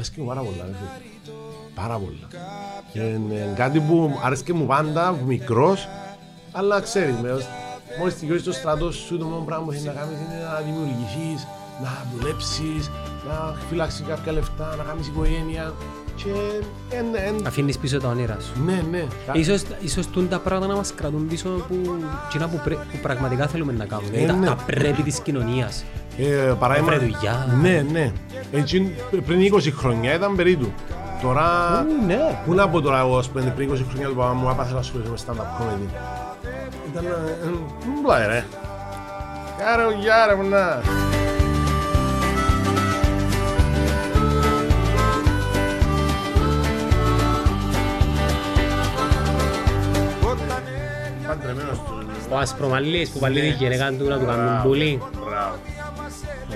αρέσκει μου πάρα πολλά. Πάρα πολλά. Κάτι που αρέσκει μου πάντα, μικρός, αλλά ξέρεις, μόλις τελειώσεις το στρατό σου, το μόνο πράγμα που θέλεις να κάνεις είναι να δημιουργηθείς, να δουλέψεις, να φυλάξεις κάποια λεφτά, να κάνεις οικογένεια. Αφήνεις πίσω τα όνειρά σου. Ναι, ναι. Ίσως τα πράγματα να μας κρατούν πίσω που πραγματικά θέλουμε να κάνουμε. Δηλαδή τα πρέπει της κοινωνίας. Παράδειγμα, ναι, ναι. Πριν 20 χρόνια ήταν περί του. Τώρα, πού να πω τώρα εγώ πριν 20 χρόνια το παπά μου άπαθε να ασχοληθούμε με stand-up comedy. Ήταν, μου πλάει ρε. Κάρε γιάρε μουνά. Ο Ασπρομαλής που παλίδι γενεγάν του να του κάνουν πουλί.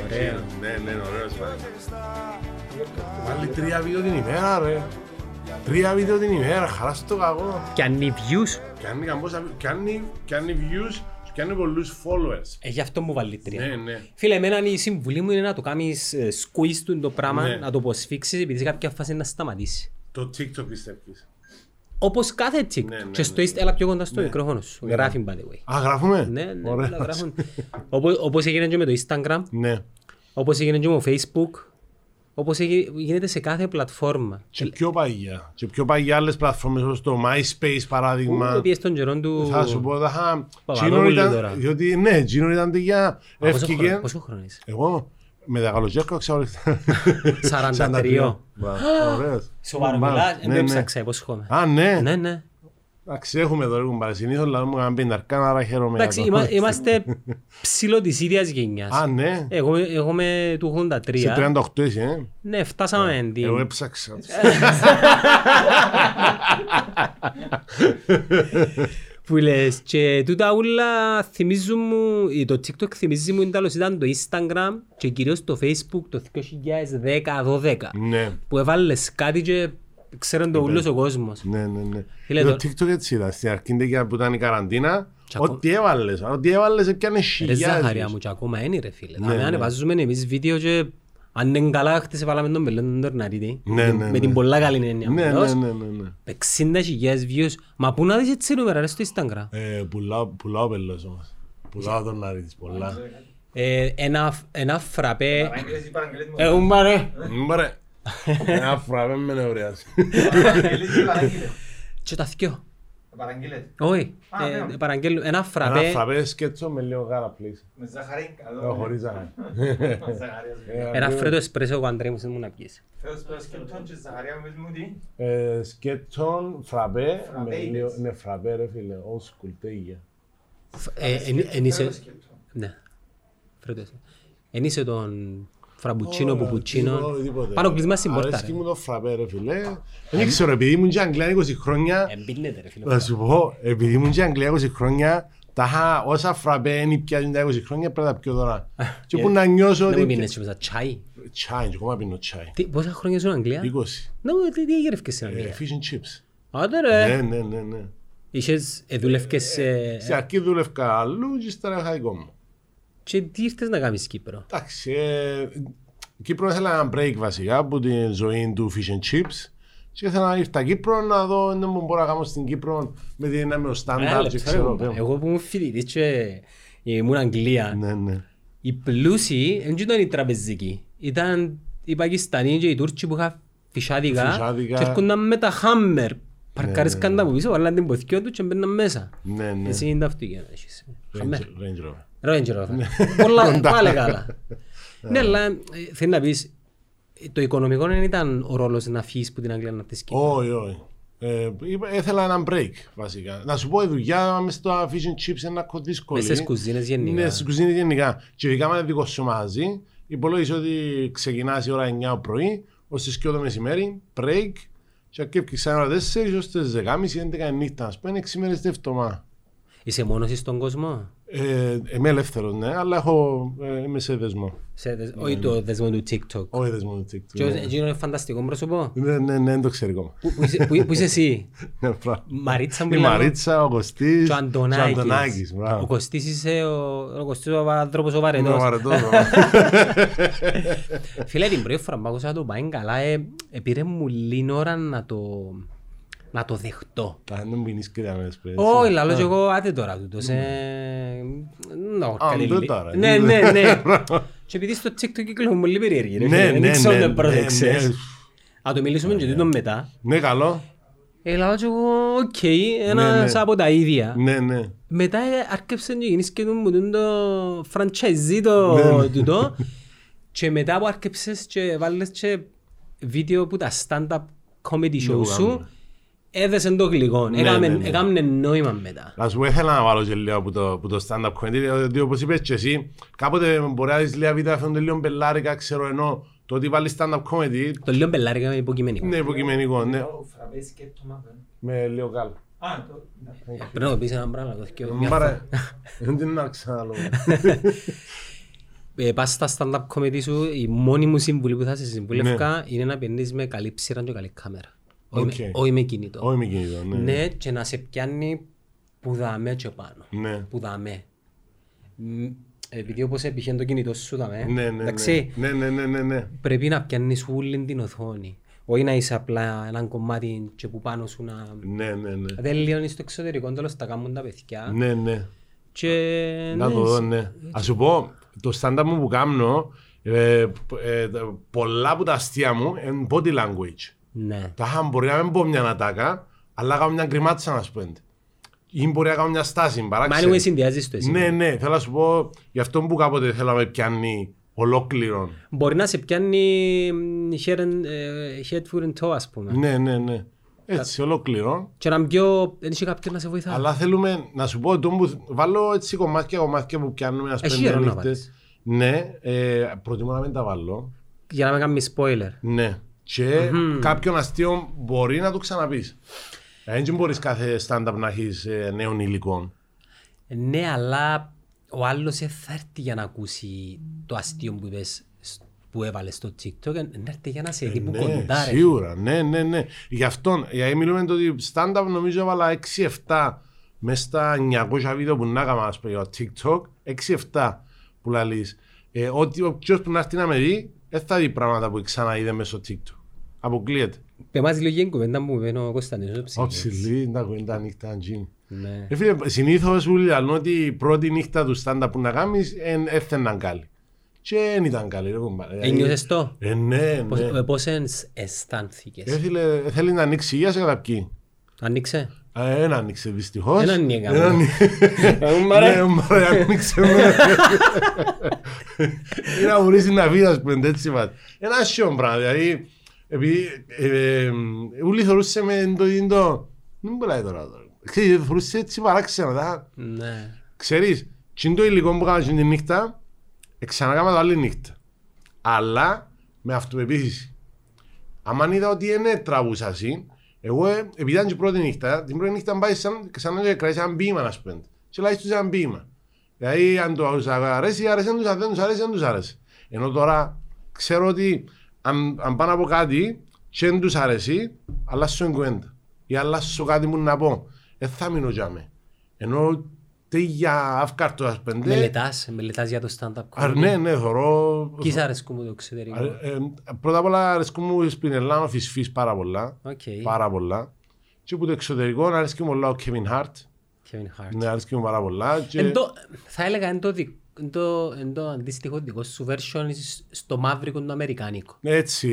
Ωραίο. Ναι, ωραίος πάλι. Πάλι 3 βίντεο την ημέρα ρε. 3 βίντεο την ημέρα, χαρά στο κακό. Κάνει views. Κάνει views και κάνει πολλούς followers. Γι' αυτό μου βάλει 3. Φίλε, εμένα η συμβουλή μου είναι να το κάνεις squeeze του το πράγμα, να το αποσφίξεις επειδή σε κάποια φάση να σταματήσει. Το TikTok πιστεύεις. Όπως κάθε TikTok. Και στο Instagram, έλα πιο κοντά στο μικρόφωνο σου. Γράφει, by the way. Α, γράφουμε. Ναι, ωραία. Όπως έγινε και με το Instagram. Όπως έγινε και με το Facebook. Όπως γίνεται σε κάθε πλατφόρμα. Και πιο παγιά. Και πιο παγιά άλλες πλατφόρμες όπως το MySpace παράδειγμα. Που πήγες στον καιρό του... Θα σου πω, Παπαδόπουλου τώρα. Διότι, ναι, Τζίνο ήταν τίγια. Πόσο χρόνο είσαι? Εγώ, με δεκαλογιάκο, ξαοριστά. 43. Ωραίος. Σοβαρομιλάς, δεν ψάξα, πώς χώμαι. Α, ναι. Εντάξει, έχουμε εδώ λίγο παρασυνήθως, δηλαδή μου κάνουν πενταρκά, άρα χαίρομαι. Εντάξει, είμαστε ψηλό της ίδιας γενιάς. Α, ναι. Εγώ με του 83. Σε 38 εσύ, ε. Ναι, φτάσαμε εν την. Εγώ έψαξα. Που λες, και τούτα ούλα θυμίζουν μου, το TikTok θυμίζει μου, ήταν το Instagram και κυρίως το Facebook το 2010-12. Ναι. Που έβαλες κάτι και... Ξέρουν το ούλος ο κόσμος. Ναι. Το TikTok έτσι ήταν. Στην αρχή που ήταν η καραντίνα, ό,τι έβαλες έπιανε χιλιάδες. Ρε Ζάχαρια μου και ακόμα είναι ρε φίλε. Αν βάζουμε εμείς βίντεο και αν είναι καλά χτες βάλαμε τον πελόν τον Αρναρίτη. Με την πολλά καλή έννοια. 60.000 views. Μα πού να δεις έτσι νούμερα ρε στο Instagram. Πουλάω πελός όμως. Πουλάω τον Αρναρίτης πολλά. Ένα φραπέ. Ένα φραβέ με νευριάζει. Παραγγελείς ή παραγγείλες? Και τα θυκιώ. Παραγγείλες? Όχι, παραγγείλω ένα φραβέ. Ένα φραβέ σκέτσο με λίγο γάλα πλήση. Με ζάχαρη? Χωρίς ζάχαρη. Ένα φρέτο εσπρέσο που αντρέμουν μου να πιείς. Φρέτο σκέτσον και ζάχαρια με μου τι? Σκέτσον φραβέ με λίγο... Ναι, φραβέ ρε φίλε, ως κουλτέγια. Εν είσαι τον... Φραμπουτσίνο, πουπουτσίνο, πάνω κλεισμά στην πόρτα. Αρέσκει μου το φραπέ ρε φίλε. Δεν ξέρω, επειδή ήμουν και Αγγλία 20 χρόνια... Εμπίνεται ρε φίλε. Θα σου πω, επειδή ήμουν και Αγγλία 20 χρόνια, όσα φραπέ είναι πιάζουν τα 20 χρόνια πρέπει να πιω τώρα. Και που να νιώσω ότι... Να μου πίνες και μέσα τσάι. Τσάι, και ακόμα πίνω τσάι. Πόσα χρόνια ήσουν Αγγλία? 20. Να μου πίνες, τι έγερευκες στην Αγγλία? Fish and chips. Άντε ρε. Ναι. Είχες, δουλεύκες... Σε αρκή δουλεύκα αλλού και ύστερα είχα δικό μου. Και τι ήρθες να κάνεις Κύπρο? Εντάξει, Κύπρο ήθελα ένα break βασικά από τη ζωή του Fish and Chips και ήθελα να ήρθα Κύπρο να δω αν μπορώ να κάνω στην Κύπρο με την ένα stand-up και ξέρω. Εγώ που ήμουν φοιτητής και ήμουν Αγγλία, οι πλούσιοι δεν ήταν οι τραπεζικοί, ήταν οι Πακιστανοί και οι Τούρκοι που είχαν φυσάδικα και έρχονταν με τα χάμερ, παρκαρισκαν τα από πίσω, βάλαν την ποθηκιό του και μπαίναν μέσα. Εσύ είναι τα αυτοκίνητα. Ρόντζερο, πάλι καλά. Ναι, αλλά θέλει να πεις, το οικονομικό δεν ήταν ο ρόλος να φύγεις που την Αγγλία να της Κύπρου. Όχι. Έθελα έναν break βασικά. Να σου πω η δουλειά μες στο fish and chips είναι δύσκολη. Μες στις κουζίνες γενικά. Ναι, στις κουζίνες γενικά. Και ειδικά με δικό σου μαζί, υπολόγισε ότι ξεκινάς η ώρα 9 το πρωί, ως τις 2 το μεσημέρι, break, και αρκεύκεις σαν ώρα 4, ως τις 10.30, 11 νύχτα, ας πούμε, 6 μέρες τη εβδομάδα. Είσαι μόνος στον κόσμο? Είμαι ελεύθερο, ναι, αλλά είμαι σε δεσμό. Όχι το δεσμό του TikTok. Όχι δεσμό του TikTok. Και είναι φανταστικό πρόσωπο. Ναι, το ξέρω ακόμα. Πού είσαι εσύ? Μαρίτσα μου. Η Μαρίτσα, ο Κωστής και ο Αντωνάκης. Ο Κωστής είσαι ο άνθρωπος ο βαρετός. Φίλε, την πρώτη φορά που άκουσα το πάει καλά, πήρε μου λίγη ώρα να το... Να το δεχτώ. Αν δεν μείνεις και δεν μείνεις πρέπει. Όχι, λαλώ και εγώ, άντε τώρα τούτος. Ναι. Και επειδή στο TikTok κύκλο μου λίγο περίεργη. Δεν ξέρω να προδεξές. Α, το μιλήσουμε και τούτο μετά. Ναι, καλό. Λαλώ και εγώ, οκ, ένας από τα ίδια. Ναι. Μετά αρκέψαν και γίνεις και το franchise τούτο. Και μετά που αρκέψες και βάλες και βίντεο που τα stand-up comedy show σου. Έδεσεν το γλυκό, έκαμε νόημα μετά. Ας πούμε, ήθελα να βάλω και λίγο από το stand-up comedy, διότι όπως είπες και εσύ, κάποτε μπορεί να δεις λίγα βίντεο, φαίνονται λίγο μπελάρικα, ξέρω, ενώ το ότι βάλεις stand-up comedy... Το λίγο μπελάρικα είναι υποκειμενικό. Ναι, υποκειμενικό, ναι. Φραπέζι και τομάτο. Με λίγο κάλο. Πρέπει να το πεις έναν πράγμα, το θυκεύω μια φορά. Δεν την άρχισα να λόγω. Πας στα stand-up comedy σου, η μόνη μου συμβουλή που θα σε συμβουλεύκα είναι να πιένεις με καλή ψήρα και καλή κάμερα. Όχι με κινητό. Ναι, και να σε πιάνει που δαμέ και πάνω. Που δαμέ. Επειδή όπως επιχαίνει το κινητό σου δαμέ. Ναι. Πρέπει να πιάνεις όλη την οθόνη. Όχι να είσαι απλά έναν κομμάτι και που πάνω σου να... Ναι. Δεν λιώνεις το εξωτερικό, τέλος τα κάνουν τα παιδιά. Ναι. Να το δω, ναι. Ας σου πω, το stand-up μου που κάνω, πολλά από τα αστεία μου είναι body language. Τα είχα μπορεί να μην πω μια ανατάκα, αλλά κάνω μια γκριμάτσα να σου πέντε. Ή μπορεί να κάνω μια στάση, παράξενη. Μα είναι συνδυάζεις το εσύ. Ναι, θέλω να σου πω, γι' αυτό που κάποτε θέλω να με πιάνει ολόκληρον. Μπορεί να σε πιάνει head, foot and toe, ας πούμε. Ναι. Έτσι, ολόκληρον. Και να μπιώ, δεν είχε κάποιον να σε βοηθάει. Αλλά θέλουμε να σου πω, βάλω έτσι κομμάτια που πιάνουμε, ας πέντε νύχτες. Ναι, προτιμώ να μην τα βάλω. Για να μην κάνουμε spoiler. Ναι. Και κάποιον αστείο μπορεί να το ξαναπείς. Έτσι μπορείς κάθε stand-up να έχεις νέων υλικών. Ναι, αλλά ο άλλος θα έρθει για να ακούσει το αστείο που είπες, που έβαλες στο TikTok. Να έρθει για να σε δει που κοντάρες. Σίγουρα, ναι. Γι' αυτό, γιατί μιλούμε ότι stand-up νομίζω έβαλα 6-7 μέσα στα 900 βίντεο που να έκανα στο TikTok. 6-7 που λαλείς. Ποιος που να έρθει να με δει, θα δει πράγματα που ξαναείδε μέσω TikTok. Αποκλείεται. Πεμάζει λίγο η κουβέντα που είπε ο Κωνσταντίνος Υψηλίδης. Υψηλίδη, τα κουβέντα νύχτα, αν γίνει. Συνήθως μου λένε ότι η πρώτη νύχτα του stand-up που να κάνεις έφταναν καλή. Και δεν ήταν καλή. Ένιωσες το. Ναι. Πώς αισθάνθηκες? Θέλει να ανοίξει υγεία σε κατά ποιοι. Ανοίξε. Δεν άνοιξε δυστυχώς. Δεν άνοιξε. Είναι αγορίζει να βγει ας πούμε έτσι μας. Είναι ασχιόν πράγμα, δηλαδή επειδή ούλοι θεωρούσε με το δίντο. Δεν μπορεί τώρα. Ξέρεις, θεωρούσε έτσι παράξενα. Ξέρεις, το υλικό που κάναμε την νύχτα ξανακάμε το άλλη νύχτα. Αλλά με αυτοπεποίθηση. Αν είδα ότι είναι τραβούσα εσύ. Εγώ, επειδή ήταν και πρώτη νύχτα, την πρώτη νύχτα πάει σαν να κρατήσει έναν ποίημα, να σου πέντε. Και λάχιστος έναν ποίημα. Δηλαδή, αν τους αρέσει, αρέσει, αν δεν τους αρέσει, δεν τους αρέσει. Ενώ τώρα, ξέρω ότι αν πάνω από κάτι και δεν τους αρέσει, αλλάσω εγκουέντα. Ή αλλάσω κάτι μου να πω. Θα μείνω για μένα. Ενώ για αυκάρτο, ας πέντε. Μελετάς για το stand-up comedy. Ναι, θωρώ. Κοίς αρέσκουν μου το εξωτερικό? Πρώτα απ' όλα αρέσκουν μου στην Ελλάδα φυσφής πάρα πολλά. Πάρα πολλά. Και από το εξωτερικό αρέσκει μου ο Kevin Hart. Ναι, αρέσκει μου πάρα πολλά. Θα έλεγα εν το αντίστοιχο δικό σου version στο μαύρικο του αμερικάνικο. Έτσι.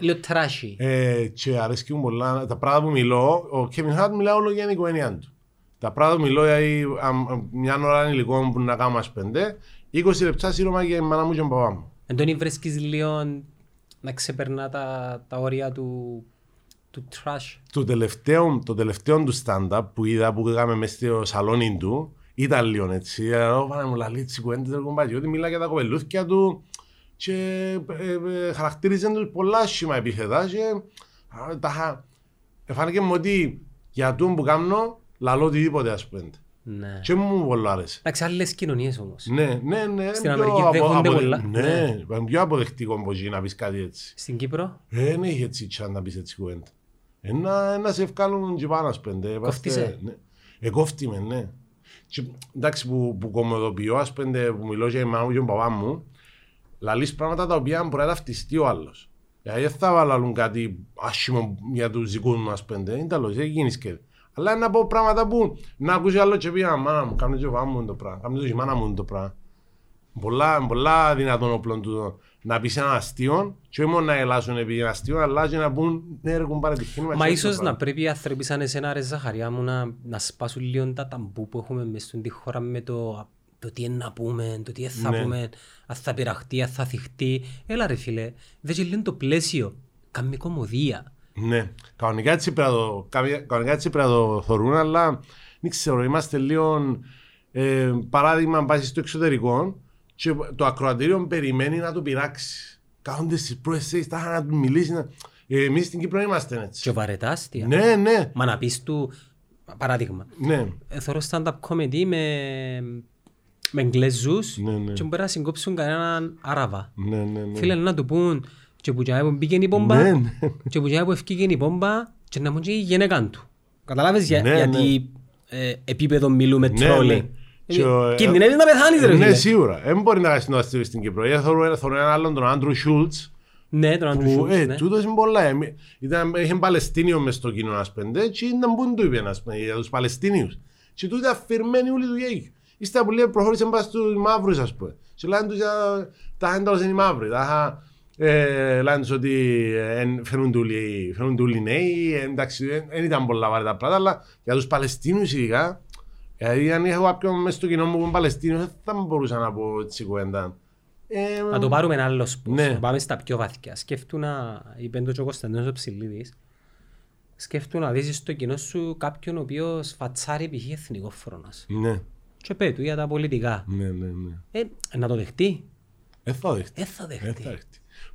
Λέω τράσι. Και αρέσκει μου πολλά. Τα πράγματα που μιλώ, ο Kevin Hart μιλά όλο για την οικογένειά του. Τα πράγματα μιλώ για μια ώρα υλικό που να κάνω ας πέντε, 20 λεπτά σύρωμα για η μάνα μου και τον παπά μου. Αντώνη, βρίσκεις λίγο να ξεπερνά τα όρια του trash. Το τελευταίο του stand-up που είδα που έκαμε μέσα στο σαλόνι του, ήταν λίγο έτσι. Πάνε μου λαλίτσι κουέντε τερκομπάκι, ότι μιλά για τα κοπελούθκια του και χαρακτήριζαν τους πολλά σχήμα επίθετα και φάνηκε μου ότι για τον που κάνω λαλό οτιδήποτε, ας πούμε. Και μου πολλά άρεσε. Εντάξει, άλλες κοινωνίες όμως. Ναι. Στην Αμερική δέχονται πολλά. Ναι, είναι πιο αποδεκτικό να πεις κάτι έτσι. Στην Κύπρο. Δεν έχει έτσι τσάν να πεις έτσι κουβέντα. Ένα σε ευκάλλουν και πάνω πέντε. Κόφτησε. Εκόφτημε, ναι. Εντάξει, που κομμωδοποιώ, ας πέντε, που μιλώ για η μάνα μου και ο παπά μου, λαλείς πράγματα τα οποία μπορεί να ταυτιστεί ο άλλος. Δεν θα βάλουν κάτι άσχημο για τους δικούς μου, ας πέντε. Είναι τα λόγια, γίνεις και. Αλλά να πω πράγματα που να ακούσει άλλο και πει «Μάνα μου, κάνουν και ο παπά μου το πράγμα, κάνουν και η μάνα μου το πράγμα». Πολλά δυνατόν όπλων του να πεις έναν αστείο και όχι μόνο να ελάσουν επειδή είναι αστείο, αλλά και να πούν ναι ρε κουμπάρε τη χήνη. Μα ίσως να πρέπει οι άνθρωποι σαν εσένα ρε Ζαχαριά μου να σπάσουν λίγο τα ταμπού που έχουμε μέσα στην χώρα με το τι είναι να πούμε, το τι θα πούμε, αν θα πειραχτεί, αν θα θυχτεί. Έλα ρε φίλε, δεν και λένε το πλαίσιο, καμή κομμωδία. Ναι, κανονικά έτσι πρέπει να το θωρούν, αλλά δεν ξέρω, είμαστε λίγο παράδειγμα πάση στο εξωτερικό. Και το ακροατήριο περιμένει να το πειράξει. Καόνται στις προεσίες, θα να του μιλήσει. Εμείς στην Κύπρο είμαστε έτσι. Και βαρετάστια. Ναι. Μα να πεις του, παράδειγμα. Ναι. Θεωρώ stand-up comedy με Εγγλέζους ναι. Και μπορεί να συγκόψουν κανέναν Άραβα. Ναι. Φίλε να του πούν και που και πήγε η πόμπα και που έφυγε η πόμπα και να πούν και η γενεκάν του. Καταλάβες γιατί επίπεδο μιλούμε τρόλι. Κινδυνεύεις να πεθάνεις ρε φίλε. Ναι, σίγουρα. Δεν μπορεί να κάνεις αστείο στην Κύπρο. Ή θέλω έναν άλλον, τον Άντρου Σούλτς. Ναι, τον Άντρου Σούλτς, ναι. Τούτος είναι πολλά. Είχε Παλαιστίνιο μες στο κοινό, ας πέντε, και ήταν πού του είπε, ας πέντε, για τους Παλαιστίνιους. Και τούτοι αφηρμένοι όλοι του γέγγι. Ύστερα που λέει, προχώρησε μπας στους μαύρους, ας πούμε. Και λένε τους, τα χένταλος είναι οι μαύροι. Λένε τους ότι φαίνουν του όλοι νέοι, εντάξει, δεν ήταν πολλά βαρετά πράγματα, αλλά για τους Παλαιστίνιους ειδικά. Γιατί αν είχα κάποιον μέσα στο κοινό μου που είναι Παλαιστίνιος, δεν θα μπορούσα να πω έτσι κουβέντα. Να το πάρουμε ένα άλλο σπούς, να πάμε στα πιο βαθιά. Σκέφτου να, είπε το και ο Κωνσταντίνος Υψηλίδης, σκέφτου να δεις στο κοινό σου κάποιον ο οποίος φατσάρει π.χ. εθνικόφρονας. Ναι. Και πέτου για τα πολιτικά. Ναι. Να το δεχτεί. Θα δεχτεί.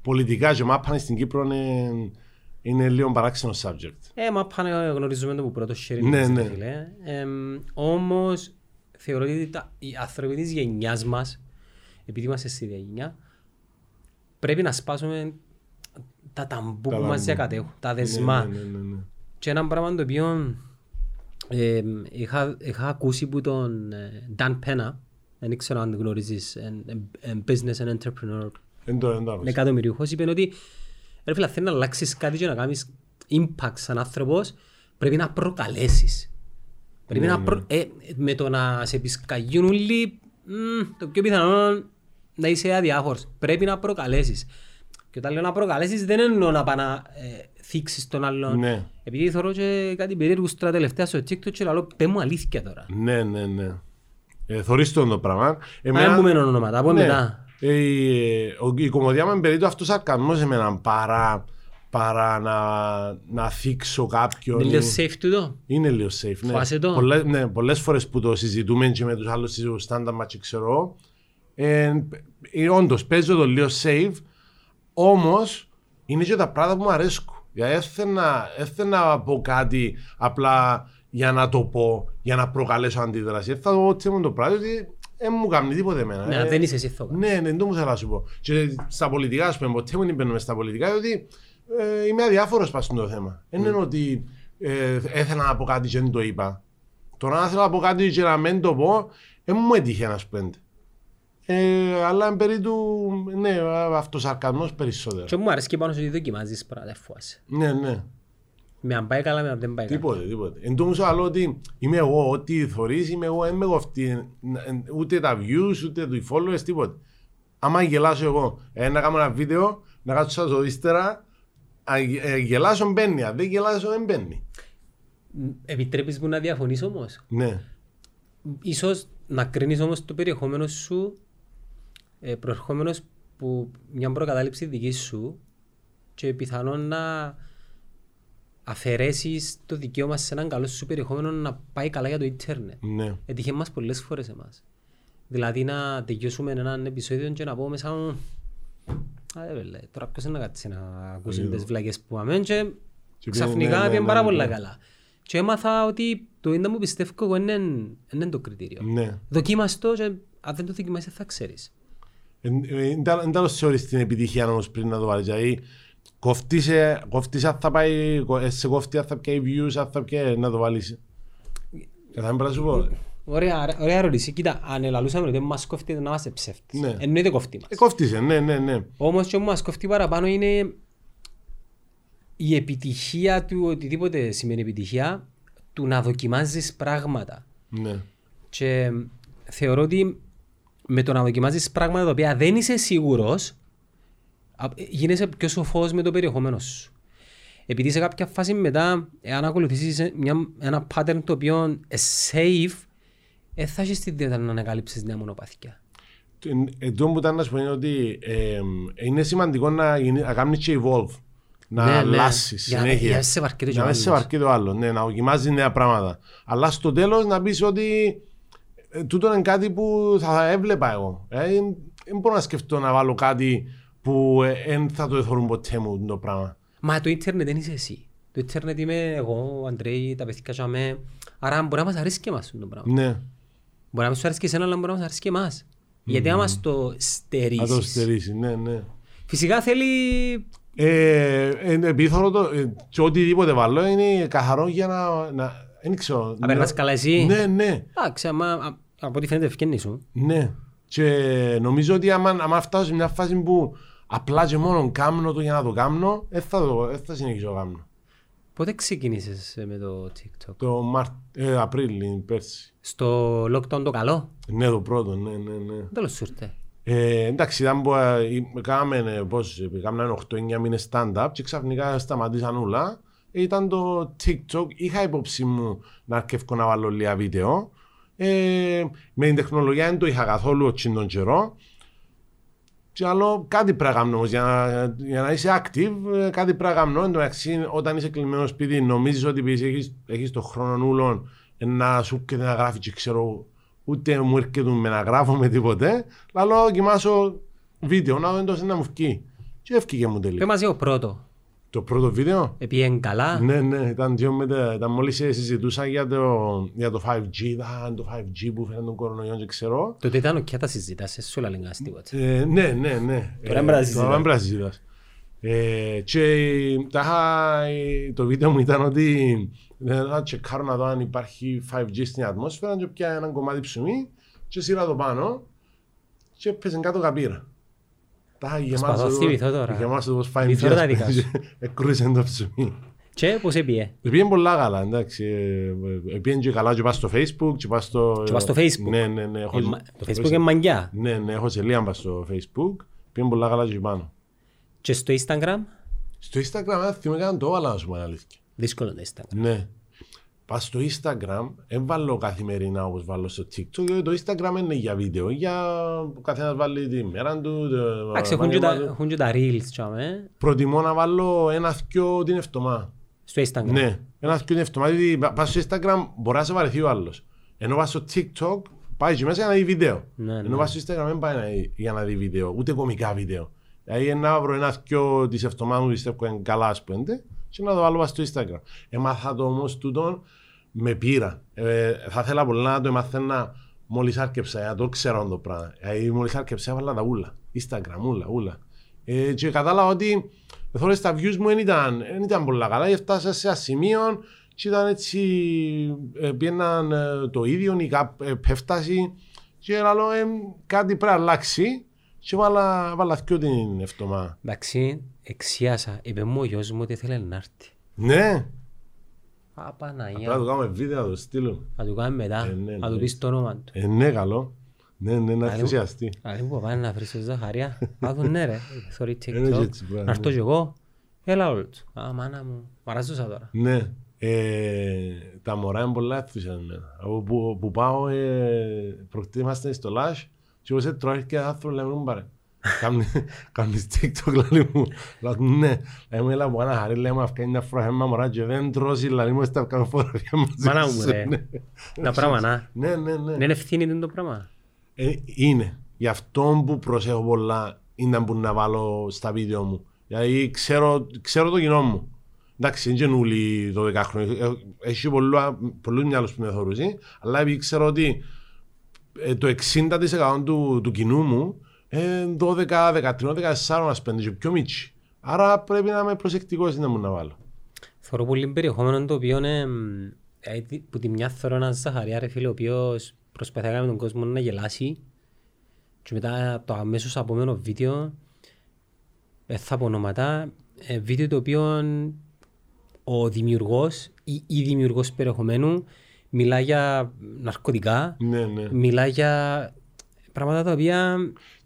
Πολιτικά και μάπανε στην Κύπρο είναι λίγο παράξενο subject. Μα πάνε γνωρίζουμε το που πρώτο χέρι. Ναι. Όμως θεωρώ ότι οι άνθρωποι της γενιάς μας, επειδή είμαστε στη γενιά, πρέπει να σπάσουμε τα ταμπού που μας διακατέχουν, τα δεσμά. Ναι. Και ένα πράγμα το οποίο είχα ακούσει από τον Dan Penna, δεν ξέρω αν γνωρίζεις, business and entrepreneur, εκατομμυριούχος, είπε ότι ρε φίλε, θέλει να αλλάξεις κάτι και να κάνεις impact σαν άνθρωπος, πρέπει να προκαλέσεις. Με το να σε επισκαγιούν όλοι, το πιο πιθανό να είσαι αδιάφορος. Πρέπει να προκαλέσεις. Και όταν λέω να προκαλέσεις, δεν εννοώ να πάω να θίξεις τον άλλον. Ναι. Επειδή θεωρώ και κάτι περίεργο στα τελευταία στο TikTok και λέω, πες μου αλήθεια τώρα. Ναι. Θωρείς το πράγμα. Αν πούμε ονόματα, από μετά. Η κομμωδία μου περίπτω αυτός αρκανός εμένα παρά να θίξω κάποιον. Είναι λίγο safe τούτο. Είναι λίγο safe, ναι. Φάσε το. Πολλές φορές που το συζητούμε και με τους άλλους stand-up match ξέρω, όντως παίζω το λίγο safe, όμως είναι και τα πράγματα που μου αρέσκουν. Δηλαδή έθε να πω κάτι απλά για να το πω, για να προκαλέσω αντίδραση. Θα το πω τσέμουν το πράγμα, δεν μου κάνει τίποτε εμένα. Ναι, δεν είσαι εσύ θόκας. Ναι, το μου θέλω να σου πω. Και στα πολιτικά, ας πούμε, ποτέ μου μπαίνουμε στα πολιτικά, διότι είμαι αδιάφορος πάνω στο θέμα. Δεν είναι ότι έθελα να πω κάτι και δεν το είπα. Τώρα, αν θέλω να πω κάτι και να μην το πω, μου έτυχε ένας πέντε. Αλλά εν περί του, ναι, αυτοσαρκασμός περισσότερο. Και μου αρέσει και πάνω σε ότι δοκιμάζεις πράγματα, φοβάσαι. Ναι. Με αν πάει καλά, με αν δεν πάει καλά. Τίποτε. Εν τω μεταξύ ότι είμαι εγώ, ό,τι θωρείς, είμαι εγώ, δεν με κοφτεί ούτε τα views, ούτε του followers, τίποτε. Άμα γελάσω εγώ, να κάνω ένα βίντεο, να κάτσω στο ύστερα, γελάσω μπαίνει, αν δεν γελάσω δεν μπαίνει. Επιτρέπεις μου να διαφωνείς όμως. Ναι. Ίσως να κρίνεις όμως το περιεχόμενο σου, προερχόμενος που μια προκατάληψη δική σου και πιθανόν να αφαιρέσεις το δικαίωμα σε έναν καλό σου περιεχόμενο να πάει καλά για το ίντερνετ. Ναι. Έτυχε μας πολλές φορές εμάς. Δηλαδή να τελειώσουμε έναν επεισόδιο και να πω μέσα μου τώρα ποιος είναι να κάτσει να ακούσουν τις βλάκες που αμένουν και ξαφνικά πήγαινε πάρα πολλά καλά. Και έμαθα ότι Το ίντα μου πιστεύω είναι το κριτήριο. Δοκίμαστο και αν δεν το δοκιμάσεις θα ξέρεις. Δεν τα θεωρείς την επιτυχία όμως πριν να το πάρεις. Κοφτείς αν θα πάει, σε κοφτεί αν θα πιάει views, αν θα πιάει να το βάλεις. Θα μην πρέπει να σου πω. Ωραία ερώτηση. Κοίτα, αν ελαλούσαμε ότι μας κοφτεί να είμαστε ψεύτες. Εννοείται κοφτεί μας. Κοφτήσε, ναι. Όμως και όμως μας κοφτεί παραπάνω είναι η επιτυχία του, οτιδήποτε σημαίνει επιτυχία, του να δοκιμάζεις πράγματα. Ναι. Και θεωρώ ότι με το να δοκιμάζεις πράγματα τα οποία δεν είσαι σίγουρος, γίνεσαι πιο σοφός με το περιεχόμενο σου. Επειδή σε κάποια φάση μετά, εάν ακολουθήσεις ένα pattern το οποίο safe, θα έχεις την ιδέα να ανακαλύψεις νέα μονοπάθηκια. Εδώ που ήταν να σου πω είναι ότι είναι σημαντικό να κάνεις και evolve. Να αλλάσεις συνέχεια, να είσαι βαρκή το άλλο, να δοκιμάζεις νέα πράγματα. Αλλά στο τέλος να πεις ότι τούτο είναι κάτι που θα έβλεπα εγώ. Δεν μπορώ να σκεφτώ να βάλω κάτι που δεν θα το εθωρούν ποτέ μου το πράγμα. Μα το ίντερνετ δεν είσαι εσύ. Το ίντερνετ είμαι εγώ, ο Αντρέι, τα παιδιά κασάμε. Άρα μπορεί να μας αρέσει και εμάς το πράγμα. Ναι. Μπορεί να μας αρέσει και εσένα, αλλά μπορεί να μας αρέσει και εμάς. Γιατί άμα το στερήσεις. Να το στερήσεις, ναι. Φυσικά θέλει. Επίθωρο το και οτιδήποτε βάλω είναι καθαρό για να δεν ξέρω. Να περνάς καλά εσύ. Ναι. Από ό,τι φαίνεται ευκαινή σου. Ναι. Και νομίζω ότι άμα φτάσω σε μια φάση που απλά και μόνο κάνω το για να το κάνω, θα συνεχίσω να κάνω. Πότε ξεκίνησες με το TikTok? Το Απρίλη, πέρσι. Στο lockdown το καλό? Ναι, το πρώτο, ναι. Τέλος σου ήρθε. Εντάξει, κάναμε 8-9 μήνες stand-up και ξαφνικά σταματήσαν όλα. Ήταν το TikTok, είχα υπόψη μου να αρκεύω να βάλω λίγα βίντεο. Με την τεχνολογία δεν το είχα καθόλου οτσιν τον καιρό. Και άλλο κάτι πρέπει να κάνω όμως, για να είσαι active, κάτι πρέπει να κάνω. Εν τω μεταξύ, όταν είσαι κλειμμένο σπίτι, νομίζεις ότι έχεις τον χρόνο όλων να σου και να γράφεις και ξέρω. Ούτε μου έρχεται να γράφω με τίποτε. Λαλό να δοκιμάσω βίντεο, να δω εντός να μου βγει. Και έφυγε μου τελικά. Πες μαζί το πρώτο. Το πρώτο βίντεο. Επειδή καλά. Ναι, ήταν μόλις συζητούσα για το 5G. Ήταν το 5G που φέρνει τον κορονοϊό και ξέρω. Τότε ήταν οκιά τα συζητάς, εσύ όλα λέγας τίποτα. Ναι. Τώρα πρέπει να συζητάς. Και το βίντεο μου ήταν ότι να τσεκάρω να δω αν υπάρχει 5G στην ατμόσφαιρα και πια ένα κομμάτι ψωμί και σειρά το πάνω και πέσαν κάτω καπύρα. Τα γεμάσω το 5G και κρούσαν το ψωμί. Και πώς έπιε? Έπιε πολλά καλά, εντάξει. Έπιε και καλά και πας στο Facebook. Και πας στο Facebook. Ναι. Το Facebook είναι μαγκιά. Ναι, έχω σελίδα πας στο Facebook. Έπιε πολλά καλά και πάνω. Και στο Instagram. Στο Instagram θυμάμαι κάναν το όλα να σου πω να λύθηκε. Δύσκολο το Instagram. Ναι. Πας στο Instagram, δεν βάλω καθημερινά όπως βάλω στο TikTok, γιατί το Instagram είναι για βίντεο, για ο καθένας βάλει τη μέρα του. Εντάξει, έχουν και τα reels, τσάμε. Προτιμώ να βάλω ένα-δυο την εβδομάδα. Στο Instagram. Ναι, ένα-δυο την εβδομάδα, γιατί πας στο Instagram μπορεί να σε βαρεθεί ο άλλος. Ενώ πας στο TikTok, πάει και μέσα για να δει βίντεο. Ενώ πας στο Instagram δεν πάει για να δει βίντεο, ούτε κωμικά βίντεο. Δηλαδή να βρω ένα-δυο της εβδομάδας που πιστεύω είναι καλά, ας πούμε, και να το βάλω στο Instagram. Έμαθα το όμως τούτον με πείρα. Θα ήθελα πολύ να το μαθαίνα μόλις άρκεψα, το ξέρω το πράγμα. Μόλις άρκεψα έβαλα τα ούλα, Instagram, ούλα. Και κατάλαβα ότι τώρα τα views μου δεν ήταν πολλά καλά, γιατί φτάσα σε ένα σημείο και ήταν έτσι, πήγαιναν το ίδιο, η πέφταση και λέω κάτι πρέπει να αλλάξει. Και βάλα και την εβδομάδα. Εντάξει, εξιάσα. Είπε μου ο γιος μου ότι ήθελε να έρθει. Ναι. Απαναγιά. Θα του κάνουμε βίντεο, θα το στείλουμε. Θα του κάνουμε μετά, θα του πεις το όνομα του. Ναι, καλό. Ναι, να θυσιαστεί. Αν μου πάνε να φρύσεις ζαχαρία, θα του ναι ρε. Sorry, TikTok. Να έρθω κι εγώ. Έλα όλο του. Α, μάνα μου. Μαραζούσα τώρα. Ναι. Τα μωρά είναι πολλά εύθυσαν. Που πάω, προκτήμαστε στο Λάσ. Και όπως τρώει και άνθρωπο λέει μου πάρε. Κάνεις TikTok λαλί μου. Λέω ναι. Λέει μου έλα από ένα χαρί λέει μου αυκάνει μια φορά χαίμα μωρά και δεν τρώσει λαλί μου στα αυκάνω φωτογραφία μαζί. Μάνα μου ρε. Να πράγμα να. Ναι. Είναι ευθύνη είναι το πράγμα. Είναι. Γι' αυτό που προσέχω πολλά είναι να βάλω στα βίντεο μου. Γιατί ξέρω το κοινό μου. Εντάξει, είναι γενούλοι 12 χρόνια. Έχει πολλούς μυαλούς που με θεωρούσαν, αλλά επειδή ξέρω ότι το 60% του κοινού μου 12, 13, 14 μας πέντε και πιο μίτσι. Άρα πρέπει να είμαι προσεκτικός να μου να βάλω. Θεωρώ πολύ περιεχόμενο το οποίο είναι που τη μια θεωρώ ένας Ζαχαριά ρε φίλε ο οποίος προσπαθάει με τον κόσμο να γελάσει και μετά το αμέσως απόμενο βίντεο θα πω ονόματα, βίντεο το οποίο ο δημιουργός ή η δημιουργός περιεχομένου μιλά για ναρκωτικά, ναι, ναι. Μιλά για πράγματα τα οποία...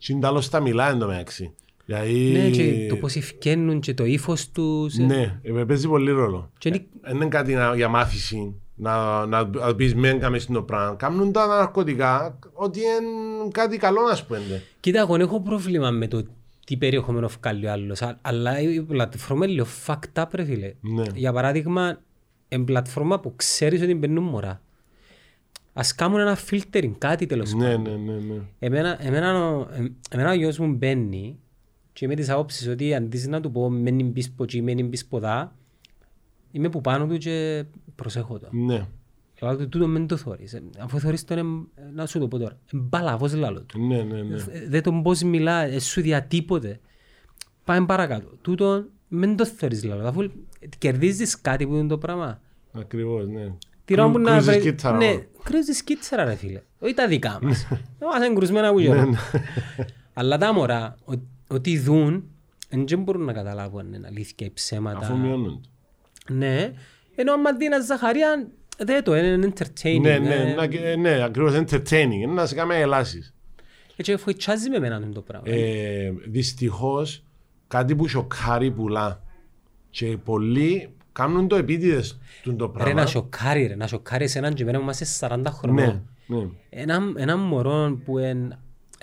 Τι είναι τα άλλα στα μιλά εντωμεταξύ. Δηλαδή... Ναι, και το πώς ευκαινούν και το ύφος τους. Ναι, παίζει πολύ ρόλο. Δεν είναι κάτι για μάθηση, να πεις μεν κάμε στην πράγμα. Κάμουν τα ναρκωτικά ότι είναι κάτι καλό να σου πέντε. Κοίτα, εγώ έχω πρόβλημα με το τι περιεχόμενο βγάλει ο άλλος, αλλά η πλατφόρμα είναι λίγο fucked up ρε φίλε. Ναι. Για παράδειγμα, είναι πλατφόρμα που ξέρεις ότι μπαίνουν μωρά. Ας κάνουν ένα filtering, κάτι τέλος πάντων. Ναι, ναι, ναι. Εμένα ο γιος μου μπαίνει και με τις άποψεις ότι αντί να του πω μένει πεις ποτσί, μένει πεις ποδά, είμαι που πάνω του και προσέχω το. Ναι. Αλλά τούτο μην το θωρείς. Αφού θωρείς τον, να σου το πω τώρα, μπαλαβός λάλο του. Ναι, ναι, ναι. Δεν τον πώς μιλά, σου διατύποτε. Πάμε παρακάτω. Τούτο μην το θωρείς λάλο. Αφού κερδίζεις κάτι που είναι το πράγμα. Ακριβώς, ναι. Κρούζεις κύτσαρα. Ναι, κρούζεις κύτσαρα ρε φίλε. Όχι τα δικά μας. Μας είναι κρουσμένα που γερνά. Αλλά τα μωρά, ότι δουν, δεν μπορούν να καταλάβουν αλήθεια ή ψέματα. Αφού μειώνουν. Ναι, ενώ άμα δει ένα Ζαχαρία, δεν το είναι entertaining. Ναι, ακριβώς entertaining. Είναι να σε κάνουμε ελάσεις. Έτσι εφοητσάζει με εμένα το πράγμα. Δυστυχώς, κάτι που σοκάρει πουλά και πολλοί κάνουν το επίτηδες το πράγμα. Να σοκάρει έναν και εμένα που είμαστε 40 χρονών. Έναν μωρό που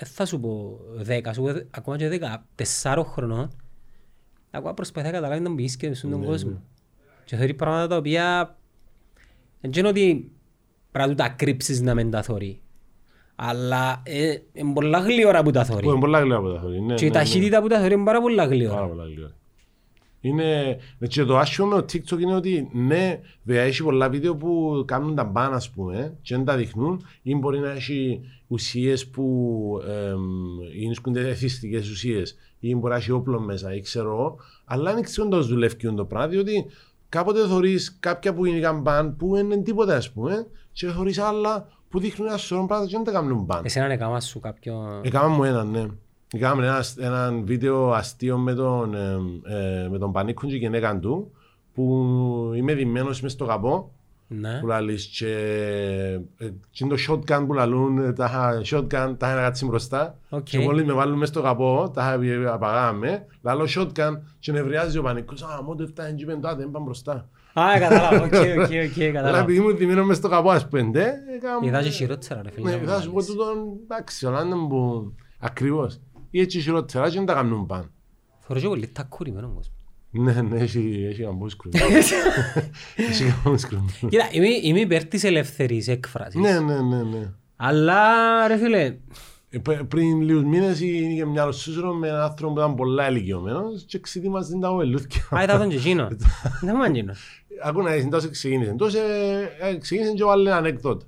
θα σου πω 10, ακόμα και 14 χρονών, ακόμα προσπαθεί να καταλάβει να μπεις και στον κόσμο. Και θεωρεί πράγματα τα οποία δεν είναι ότι πρέπει να τα κρύψεις να μην τα θεωρεί. Αλλά είναι πολλά γλυόρα που τα θεωρεί. Είναι πολλά γλυόρα που τα θεωρεί. Και η ταχύτητα που τα θεωρεί είναι πάρα πολλά γλυόρα. Είναι και το άσχημα με το TikTok είναι ότι ναι, έχει πολλά βίντεο που κάνουν τα μπάνα ας πούμε και δεν τα δείχνουν ή μπορεί να έχει ουσίες που είναι εθιστικές ουσίες ή μπορεί να έχει όπλο μέσα ή ξέρω, αλλά δεν ξέρουν τόσο δουλεύκουν το πράγμα διότι κάποτε θωρείς κάποια που είναι καμπάν που είναι τίποτα ας πούμε και θωρείς άλλα που δείχνουν ένα σωρό πράγματα και δεν τα κάνουν μπάν. Εσένα έκαμα σου κάποιο... Έκαμα μου έναν, ναι. Κάμε ένα βίντεο αστείο με τον Πανίκουν και γυναίκα του που είμαι δημένος μες στο καπό που λαλείς και το shotgun που λαλούν τα shotgun τα είχα κάτσει μπροστά και όλοι με βάλουν μες στο καπό τα απαγάμε λαλώ shotgun και νευριάζει ο Πανίκος «Α, μόνο το 7 εγγύπεν τότε, δεν πάμε μπροστά». Α, καταλάβω, οκ, καταλάβω. Επειδή μου δημένω μες στο καπό ας πέντε είδα και χειρότερα ρε φίλε. Είδα σου πω τούτον, εντάξει, ολάνταν που... Ακριβώς. Ή έτσι χειρότερα και δεν τα κάνουν πάνω. Φορώ και πολύ τακούρι με έναν κόσμο. Ναι, έχει γαμπούς κρούμα. Κοίτα, είμαι υπέρ της ελευθερής έκφρασης. Ναι. Αλλά ρε φίλε... Πριν λίγους μήνες είναι και μια ρωσούσουρο με έναν άνθρωπο που ήταν πολλά ηλικιωμένος και ξετοίμαζε την ταγώ ελούθκια. Α, ήταν τον και εκείνο. Δεν μου έγινε. Ακούνα, τόσο ξεκίνησε. Τόσο ξεκίνησε και βάλει ένα ανέκδοτο.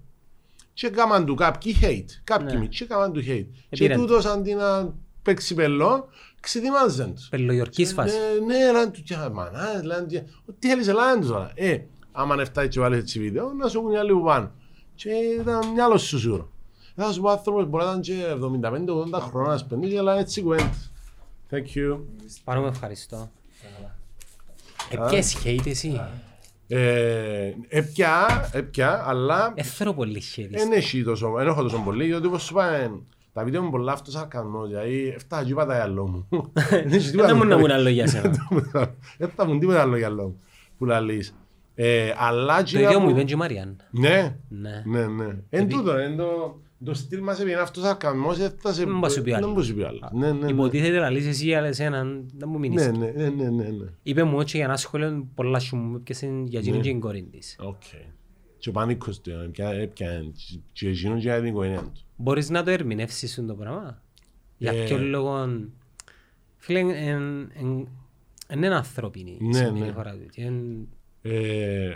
Και έκαναν του κάποιοι hate, κάποιοι μη, και έκαναν του hate. Και τούτος αντί να παίξει πελό, ξετοιμάζαν τους. Πελογιορκής φάση. Ναι, λένε του, τι θέλεις, λένε τους όλα. Άμα αν φτάσεις και βάλεις έτσι βίντεο, να σου έχουν μια λίγο πάνω. Και ήταν μια άλλο σουσούρο. Θα σου πω άνθρωπος, μπορεί να ήταν και 75-80 χρόνια, ας πέντε, και λένε έτσι κουέντες. Thank you. Πάνω με ευχαριστώ. Ποιες hate εσύ. Έπια, αλλά... Έφερω πολύ χέρις. Εν έχω τόσο πολύ, γιατί όπως σου είπα, τα βίντεο μου πολλά αυτός αρκανό, γιατί έφταγα και είπα τα γυαλό μου. Δεν μου να πούν άλλο για σένα. Έφταγα μου τίποτα άλλο για λόγο μου, που λαλείς. Το ίδιο μου είπε και η Μαριάν. Ναι. Εν τούτο, εν το στυλ μας επειδή είναι αυτός αρκανός, έφτασε... Δεν μπορείς σου πει άλλο. Υποτίθεται να λύσεις εσύ αλλά εσένα, δεν μου μείνεις. Ναι. Είπε μου ότι για ένα σχόλιο πολλά σου μου έπιασαν για εκείνον και την κορίν της. Οκ. Και ο Πανίκος του έπιαν και εκείνον και την κορίν του. Μπορείς να το ερμηνεύσεις το πράγμα. Για ποιο λόγο... Φίλε, Είναι ανθρώπινη η συμπεριφορά του.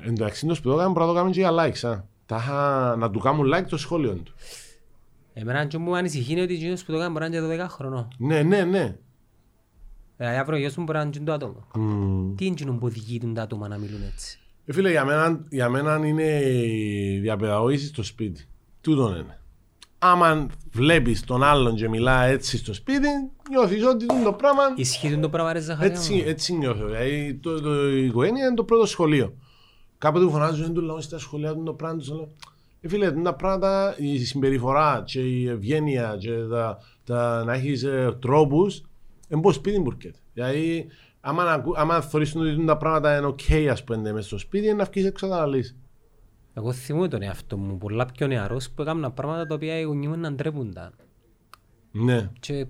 Εντάξει, το σπουδόκαμε πρώτα το κάνουμε και για likes. Να του κάνουν like το σχόλιο του. Εμένα και μου ανησυχεί είναι ότι το σπουδόκαμε μπορεί να είναι για 12 χρονών. Ναι, ναι, ναι. Δηλαδή αύριο γιος μου μπορεί να είναι το άτομο. Τι είναι που οδηγεί τα άτομα να μιλούν έτσι. Φίλε, για μένα είναι η διαπαιδαγώγηση στο σπίτι. Τούτον είναι. Άμα βλέπεις τον άλλον και μιλά έτσι στο σπίτι, νιώθεις ότι το πράγμα. Ισχύει το πράγμα, ρε Ζαχαρέα. Έτσι νιώθω. Δηλαδή, η οικογένεια είναι το πρώτο σχολείο. Κάποτε που φωνάζουν, δεν του λαούν στα σχολεία του το πράγμα του. Φίλε, τα πράγματα, η συμπεριφορά και η ευγένεια και να έχεις τρόπους, είναι πως σπίτι μπουρκέται. Δηλαδή, άμα θεωρήσουν ότι τα πράγματα είναι ok, ας πούμε, μες στο σπίτι, είναι να αυκείς εξαταλαλείς. Εγώ θυμούμαι τον εαυτό μου, πολλά πιο νεαρός που έκανα πράγματα τα οποία οι γονείς μου να ντρέπονταν. Ναι. Και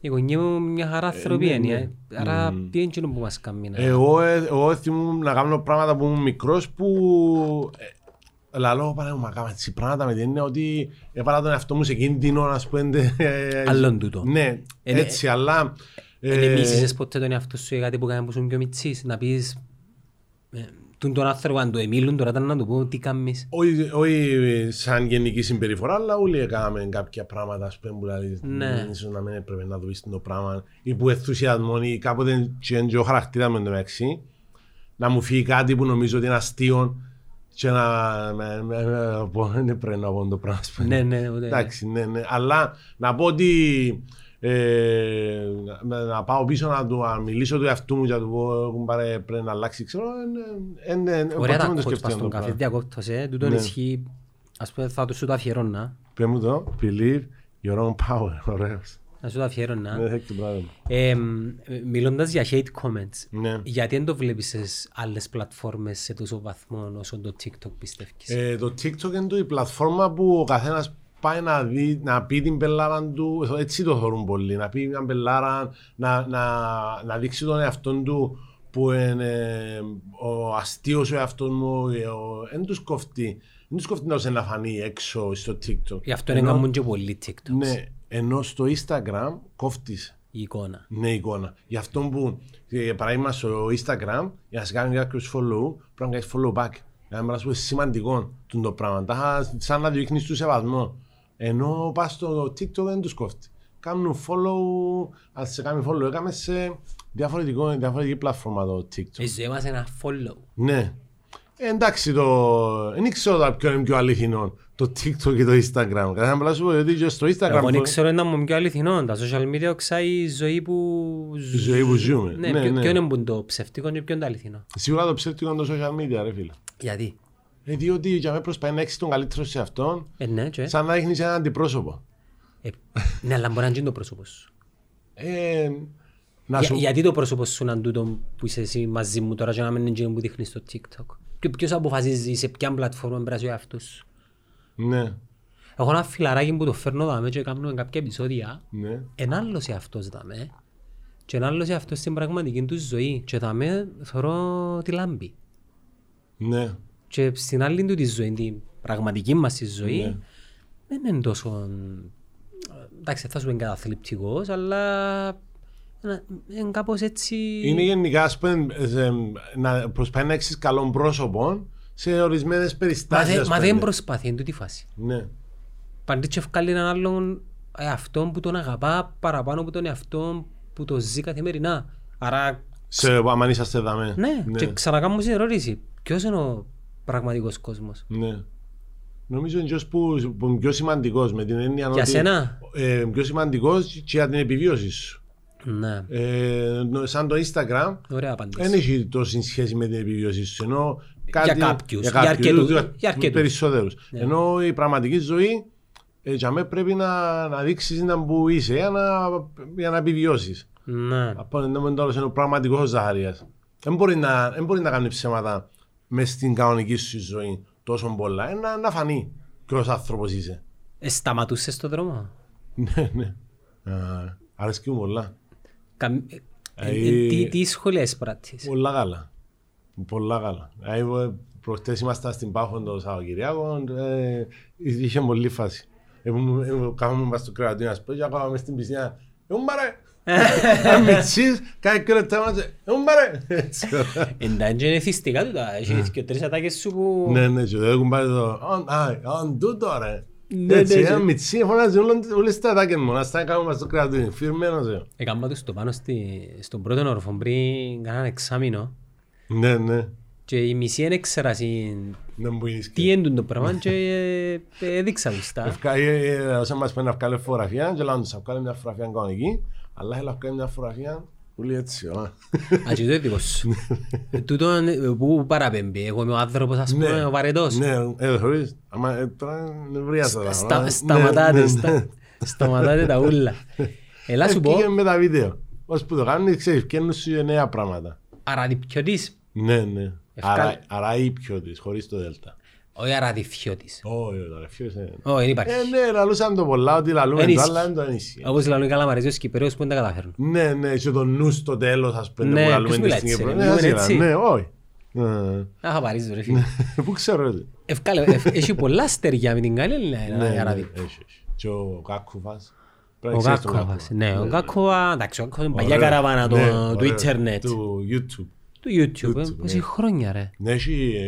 οι γονείς μου μια χαρά ανθρωπιένεια, άρα τι είναι που μας κάνει. Εγώ θυμούμαι να κάνω πράγματα που ήμουν μικρός που... Λαλό, πάνε μου, μα κάνω έτσι πράγματα με την έννοια ότι έβαλα τον εαυτό μου σε κίνδυνο, ας πούμε... Άλλον τούτο. Ναι, έτσι, αλλά... Εν εμίσησες ποτέ τον εαυτό σου για κάτι που κάνει που σου πιο μητσής, να πεις... Τον άνθρωπο αν το εμίλουν, τώρα ήταν να του πω τι κάνεις. Όχι σαν γενική συμπεριφορά, αλλά όλοι έκαναμε κάποια πράγματα, ας πούμε, που δηλαδή ίσως να μην έπρεπε να δουλείς το πράγμα ή που ενθουσιασμόν ή κάποτε και ο χαρακτήρας με το μεταξύ, να μου φύγει κάτι που νομίζω ότι είναι αστείο και να πω, δεν πρέπει να πω το πράγμα, ας πούμε. Εντάξει, ναι, αλλά να πω ότι... να πάω πίσω να του μιλήσω του εαυτού μου και να του πω πρέπει να αλλάξει, ξέρω. Ωραία τα κότς πας στον καφέ, διακόπτωσε, τούτον ισχύει, ας πούμε θα σου το αφιερώνα. Πες μου το, believe your own power, ωραίος. Θα σου το αφιερώνα. Μιλώντας για hate comments, γιατί δεν το βλέπεις σε άλλες πλατφόρμες σε τόσο βαθμό όσο το TikTok πιστεύεις? Το TikTok είναι η πλατφόρμα που ο καθένας πάει να πει την πελάρα του, έτσι το θεωρούν πολλοί, να πει μια πελάρα, να δείξει τον εαυτόν του που είναι ο αστείος ο εαυτόν μου, δεν τους κοφτεί, να τους φανεί έξω στο TikTok. Γι' αυτό έκαναν και πολλοί TikToks. Ναι, ενώ στο Instagram κόφτησε. Η εικόνα. Ναι, η εικόνα. Γι' αυτό που, παράδειγμα στο Instagram, για να σε κάνουν κάποιους follow, πρέπει να κάνεις follow back. Είναι σημαντικό το πράγμα, σαν να διοικνείς του σεβασμό. Ενώ πας στο TikTok δεν τους κόφτει. Κάνουν follow, ας σε κάνει follow, έκαμε σε διαφορετική πλατφόρμα το TikTok. Η ζωή μας ένα follow. Ναι. Εντάξει, δεν ξέρω ποιο είναι πιο αληθινό, το TikTok και το Instagram. Κατά να σου πω ότι και στο Instagram... Εγώ δεν ξέρω ένα μου πιο αληθινό, τα social media ξάει η ζωή που ζούμε. Ναι, ποιο είναι το ψευτικό και ποιο είναι το αληθινό. Σίγουρα το ψευτικό είναι το social media, ρε φίλε. Γιατί? Διότι για μένα προσπαθεί να έχεις τον καλύτερο σε αυτόν, σαν να έχεις έναν αντιπρόσωπο. Ναι, αλλά μπορεί να γίνει το πρόσωπο σου. Γιατί το πρόσωπο σου είναι τούτο που είσαι εσύ μαζί μου τώρα και να μην είναι εκείνο που δείχνεις στο TikTok? Ποιος αποφασίζει σε ποια πλατφόρμα περάσει ο εαυτός σου? Ναι. Έχω ένα φιλαράκι που το φέρνω δάμε και κάνουμε κάποια επεισόδια. Ένα άλλος εαυτός δάμε και ένα άλλος εαυτός στην πραγματική του ζωή και δάμε θωρώ τη λάμπη. Ναι. Και στην άλλη του τη ζωή, την πραγματική μας τη ζωή, δεν είναι τόσο... Εντάξει, θα σου είναι καταθλιπτικός, αλλά είναι κάπως έτσι... Είναι γενικά, ας πούμε, να προσπαθεί να έχεις καλών πρόσωπων σε ορισμένες περιστάσεις. Μα δεν προσπαθεί, είναι τούτη φάση. Ναι. Παντήτσιο ευκάλλει έναν άλλον εαυτόν που τον αγαπά παραπάνω από τον εαυτόν που το ζει καθημερινά. Άρα... Αν είσαστε εδώ. Ναι, και ξανακάμω στην ερώτηση. Ποιος είναι ο πραγματικός κόσμος? Ναι. Νομίζω είναι ποιος που είναι πιο σημαντικός με την έννοια για ότι... Για σένα? Πιο σημαντικός και για την επιβίωση σου. Ναι. Σαν το Instagram, δεν έχει τόση σχέση με την επιβίωση σου. Ενώ κάτι, για αρκετούς. Περισσότερους. Ναι. Ενώ η πραγματική ζωή για μένα πρέπει να δείξεις να που είσαι για να επιβιώσεις. Ναι. Από τον τέλος είναι ο πραγματικός Ζαχαρίας. Δεν μπορεί να κάνει ψέματα μες στην κανονική σου ζωή τόσο πολλά, να φανεί ποιος άνθρωπος είσαι. Σταματούσες στον δρόμο? Ναι. Αρέσκει μου πολλά. Τι σχολές πράττεις? Πολλά καλά. Προχτές ήμασταν στην Πάχο τον Σαββατοκυριακό, είχε πολλή φάση. Κάμαμε στο κρεατήριο, ας πω, και ακόμαμε στην πισινιά. Ήμουν παρέ! Αν μητσείς, κάτι κύριο τάμαζε, «Ούμπαρε!» Εντάξει και είναι θυστικά του τα, έχεις και τρεις ατάκες σου που... Ναι, και δεν έχουν πάρει το «Αν τούτο ρε!» Έτσι, αν μητσί φωνάζει όλες τις ατάκες μου, να στάει κάπου μας το κρατούν, φυρμένος. Έκαμα τους το πάνω στον πρώτον όρφο πριν κανέναν εξάμηνο. Ναι. Και η μισή δεν έξερα τι έντουν το πράγμα και έδειξα τους τα. Όσοι μας πέντε να βγάλουν φωτογραφία και λάβουν τους να βγάλουν μια φωτογραφία κανονική, αλλά να βγάλουν μια φωτογραφία πολύ έτσι. Α, και το έτοιμο σου. Τούτον που παραπέμπει, εγώ είμαι ο άνθρωπος ας πούμε ο παρετός. Ναι, χωρίς, άμα τώρα νευριάζω. Σταματάτε τα ούλα. Ελά σου πω. Ευκήγε με τα βίντεο, ως που το κάνουν ξέρεις, βγαίνουν σου νέα πράγματα. Αραδιπιωτής. Ναι. Άρα η πιώτης, χωρίς το δέλτα. Όχι αραδιφιώτης. Όχι, δεν υπάρχει. Ναι, λαλούσαν το πολλά, ότι λαλούν το άλλα, δεν το ενίσχυε. Όπως λαλούν οι Καλαμαριζοί, οι Κυπρέους που δεν τα καταφέρουν. Ναι, και το νου στο τέλος, ας πούμε, που λαλούν τις συγκεκριμένες. Ναι, όχι. Αχα Παρίζο ρε φίλε. Πού ξέρω έτσι. Έχει πολλά στεριά με την καλή Ελληνία. Και ο Κάκουβας. Ο Κάκουβας, εντάξει, ο Κάκουβας είναι παλιά καραβάνα του ίντερνετ. Του YouTube. Του YouTube, πόση χρόνια ρε. Ναι, έχει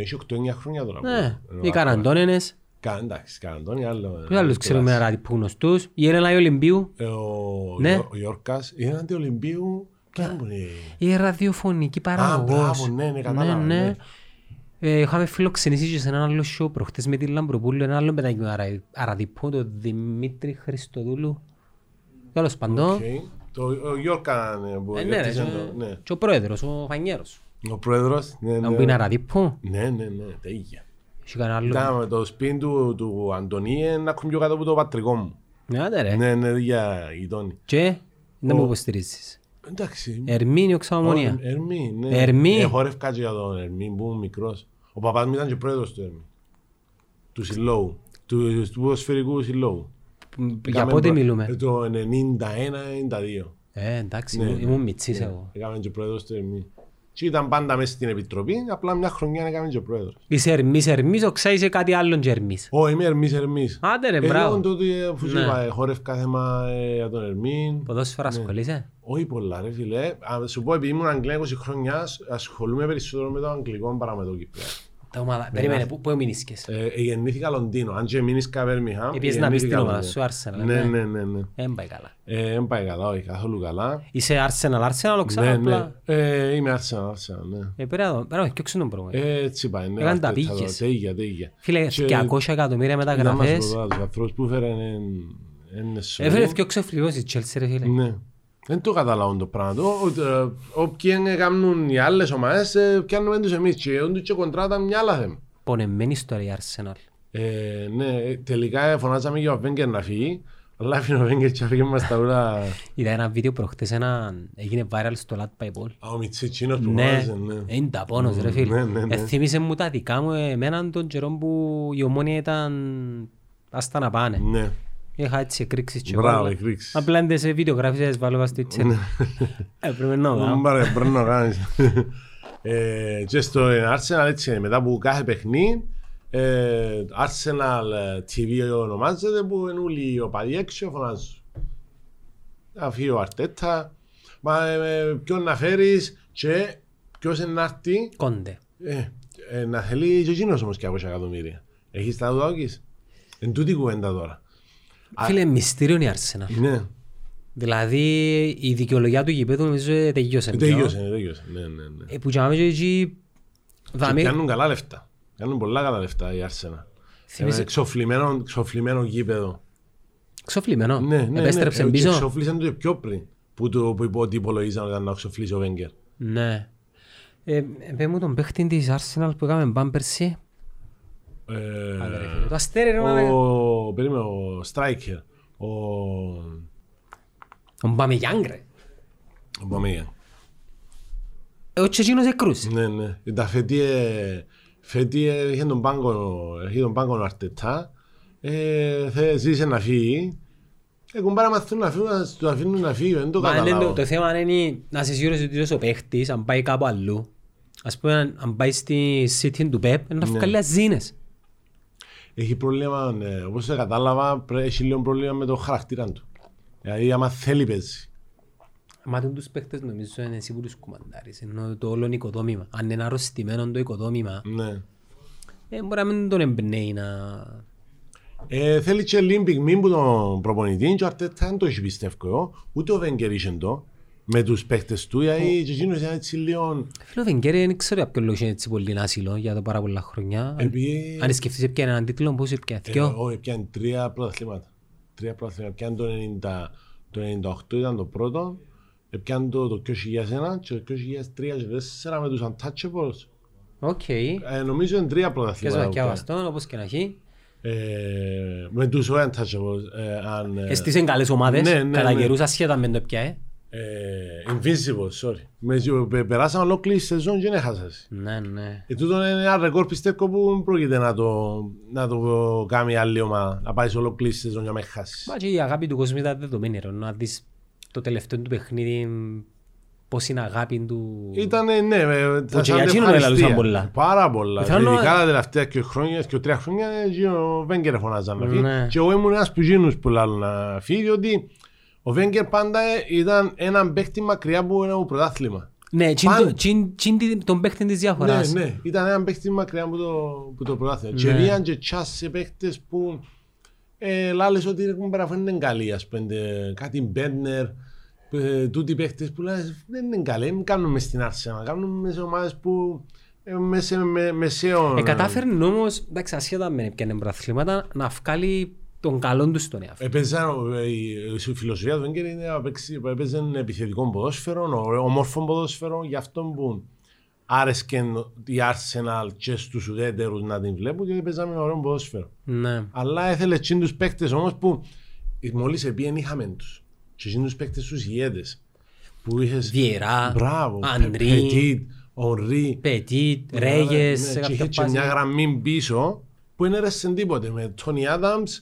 8-9 χρόνια τώρα. Ναι, οι Καραντώνενες. Εντάξει, Καραντώνενοι, άλλο. Ποιοι άλλους ξέρουμε ράτη που γνωστούς. Η Έλενα η Ολυμπίου. Ο Γιόρκας, η Έλενα η Ολυμπίου. Η ραδιοφωνική παραγωγός. Ναι. Είχαμε φιλοξενήσει και σε έναν άλλο show προχτές με τη Λαμπροπούλου, έναν άλλο πετάκι με αραδιπού, τον Δημήτρη Χριστοδούλου. Καλώς παντώ. Ο Γιόρκα είναι και ο πρόεδρος, ο Φανιέρος. Ο πρόεδρος, ναι. Να που είναι αραδίπο. Ναι, τέγια. Ήταν με το σπίτι του Αντωνίε να έχουν πιο κάτω από το πατρικό μου. Ναι, για γειτόνι. Και δεν μου υποστηρίζεις. Εντάξει. Ερμήνιο Ξαμαμονία. Ερμή, ναι. Χόρευκα και για τον Ερμή που ήμουν μικρός. Ο παπάς μου ήταν και πρόεδρος του Ερμή. Του συλλόγου. Του ποδοσφαιρικού συλλόγου. Για πότε μιλούμε? Το 91-92. Εντάξει, ήμουν μητσής εγώ. Έκαμε και πρόεδρος του Ερμή. Και ήταν πάντα μέσα στην επιτροπή, απλά μια χρονιά έκαμε και πρόεδρος. Είσαι Ερμής, ο ξέησε κάτι άλλον και Ερμής. Ω, είμαι Ερμής. Άντε ρε, μπράβο. Εγώ τότε, αφού σου είπα, χόρευκα θέμα για τον Ερμή. Ποδόσφαιρα ασχολείσαι? Όχι πολλά ρε φίλε. Σου πω, επειδή ήμουν Αγγλία 20 χρόνια, ασχολούμαι περισσότερο με το αγγλικό παρά με το Κυπρέο. Περίμενε, πού εμεινήσκες? Γεννήθηκα Λονδίνο, αν και εμεινήσκα Βέρμιχαμ. Επίσης να πεις την ομάδα σου, Arsenal. Ναι. Έμπαει καλά, όχι, καθόλου καλά. Είσαι Arsenal, οξάνα απλά. Είμαι Arsenal, ναι. Πέρα, και όξινον πρόβλημα. Έτσι πάει, ναι. Έκανε τα πήγες. Τέγια. Φίλε, 200 εκατομμύρια μεταγραφές. Έφερε και οξεφλιβώς η Chelsea ρε φίλε. Δεν το καταλάβουν το πράγμα. Όποιοι έκαναν οι άλλες ομάδες, πιάνουμε τους εμείς και όντως και κοντράταν μια άλλα θέμα. Πονεμένη ιστορία Arsenal. Ναι, τελικά φωνάζαμε για ο Wenger να φύγει, αλλά έφυγε ο Wenger και έφυγε μας τα ούλα. Είδα ένα βίντεο προχτές, έγινε viral στο Lat by Ball. Ο Μιτσίτσινος που φωνάζε, ναι. Είναι τα πόνος ρε φίλε. Εθύμισε μου τα δικά μου εμέναν τον καιρό που η Ομόνοια ήταν άστα να πάνε. Είχα έτσι εκρήξεις και όλα. Απλά είναι σε βιντεογράφησες βάλω βάζει το τσέρ. Πρέπει να το κάνεις. Και στο Arsenal έτσι μετά που κάθε παιχνί Arsenal TV ονομάζεται που είναι όλοι οι οπαδοί έξω φωνάζουν. Αφή ο Αρτέτα. Μα ποιον να φέρεις και ποιος είναι να έρθει. Κόντε. Να θέλει και εκείνος όμως και 200 εκατομμύρια. Έχεις τα δουάκης. Εν τούτη κουβέντα τώρα. Φίλε, μυστήριο είναι η Arsenal. Ναι. Δηλαδή, η δικαιολογία του γηπέδου νομίζω τελείωσε. Τελείωσε. Που κάνουμε και εκεί... Κάνουν καλά λεφτά. Κάνουν πολλά καλά λεφτά η Arsenal. Ξοφλημένο γήπεδο. Ξοφλημένο. Ναι. Επέστρεψε πίσω. Ξοφλήσαν το πιο πριν. Που υπολογίζαν όταν να ξοφλήσει ο Wenger. Ναι. Πες μου τον παίχτη της Arsenal που έκαμε μπάμπερση. Το αστέρι είναι ο Στράικερ. Ο Μπαμεγιάνγκ ρε. Ο Μπαμεγιάνγκ. Όχι εκείνος εκκρούσε. Ναι. Φέτει έρχεται τον πάγκο ο Αρτετά. Ζήσε να φύγει. Έχουν πάρα μαθούν να αφήνουν να φύγει. Δεν το καταλάβω. Το θέμα είναι να σε σίγουρες ότι ο παίχτης αν πάει κάπου αλλού. Ας πούμε αν πάει στη City του Pep να βγάλει αζίνες. Έχει πρόβλημα, όπως κατάλαβα, έχει λίγο πρόβλημα με το χαρακτήρα του. Δηλαδή, άμα θέλει παίζει. Μα τους παίχτες νομίζω είναι εσύ που τους κουμαντάρεις, ενώ το όλο είναι οικοδόμημα. Αν είναι αρρωστημένο το οικοδόμημα, ναι. Μπορεί να μην τον εμπνέει να... θέλει και λίμπιγμήν που τον προπονητή και ο Αρτέτα δεν το έχει πιστεύω, ούτε ο Βέγκερ είχε το. Με τους παίχτες του ή και εκείνος ήταν έτσι λίγο... Φίλο Βέγκερ δεν ξέρω για ποιο λόγο είναι έτσι πολύ άσυλο για τα πάρα πολλά χρόνια. Αν σκεφτείς έπιανε έναν τίτλο, πώς έπιανε δυο. Όχι, έπιανε τρία πρωταθλήματα. Τρία πρωταθλήματα. Έπιανε το 98 ήταν το πρώτο, έπιανε το 2001 και το 2003 με τους Untouchables. Οκ. Νομίζω είναι τρία πρωταθλήματα. Και αβαστόν, όπως και να έχει. Με τους Untouchables. Έστησαν καλές ομάδες, κατά καιρούς ασχέτα με το πια. Invincible, sorry. Περάσαμε ολόκληρη σεζόν και δεν έχασες. Ναι, ναι. Τούτο είναι ένα ρεκόρ πιστεύω που πρόκειται να το κάνει άλλη ομάδα. Να πάει σε ολόκληρη σεζόν για να μην χάσεις. Μα και η αγάπη του κόσμου ήταν δεδομένη. Να δεις το τελευταίο του παιχνίδι, πώς είναι η αγάπη του. Ήτανε, ναι, τα πάρα πολλά. Ειδικά τα τελευταία και χρόνια και τρία χρόνια ο Βέγκερ φωνάζαν να φύγει. Και εγώ ήμουν ένας που γίνους που λάλλον να φύγει. Ο Βέγκερ πάντα ήταν έναν παίχτη μακριά από ένα πρωτάθλημα. Ναι, τον παίχτη της διαφοράς. Ναι, ήταν έναν παίχτη μακριά από το πρωτάθλημα. Και ρίαν και τσάσε παίχτες που λάλλες ότι έχουν παραφέρει είναι καλή. Ας πούμε, κάτι Μπέρνερ, τούτοι παίχτες που λάλλες δεν είναι καλή. Μην κάνουμε στην Άρσενα, κάνουμε σε ομάδες που... μεσαίων... Κατάφερνε όμως, εντάξει, ασχέτα με ποια είναι πρωταθλήματα, να βγάλει τον καλόν τους στον εαυτό. Η φιλοσοφία του Βέγκερ είναι να έπαιζαν επιθετικό ποδόσφαιρο, ομόρφο ποδόσφαιρο, γι' αυτό που άρεσκε η Arsenal και στους ουδέτερους να την βλέπουν και παίζαμε ωραίο ποδόσφαιρο. Ναι. Αλλά έθελε τσιν τους παίκτες όμως που μόλις επίεν είχαμε τους. Και τσιν τους παίκτες τους ηγέτες. Βιερά, Ανδρί, Ορί, Πετίτ, Ρέγες. Και μια γραμμή πίσω που δεν έρεσε τίποτε με Τόνι Άνταμς.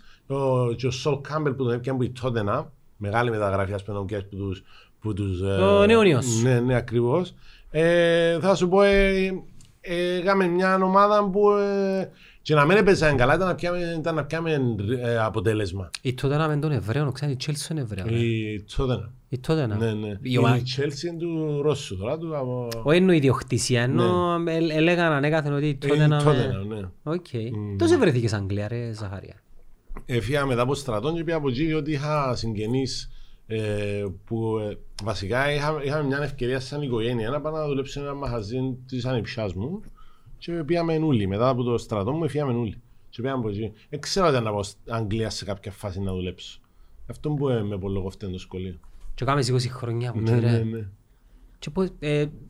Και ο Σολ Κάμπελ που τον έπιανε από η Τότενα, μεγάλη μεταγραφή ας πούμε που τους... Ο νεόνιος. Ναι, ναι, ακριβώς. Θα σου πω, έκαμε μια ομάδα που και να μην έπαιζαν καλά ήταν να πιάμε αποτέλεσμα. Η Τότενα με τον Εβραίον, ξέρετε, η Chelsea είναι Εβραία. Η Τότενα. Η Τότενα. Ναι, ναι. Η Chelsea είναι του Ρώσου τώρα. Όχι εννοώ ιδιοκτησία, εννοώ έλεγαν ανέκαθεν ότι η Τότενα... Τόσο βρεθήκες Αγγλία ρε Ζαχαρία. Έφυγα μετά από στρατών και πήγα από εκεί διότι είχα συγγενείς που βασικά είχαμε μια ευκαιρία σαν οικογένεια να πάω να δουλέψω σε ένα μαχαζί της ανιψιάς μου και πήγαμε νουλί. Μετά από το στρατό μου έφυγαμε νουλί και πήγαμε από εκεί. Δεν ξέρω αν να πάω Αγγλία σε κάποια φάση να δουλέψω. Αυτό που με πολλοκοφτεί το σχολείο. Και κάμες 20 χρόνια από εκεί ρε.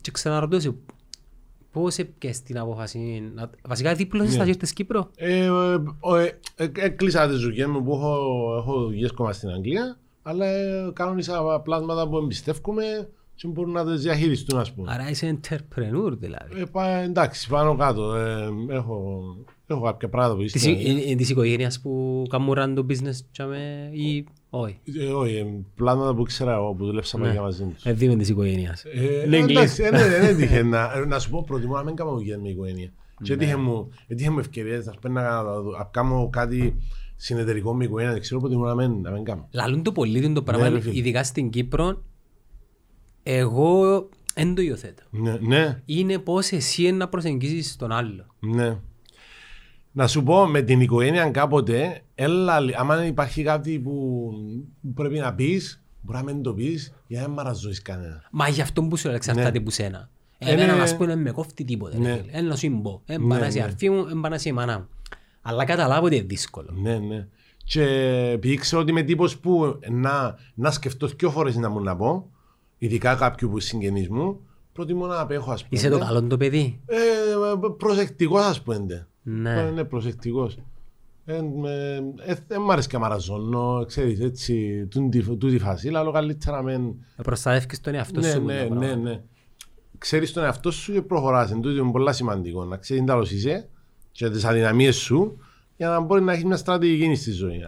Και ξαναρωτώσε. Πώς έπιες την απόφαση, βασικά δίπλωσες να γύρτες Κύπρο. Έκλεισα τις δουλειές μου που έχω δουλειές κόμμα στην Αγγλία, αλλά κανόνισα πλάσματα που εμπιστεύκομαι και μπορούν να τις διαχειριστούν ας πούμε. Άρα είσαι entrepreneur δηλαδή. Εντάξει, πάνω κάτω, έχω κάποια πράγματα που είστε. Της οικογένειας που καμούραν το business ή... Όχι. Όχι, πλάνα που ήξερα εγώ που δουλέψαμε για μαζί τους. Δίμεν της οικογένειας. Εντάξει, δεν έτυχε να σου πω προτιμώ να μην κάνω δουλειά με οικογένεια. Και έτυχε μου ευκαιρίες να κάνω κάτι συνεταιρικό με οικογένεια, δεν ξέρω προτιμώ να μην κάνω. Λαλούν το πολίτη το πράγμα, ειδικά στην Κύπρο, εγώ δεν το υιοθέτω. Είναι πώς εσύ να προσεγγίσεις τον άλλο. Να σου πω, με την οικογένεια κάποτε, άμα υπάρχει κάτι που πρέπει να πεις, μπορεί να μην το πεις, για να μην μαραζώσεις κανένα. Μα γι' αυτό που σου εξαρτάται από σένα. Εμένα να σου πω, δεν με κόφτει τίποτα. Ένα να σου πω, δεν πανάσει η αρφή μου, δεν πανάσει η μάνα μου. Αλλά καταλάβω ότι είναι δύσκολο. Ναι, ναι. Και επειδή ξέρω ότι είμαι τύπος που να σκεφτώ δυο φορές να μου να πω, ειδικά κάποιου που συγγενείς μου, προτιμώ να απέχω ας πούμε. Είσαι το καλό το παιδί. Προσεκτικός ας πούμε. Είναι προσεκτικός. Εν μ' αρέσει και μαραζώνω, ξέρεις έτσι, τούτη φάση, αλλά καλύτερα μεν... Προστατεύεις τον εαυτό σου. Ναι, ναι. Ξέρεις τον εαυτό σου και προχωράς, τούτο είναι πολύ σημαντικό. Να ξέρεις τι άλλος είσαι και τις αδυναμίες σου για να μπορεί να έχεις μια στρατηγική στη ζωή.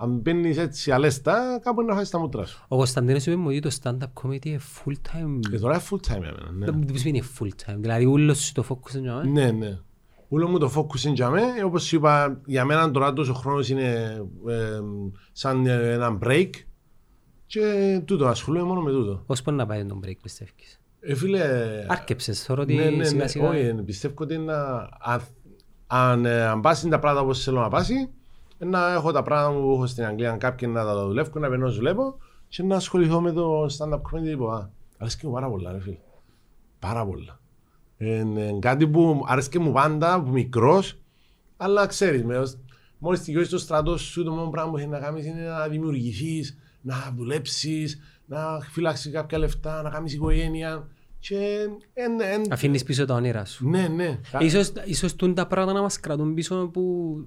Αν παίρνεις έτσι αλέστα, κάπου να χάσεις τα μούτρα σου. Ο Κωνσταντίνος είπε μου ότι το stand-up comedy είναι full-time. Τώρα είναι full-time εμένα, ναι. Δεν πιστεύει είναι full-time, δηλαδή ούλος το focus είναι. Ναι, ναι. Ούλο μου το focus είναι για μένα, όπως είπα, για μένα τώρα τόσο χρόνος είναι σαν ένα break Και τούτο, ασχολούμαι μόνο με τούτο. Πώς μπορεί να πάει τον break, πιστεύεις? Φίλε... Άρκεψες, θεωρώ ότι σιγά-σιγά... Όχι, πιστεύω ότι είναι να... Αν πάσει τα πράγματα όπως θέλω να πάσει, να έχω τα πράγματα που έχω στην Αγγλία, κάποιοι να τα δουλεύω, να περνώ δουλεύω και να ασχοληθώ με το stand-up comedy. Αρέσκει μου πάρα πολλά, ρε φίλε. Πάρα πολλά. Κάτι που αρέσκει μου πάντα, μικρός, αλλά ξέρεις, μόλις τελειώσει στο στρατός σου, το μόνο πράγμα που έχει να κάνεις είναι να δημιουργηθείς, να δουλέψεις, να φυλάξεις κάποια λεφτά, να κάνεις οικογένεια. Αφήνεις πίσω τα όνειρά σου. Ναι, ναι. Ίσως τα πράγματα να μας κρατούν πίσω που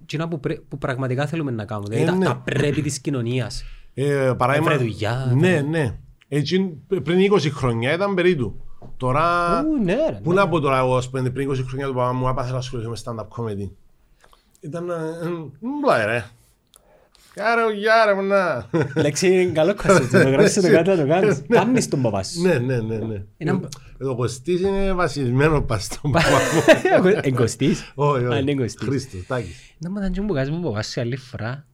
πραγματικά θέλουμε να κάνουμε. Δηλαδή τα πρέπει της κοινωνίας. Παράδειγμα. Ναι, ναι. Πριν 20 χρόνια ήταν περίπου. Τώρα. Πού να πω τώρα εγώ, πριν 20 χρόνια του παπά μου, άπαθε να ασχοληθώ με stand-up comedy. Ήταν. Μπλάι, ρε. Γιάρε μου να. Λέξη, καλό κασίτσι, το γράψεις το κάτι να το κάνεις. Κάνεις τον παπά σου. Ναι, ναι, ναι. Ο Κωστής είναι βασισμένο πας στον παπά μου. Εν Κωστής? Όχι, όχι. Χρήστος, Τάκης. Να μάθαν και μου βγάζεις μου παπά σου άλλη φορά.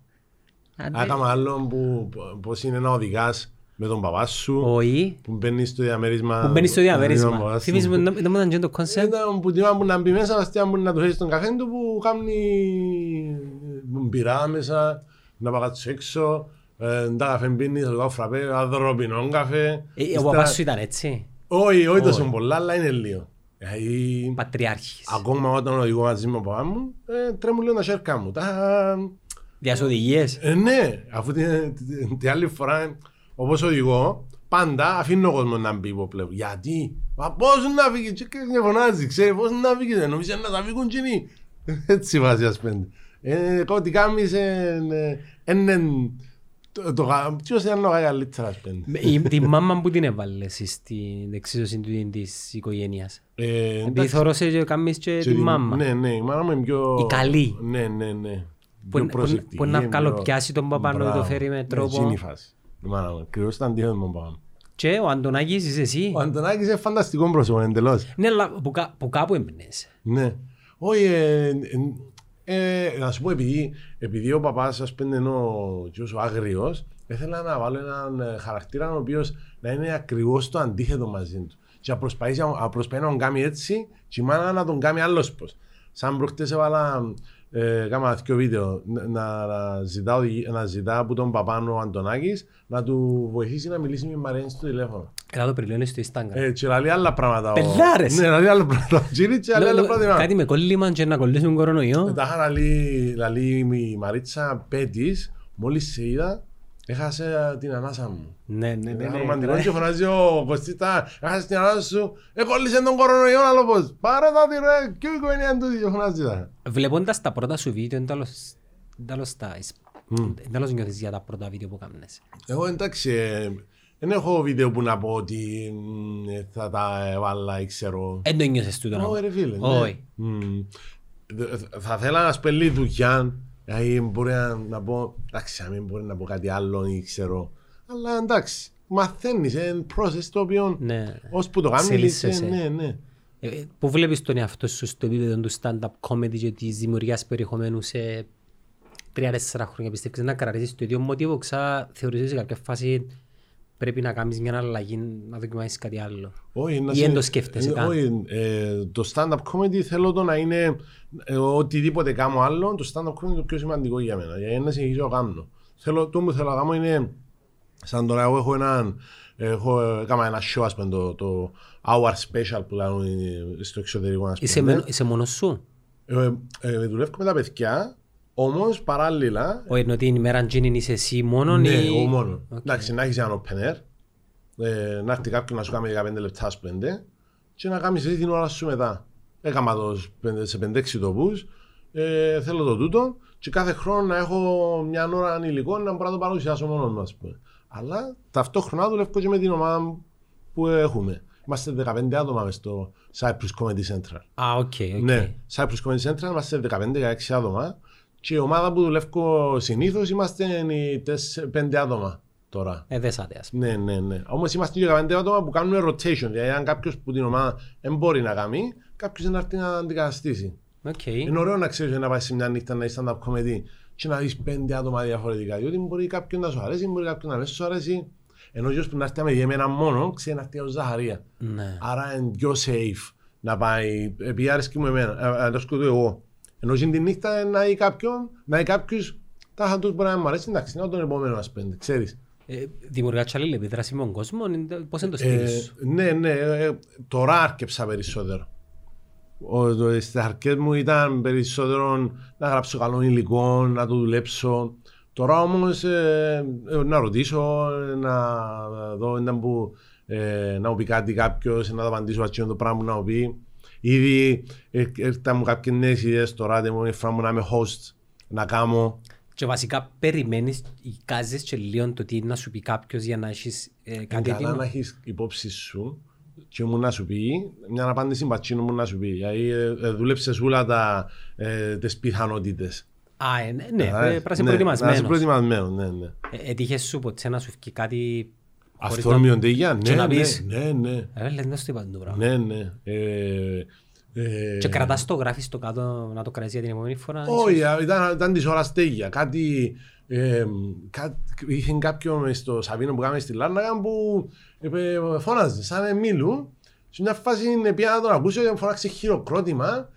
Άκαμε άλλον που πώς είναι να οδηγάς με τον παπά σου. Όχι. Που μπαίνεις στο διαμέρισμα. Που μπαίνεις στο διαμέρισμα. Θυμίζεις μου να μάθαν και το κόνσεπτ. Ήταν που τιμά που να μπει μέσα, που να του φέρεις τον καφέ του που κάνουν πυρά μέσα. Να πάω κάτω έξω, τα καφέ μπίνεις, θα λογάω φραπέ, αδροπινόν καφέ. Ο παπάς σου ήταν έτσι? Όχι, όχι τόσο πολλά, αλλά είναι λίγο. Πατριάρχης. Ακόμα όταν οδηγώ μαζί με ο παπά μου, τρέμουν λίγο τα σέρκα μου. Διασοδηγίες. Ναι, αφού την άλλη φορά, όπως οδηγώ, πάντα αφήνω ο κόσμος να μπει από πλέον. Γιατί, μα πώς να φύγει, και δεν φωνάζει, ξέρει, πώς να φύγει, νομίζεις να τα φύγουν κοινοί. Έτσι βάζει ας πέντε. Ότι κάνεις ποιος ήταν ο καλύτερος πέντε. Τη μάμα που την έβαλες στην εξίσωση της οικογένειας? Επειδή θωρώσες και κάνεις και τη μάμα. Ναι, ναι, η μάμα είναι πιο... Η καλή. Ναι, ναι, ναι. Που να καλοπιάσει τον παπά να το φέρει με τρόπο. Είναι η φάση. Η μάμα μου, ακριβώς ήταν τυχαίο με τον παπά μου. Και ο Αντωνάκης είσαι εσύ. Ο Αντωνάκης είναι φανταστικό πρόσωπο εντελώς. Ναι, αλλά που κάπου έμπαινες. Ναι. Όχι, να σου πω, επειδή ο παπάς σας πέντε ενώ ο άγριος, ήθελα να βάλω έναν χαρακτήρα ο οποίος να είναι ακριβώς το αντίθετο μαζί του. Και να προσπαθεί να τον κάνει έτσι και η μάνα να τον κάνει άλλος πως. Σαν προχτές έβαλα κάμα δύο βίντεο να ζητά από τον παπάν ο Αντωνάκης να του βοηθήσει να μιλήσει με Μαρένη στο τηλέφωνο. Να το περιλώνει στο Instagram. Και να λέει άλλα πράγματα. Πελάρες! Ναι, να λέει άλλα πράγματα. Κάτι με κόλλημα και να κολλήσουν κορονοϊό. Τάχα να λέει η Μαρίτσα Πέτης, μόλις σε είδα, έχασε την ανάσα μου. Ναι, ναι, ναι. Ένα ρομαντικό και φωνάζει ο Κωστίτα, έχασε την ανάσα σου, εκόλλησε τον κορονοϊό, άλλο πως. Πάρε τα τυρέ, και η οικογένεια του και φωνάζει τα. Βλέποντας τα πρώτα σου βίντεο, εντάλλως νιώθεις για τα πρώτα βίντεο που κάνεις? Εγώ εντάξει, δεν έχω βίντεο που να πω ότι θα τα έβαλα ή ξέρω. Δεν το νιώθες τούτο να πω. Όχι. Θα θέλα να σπελεί δουλειά. Μπορεί να πω, εντάξει, αν μπορεί να πω κάτι άλλο ή ξέρω. Αλλά εντάξει, μαθαίνεις, είναι process το οποίο ώσπου το κάνεις. Πού βλέπεις τον εαυτό σου στο επίπεδο του stand-up comedy και της δημιουργίας περιεχομένου σε 3-4 χρόνια? Πιστεύεις να κρατήσεις το ίδιο μότιβο, θεωρείς σε κάποια φάση πρέπει να κάνεις μια αλλαγή, να δοκιμάσεις κάτι άλλο? Ή δεν το σκέφτεσαι καν? Όχι, το stand-up comedy θέλω το να είναι οτιδήποτε κάνω άλλο. Το stand-up comedy είναι το πιο σημαντικό για μένα, για να συνεχίσω να κάνω. Το που θέλω να κάνω είναι, σαν τώρα εγώ έκανα ένα show, ας πούμε, το hour special που λέω στο εξωτερικό. Είσαι μόνος σου? Δουλεύω με τα παιδιά. Όμως παράλληλα. Όχι, ενώ την ημέρα γίνει είσαι εσύ μόνον? Ναι, εγώ μόνον. Εντάξει, να έχεις έναν open air, να έρθει κάποιον να σου κάνει 15 λεπτά σου πέντε και να κάνεις εσύ την ώρα σου μετά. Έκαμα το σε 5-6 τοπούς, θέλω το τούτο και κάθε χρόνο να έχω μια ώρα υλικό να μπορώ να το παρουσιάσω μόνον μου, ας πούμε. Αλλά ταυτόχρονα δουλεύω και με την ομάδα που έχουμε. Είμαστε 15 άτομα μες στο Cyprus Comedy Central. Okay. Ναι, Cyprus Comedy Central είμαστε 15-16 άτομα. Και η ομάδα που δουλεύω συνήθως είμαστε 5 άτομα τώρα. Δέσατε, ας πούμε. Ναι, ναι, ναι. Όμως είμαστε και 15 άτομα που κάνουμε rotation. Δηλαδή, αν κάποιος που την ομάδα δεν μπορεί να κάνει, κάποιος να έρθει να αντικαταστήσει. Είναι ωραίο να ξέρεις να πάει σε μια νύχτα να είσαι stand-up comedy και να δεις 5 άτομα διαφορετικά. Διότι μπορεί κάποιον να σου αρέσει, μπορεί κάποιον να μην σου αρέσει. Ενώ γιος του να στείλαμε για εμένα μόνο, ξέρει να στείλω Ζαχαρία. Ναι. Άρα είναι πιο safe να πάει, επειδή άρεσκε μου εμένα, να το σκοτώ εγώ. Ενώ γίνει τη νύχτα να δει κάποιον, να δει κάποιους, τα χαντούς μπορεί να μου αρέσει, εντάξει, να τον επόμενο μας πέντε, ξέρεις. Δημιουργά τσαλίλη επιδράση με τον κόσμο, πώς είναι το στήριξο. Ναι, ναι, τώρα άρκεψα περισσότερο. Στις αρχές μου ήταν περισσότερο να γράψω καλό υλικό, να το δουλέψω. Τώρα όμως να ρωτήσω, να δω να μου πει κάτι κάποιος, να το απαντήσω αυτό το πράγμα να μου πει. Ήδη έρθαν μου κάποιες νέες ιδέες τώρα, δεν μου έφερα μου να είμαι host, να κάνω. Και βασικά περιμένεις, εικάζεις και λίγο το τι να σου πει κάποιος για να έχεις κάτι έτοιμο. Καλά να έχεις υπόψη σου και μου να σου πει, μια απάντηση μπατσίνο μου να σου πει. Δηλαδή δούλεψες όλα τις πιθανότητες. Α, ναι, πρέπει προετοιμασμένος. Να είσαι προετοιμασμένος, ναι, ναι. Έτυχες σου ποτέ να σου βγει κάτι... Αυθόρμιον τέγια, ναι, ναι, ναι. Ρε, λες, δεν σου είπα το πράγμα. Ναι, ναι. Και κρατάς το, γράφεις το κάτω, να το κρατήσεις για την επόμενη φορά. Όχι, ήταν της ώρας τέγια. Κάτι... Είχε κάποιον στο Σαβίνο που κάναμε στη Λάρνακα που φώναζε σαν Μίλου. Σε μια φάση πήγα να τον ακούσω και φώναξε χειροκρότημα.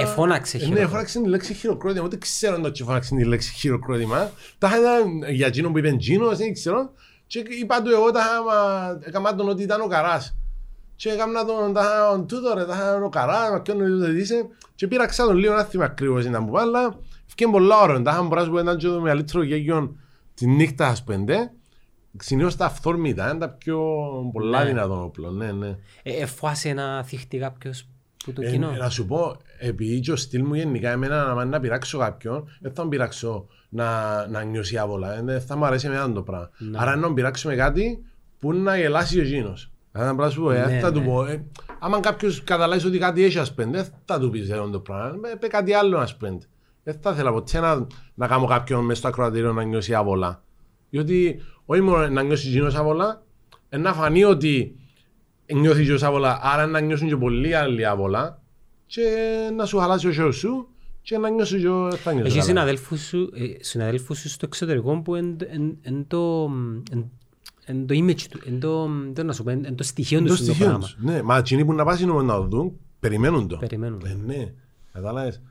Εφώναξε χειροκρότημα. Ναι, φώναξε τη λέξη χειροκρότημα. Ούτε ξέρω τότε φώναξε τη λέξη χειροκρότημα. Τα είχα για Τζίνο που είπε Τζίνο, δεν ξέρω. Και είπα του εγώ τα είχα τον ότι ήταν ο Καράς. Και έκανα τον τούτο ρε, τα είχα ο Καράς, μακιόνω τούτο δίσε. Και πήραξα τον λίγο, ένα θύμα ακριβώς ήταν που βάλα. Φκέν πολλά ώρα, τα είχαμε πράσου που ήταν και το μεγαλύτερο γέγιον τη νύχτα ας πέντε. Συνήθως τα αυθόρμητα, είναι τα πιο πολλά δυνατόν όπλο, ναι, ναι. Εφάσε να θύχτει κάποιος που το κοινό. Να σου πω, επειδή και ο στυλ μου γενικά εμένα να πειράξω κάποιον, δεν θα τον πειράξω να νιώσει άβολα, δεν θα μου αρέσει εμένα το πράγμα. Άρα να πειράξουμε κάτι που να γελάσει ο εκείνος. Αν θα του πω, άμα κάποιος καταλάβει ότι κάτι έχει ας πέντε, δεν θα του πεις το πράγμα, πες κάτι άλλο ας πέντε. Δεν θα ήθελα ποτέ να κάνω κάποιον μέσα στο ακροατήριο να νιώσει άβολα. Διότι όχι μόνο να νιώσει γίνος άβολα, να φανεί ότι νιώθει γίνος άβολα, άρα να νιώσουν και πολλοί άλλοι άβολα και να σου χαλάσει ο σιός σου και να νιώσει γίνος άβολα. Έχεις συναδέλφους σου στο εξωτερικό που εν το image του, εν το στοιχείο του στο πράγμα. Ναι, μα εκείνοι που να πας είναι να δουν, περιμένουν το. Ναι, καταλάβες.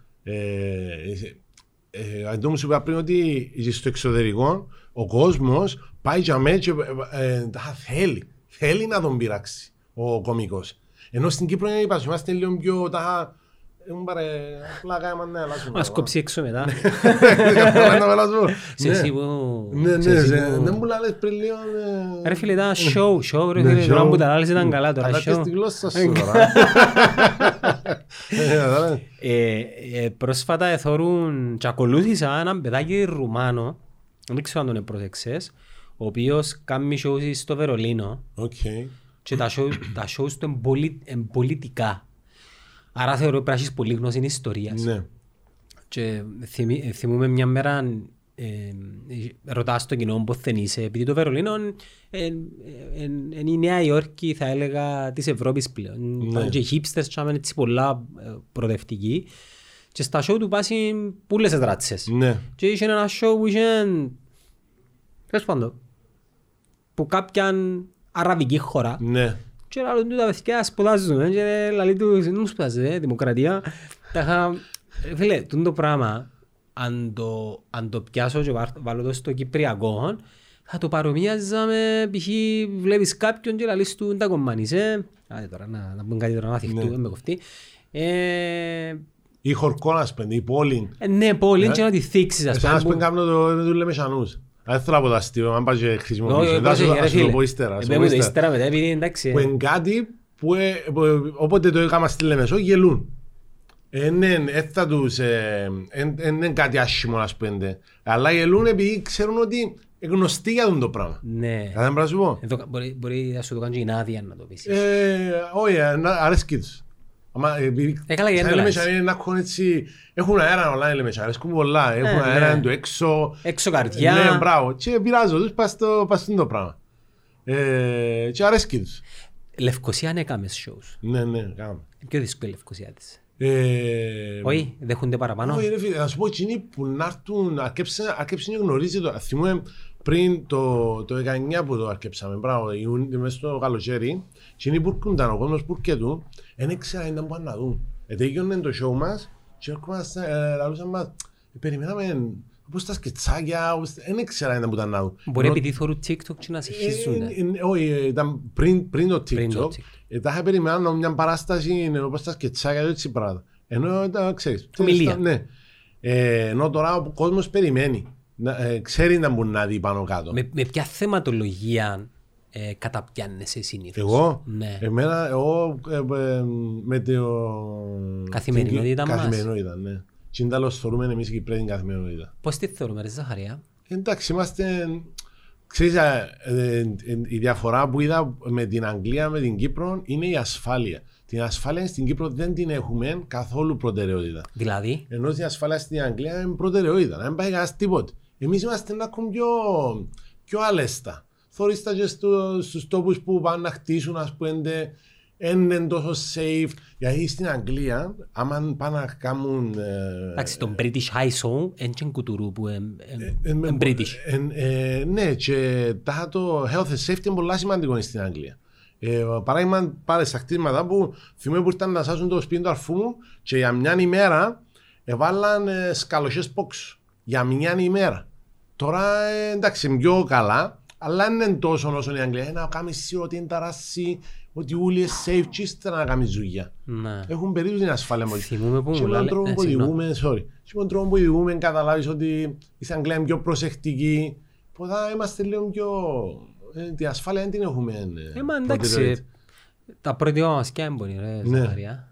Αυτό μου σου είπα πριν ότι στο εξωτερικό ο κόσμος πάει για μένα και θέλει να τον πειράξει ο κωμικός. Ενώ στην Κύπρο είναι είπα, είμαστε λίγο πιο τα... Ας κόψει έξω μετά. Σε εσύ που... Ναι, μου λάλες πριν λίγο... Ρε φίλε ήταν show, ρε φίλε τώρα που τα λάλες ήταν καλά τώρα. Κατάτε στη γλώσσα σου τώρα. Πρόσφατα εθώρουν και ακολούθησα έναν παιδάκι Ρουμάνο, δεν ξέρω αν τον επρόσεξες, ο οποίος κάνει shows στο Βερολίνο και τα shows του είναι πολιτικά. Άρα θεωρώ πρέπει να έχεις πολύ γνώση ιστορίας. Και θυμούμε μια μέρα ρωτάς τον κοινό ποθεν είσαι, επειδή το Βερολίνο είναι η Νέα Υόρκη θα έλεγα της Ευρώπης πλέον. Ήταν και οι hipsters και άμενε πολλά προοδευτικοί. Και στα show του πάση πολλές ράτσες. Και είχε ένα show που είχε, πες πάντο, που κάποια αραβική χώρα. Και άλλον του τα παιδιά σπουδάζουν και λαλί τους δεν μου σπουδάζε, δημοκρατία. Φίλε, το πράγμα, αν το πιάσω και βάλω το στο Κυπριακό, θα το παρομοιάζα με π.χ. βλέπεις κάποιον και λαλείς του τα κομμάνισε. Άντε τώρα, να πούμε κάτι τώρα, να θυχτούμε, δεν με κοφτεί. Ή χορκόν, ας πέντε, ή πόλιν. Ναι, πόλιν και να τη θίξεις, ας πέντε. Ας πέντε κάπνο το λέμε σανούς. Δεν θέλω να πω τα στήμα, αν πας και χρησιμοποιήσω, θα σου το πω ύστερα. Που είναι κάτι που όποτε το έκανα στη Λεμεσό γελούν. Δεν είναι κάτι άσχημο να σπέντε, αλλά γελούν επειδή ξέρουν ότι γνωστοί για τον το πράγμα. Ναι. Κατά να σου πω. Μπορεί να σου το κάνεις άδεια να το πεις. Όχι, αρέσκει τους. Έχουν αέρα όλα οι Λεμεσσάρες, αρέσκουν πολλά, έχουν αέρα είναι το έξω. Έξω καρδιά. Ναι, μπράβο. Και πειράζω τους, πας στο πράγμα. Και αρέσκει τους. Λευκοσία ναι, κάμες shows. Ναι, ναι, κάμε. Πιο δύσκολη η Λευκοσία της. Όχι, δέχονται παραπάνω. Όχι, να σου πω, εκείνοι που να έρθουν, αρκέψανε γνωρίζει το. Θυμούμε πριν το 19 που το αρκέψαμε, μπράβο, μέσα στο καλοκαίρι, εκείνοι που έρχονταν, ο κόσμος που έρχεται, δεν ήξερα ήταν πάνε να δουν. Τελειώνε το show μας και λαλούσαν μας, περιμέναμε όπως τα σκετσάκια, δεν ήξερα ήταν που ήταν να δουν. Μπορεί επειδή θωρούν TikTok και να συγχύσουν. Όχι, ήταν πριν το TikTok. Τα είχα περιμένω μια παράσταση όπως τα σκετσάκια και έτσι πράγματα. Ενώ ξέρεις. Ομιλία. Ναι. Ενώ τώρα ο κόσμος περιμένει. Ξέρει να μπορεί να δει πάνω κάτω. Με ποια θεματολογία καταπιάνεσαι συνήθως? Εγώ. Ναι. Εμένα, εγώ με το... Καθημερινότητα μας. Καθημερινότητα, ναι. Συντάλλως θεωρούμε εμείς και πρέπει την καθημερινότητα. Πώς τη θεωρούμε ρε Ζαχαρία? Εντάξει, είμαστε... Ξέρεις, η διαφορά που είδα με την Αγγλία, με την Κύπρο, είναι η ασφάλεια. Την ασφάλεια στην Κύπρο δεν την έχουμε καθόλου προτεραιότητα. Δηλαδή? Ενώ την ασφάλεια στην Αγγλία είναι προτεραιότητα, δεν πάει κανένας τίποτε. Εμείς είμαστε να ακούμε πιο αλέστα. Θωρίστα και στους τόπους που πάνε να χτίσουν, ας πούμε, είναι τόσο safe. Γιατί στην Αγγλία, άμα πάνε να κάνουν... Εντάξει, τον British High Zone, έντσι κουτουρού που είναι British. Ναι, και το health and safety είναι πολλά σημαντικό στην Αγγλία. Παράδειγμα, πάρε στα χτίσματα που θυμούμε που ήταν να σάσουν το σπίτι του αρφού μου και για μιαν ημέρα βάλαν σκαλοχές box. Για μιαν ημέρα. Τώρα, εντάξει, πιο καλά, αλλά δεν είναι τόσο όσο η Αγγλία. Να κάνεις ό,τι είναι ταράσι, ότι όλοι είναι safe και ύστερα να κάνεις ζουγιά. Έχουν περίπου την ασφάλεια μόλις. Θυμούμε που μου λένε. Στον τρόπο που οδηγούμε καταλάβεις ότι η Αγγλία είναι πιο προσεκτική. Ποδά είμαστε λίγο πιο... Την ασφάλεια δεν την έχουμε. Εντάξει, τα πρότυπα μας και έμπονοι ρε Ζαχαρία.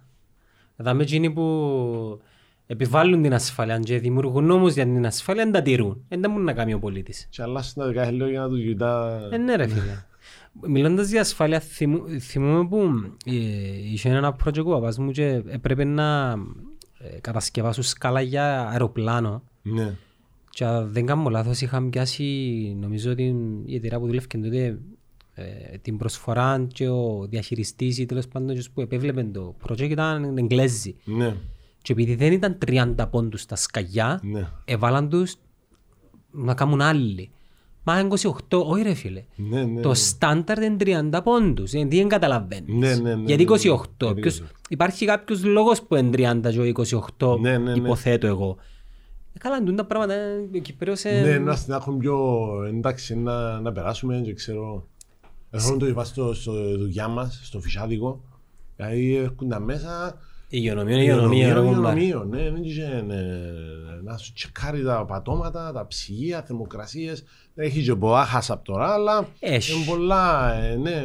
Δηλαδή εκείνοι που επιβάλλουν την ασφάλεια και δημιουργούν νόμους για την ασφάλεια δεν τα τηρούν. Δεν μπορούν να κάνει ο πολίτης. Και αλλάσουν τα δικά χιλόγια να του γιουτά. Ναι ρε φίλε. Μιλώντας για ασφάλεια, θυμούμε που είχε ένα project ο παπάς μου και έπρεπε να κατασκευάσουν σκάλα για αεροπλάνο. Και δεν κάνω λάθος, είχαμε πιάσει, νομίζω ότι η εταιρεία που δουλεύκαν τότε την προσφορά και ο διαχειριστής ή τέλος πάντων που επέβλεπε το project ήταν Εγγλέζοι. Ναι. Και επειδή δεν ήταν 30 πόντους στα σκαγιά, ναι, έβαλαν τους να κάνουν άλλοι. Μα 28, όχι ρε φίλε, ναι, ναι, το στάνταρ είναι 30 πόντους, γιατί δεν καταλαβαίνεις. Ναι, ναι, ναι, γιατί 28, ναι, ναι. Υπάρχει κάποιος λόγος που είναι 30 και 28, ναι, ναι, ναι, υποθέτω εγώ. Καλά, εντούν τα πράγματα, ο Κυπρέος... Ναι, να έχουμε πιο... εντάξει, να περάσουμε, δεν ξέρω... Έρχομαι το είπα στο δουλειά μας, στο φυσάδικο. Δηλαδή, έρχονται μέσα... Υγειονομείο, ναι, να σου τσεκάρει τα πατώματα, τα ψυγεία, θερμοκρασίες. Έχει και πολλά χάσα απ' τώρα, αλλά... είναι πολλά, ναι,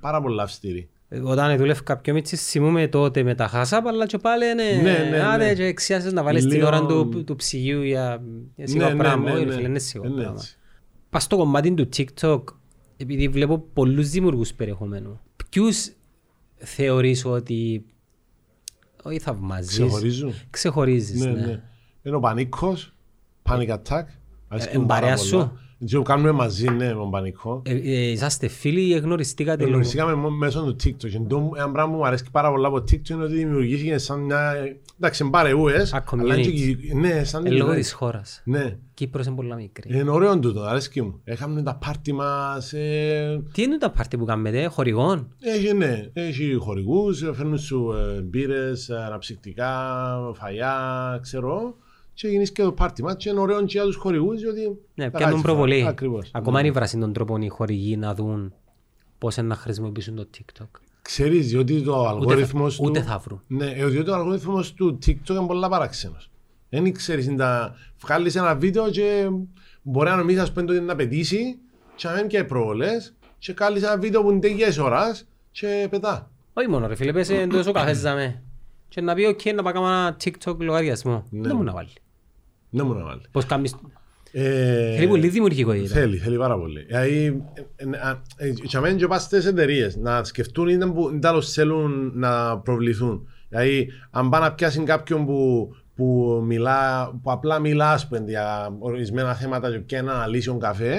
πάρα πολλά αυστηρή. Όταν δουλεύκα πιο μίτσι, θυμούμε τότε με τα χάσαπ, αλλά και πάλι άντε και εξιάσεις να βάλεις την ώρα του ψυγείου για σίγουρα πράγμα. Είναι σίγουρα πράγμα. Πας στο κομμάτι του TikTok, επειδή βλέπω πολλούς δημιουργούς περιεχομένου, ποιους θεωρείς ότι όχι θαυμάζεις, ξεχωρίζεις? Είναι ο Πανίκος, Panic Attack, παρέα σου. Τι κάνουμε μαζί, ναι, με Πανικό. Είσαστε φίλοι ή εγνωριστήκατε? Εγνωριστήκαμε μέσω του TikTok. Ένα πράγμα που μου αρέσει πάρα πολλά από TikTok είναι ότι δημιουργήθηκε σαν μια... εντάξει, παρεούες. Ακομιονίτη. Ναι, σαν... λόγω της χώρας. Ναι. Κύπρος είναι πολύ μικρή. Είναι ωραίο τούτο, αρέσκει μου. Έχαμε τα πάρτι μας. Τι είναι τα πάρτι που κάνετε, χορηγών? Ναι, έχει χορηγούς, φέρνουν σου μπύρες, αναψυκτικά, φαγιά, ξέρω. Και γίνεις και το πάρτι μας και είναι ωραίο και για τους χορηγούς, διότι... ναι, πιάνουν προβολή. Ακριβώς. Ακόμα είναι η βράση των τρόπων οι χορηγοί να δουν πώς να χρησιμοποιήσουν το TikTok. Ξέρεις, διότι ο αλγόριθμος του... ούτε θα βρουν. Ναι, διότι ο αλγόριθμος του TikTok είναι πολλά παράξενος. Δεν ξέρεις, βγάλεις ένα βίντεο και μπορεί να νομίζεις, ας πούμε, να πετύσει και να μην και προβολές και κάνεις ένα βίντεο που είναι τέγιες ώρας και πετά. Όχι μόνο ρε φίλε, πέσε εντός ο καφές ζαμε. Και να πει «ΟΚ, να πάω κάνω ένα TikTok λογαριασμό». Δεν μου να βάλει. Δεν μου να βάλει. Πώς κάνεις... θέλει πολύ δημιουργικότητα. Θέλει πάρα πολύ. Δηλαδή, για μένα και πας στις εταιρείες να σκεφτούν ήταν που τέλος θέλουν να προβληθούν. Δηλαδή, αν πάνε να πιάσουν κάποιον που απλά μιλά για ορισμένα θέματα και να αναλύσουν καφέ,